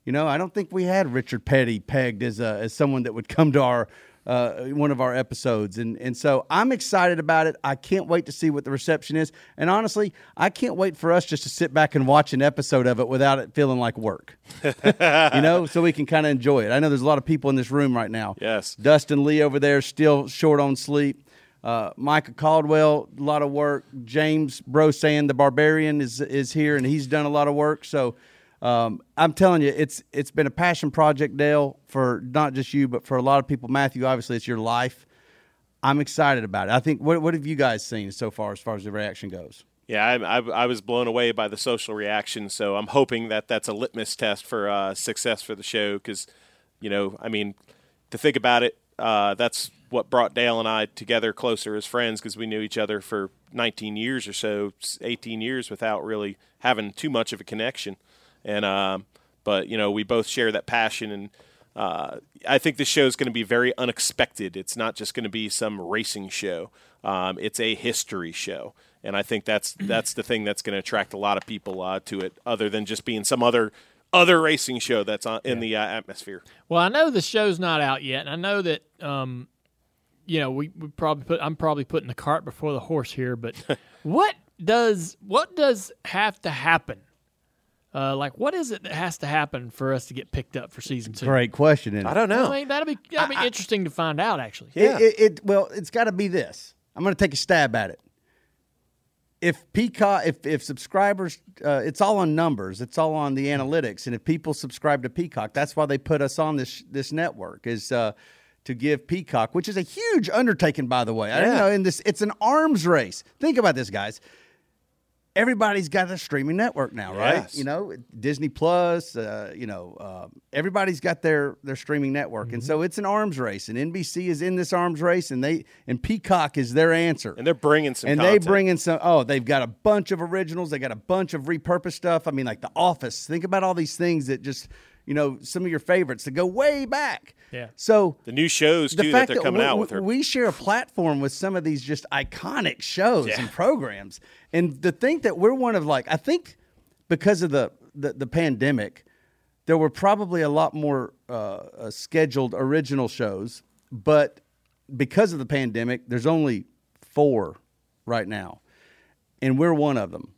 You know, I don't think we had Richard Petty pegged as a, as someone that would come to our uh, one of our episodes. And and so I'm excited about it. I can't wait to see what the reception is. And honestly, I can't wait for us just to sit back and watch an episode of it without it feeling like work, you know, so we can kind of enjoy it. I know there's a lot of people in this room right now. Yes. Dustin Lee over there, still short on sleep. Uh, Micah Caldwell, a lot of work. James Brosan, the Barbarian, is, is here, and he's done a lot of work. So, Um, I'm telling you, it's it's been a passion project, Dale, for not just you, but for a lot of people. Matthew, obviously, it's your life. I'm excited about it. I think, what what have you guys seen so far as far as the reaction goes? Yeah, I, I, I was blown away by the social reaction, so I'm hoping that that's a litmus test for uh, success for the show because, you know, I mean, to think about it, uh, that's what brought Dale and I together closer as friends because we knew each other for nineteen years or so, eighteen years without really having too much of a connection. And um, but you know we both share that passion, and uh, I think this show is going to be very unexpected. It's not just going to be some racing show; um, it's a history show, and I think that's that's the thing that's going to attract a lot of people uh, to it, other than just being some other other racing show that's on, in yeah. the uh, atmosphere. Well, I know the show's not out yet, and I know that um, you know we, we probably put I'm probably putting the cart before the horse here, but what does what does have to happen? Uh, like, what is it that has to happen for us to get picked up for season two? Great question. Isn't it? I don't know. I mean, that'll be that'll be I, interesting I, to find out, actually. Yeah. It, it, it, well, it's got to be this. I'm going to take a stab at it. If Peacock, if if subscribers, uh, it's all on numbers. It's all on the analytics. And if people subscribe to Peacock, that's why they put us on this this network is uh, to give Peacock, which is a huge undertaking, by the way. Yeah. I don't know. In this, it's an arms race. Think about this, guys. everybody's got their streaming network now, right? Yes. You know, Disney Plus, uh, you know, uh, everybody's got their, their streaming network. Mm-hmm. And so it's an arms race, and N B C is in this arms race, and they and Peacock is their answer. And they're bringing some And content. they bring in some, oh, they've got a bunch of originals. They got a bunch of repurposed stuff. I mean, like The Office. Think about all these things that just, you know, some of your favorites that go way back. Yeah. So the new shows too the fact that they're coming that we, out with her. We share a platform with some of these just iconic shows yeah. and programs, and to think that we're one of like I think because of the the, the pandemic, there were probably a lot more uh, uh, scheduled original shows, but because of the pandemic, there's only four right now, and we're one of them.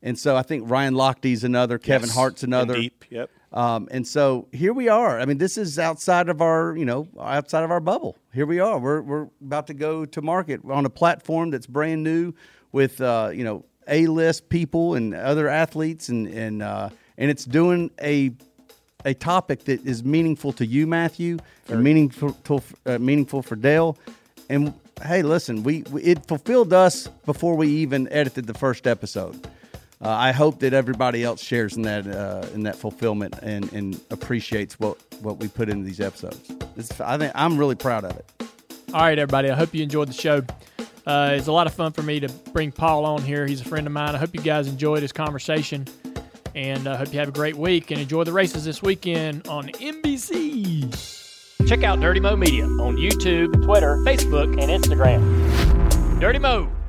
And so I think Ryan Lochte's another, Kevin yes. Hart's another. And Deep, yep. Um, and so here we are. I mean, this is outside of our, you know, outside of our bubble. Here we are. We're we're about to go to market on a platform that's brand new, with uh, you know, A-list people and other athletes, and and uh, and it's doing a a topic that is meaningful to you, Matthew, Very. and meaningful to, uh, meaningful for Dale. And hey, listen, we, we it fulfilled us before we even edited the first episode. Uh, I hope that everybody else shares in that uh, in that fulfillment and, and appreciates what, what we put into these episodes. It's, I think I'm really proud of it. All right, everybody. I hope you enjoyed the show. Uh, it's a lot of fun for me to bring Paul on here. He's a friend of mine. I hope you guys enjoyed his conversation, and I uh, hope you have a great week and enjoy the races this weekend on N B C. Check out Dirty Mo Media on YouTube, Twitter, Facebook, and Instagram. Dirty Mo.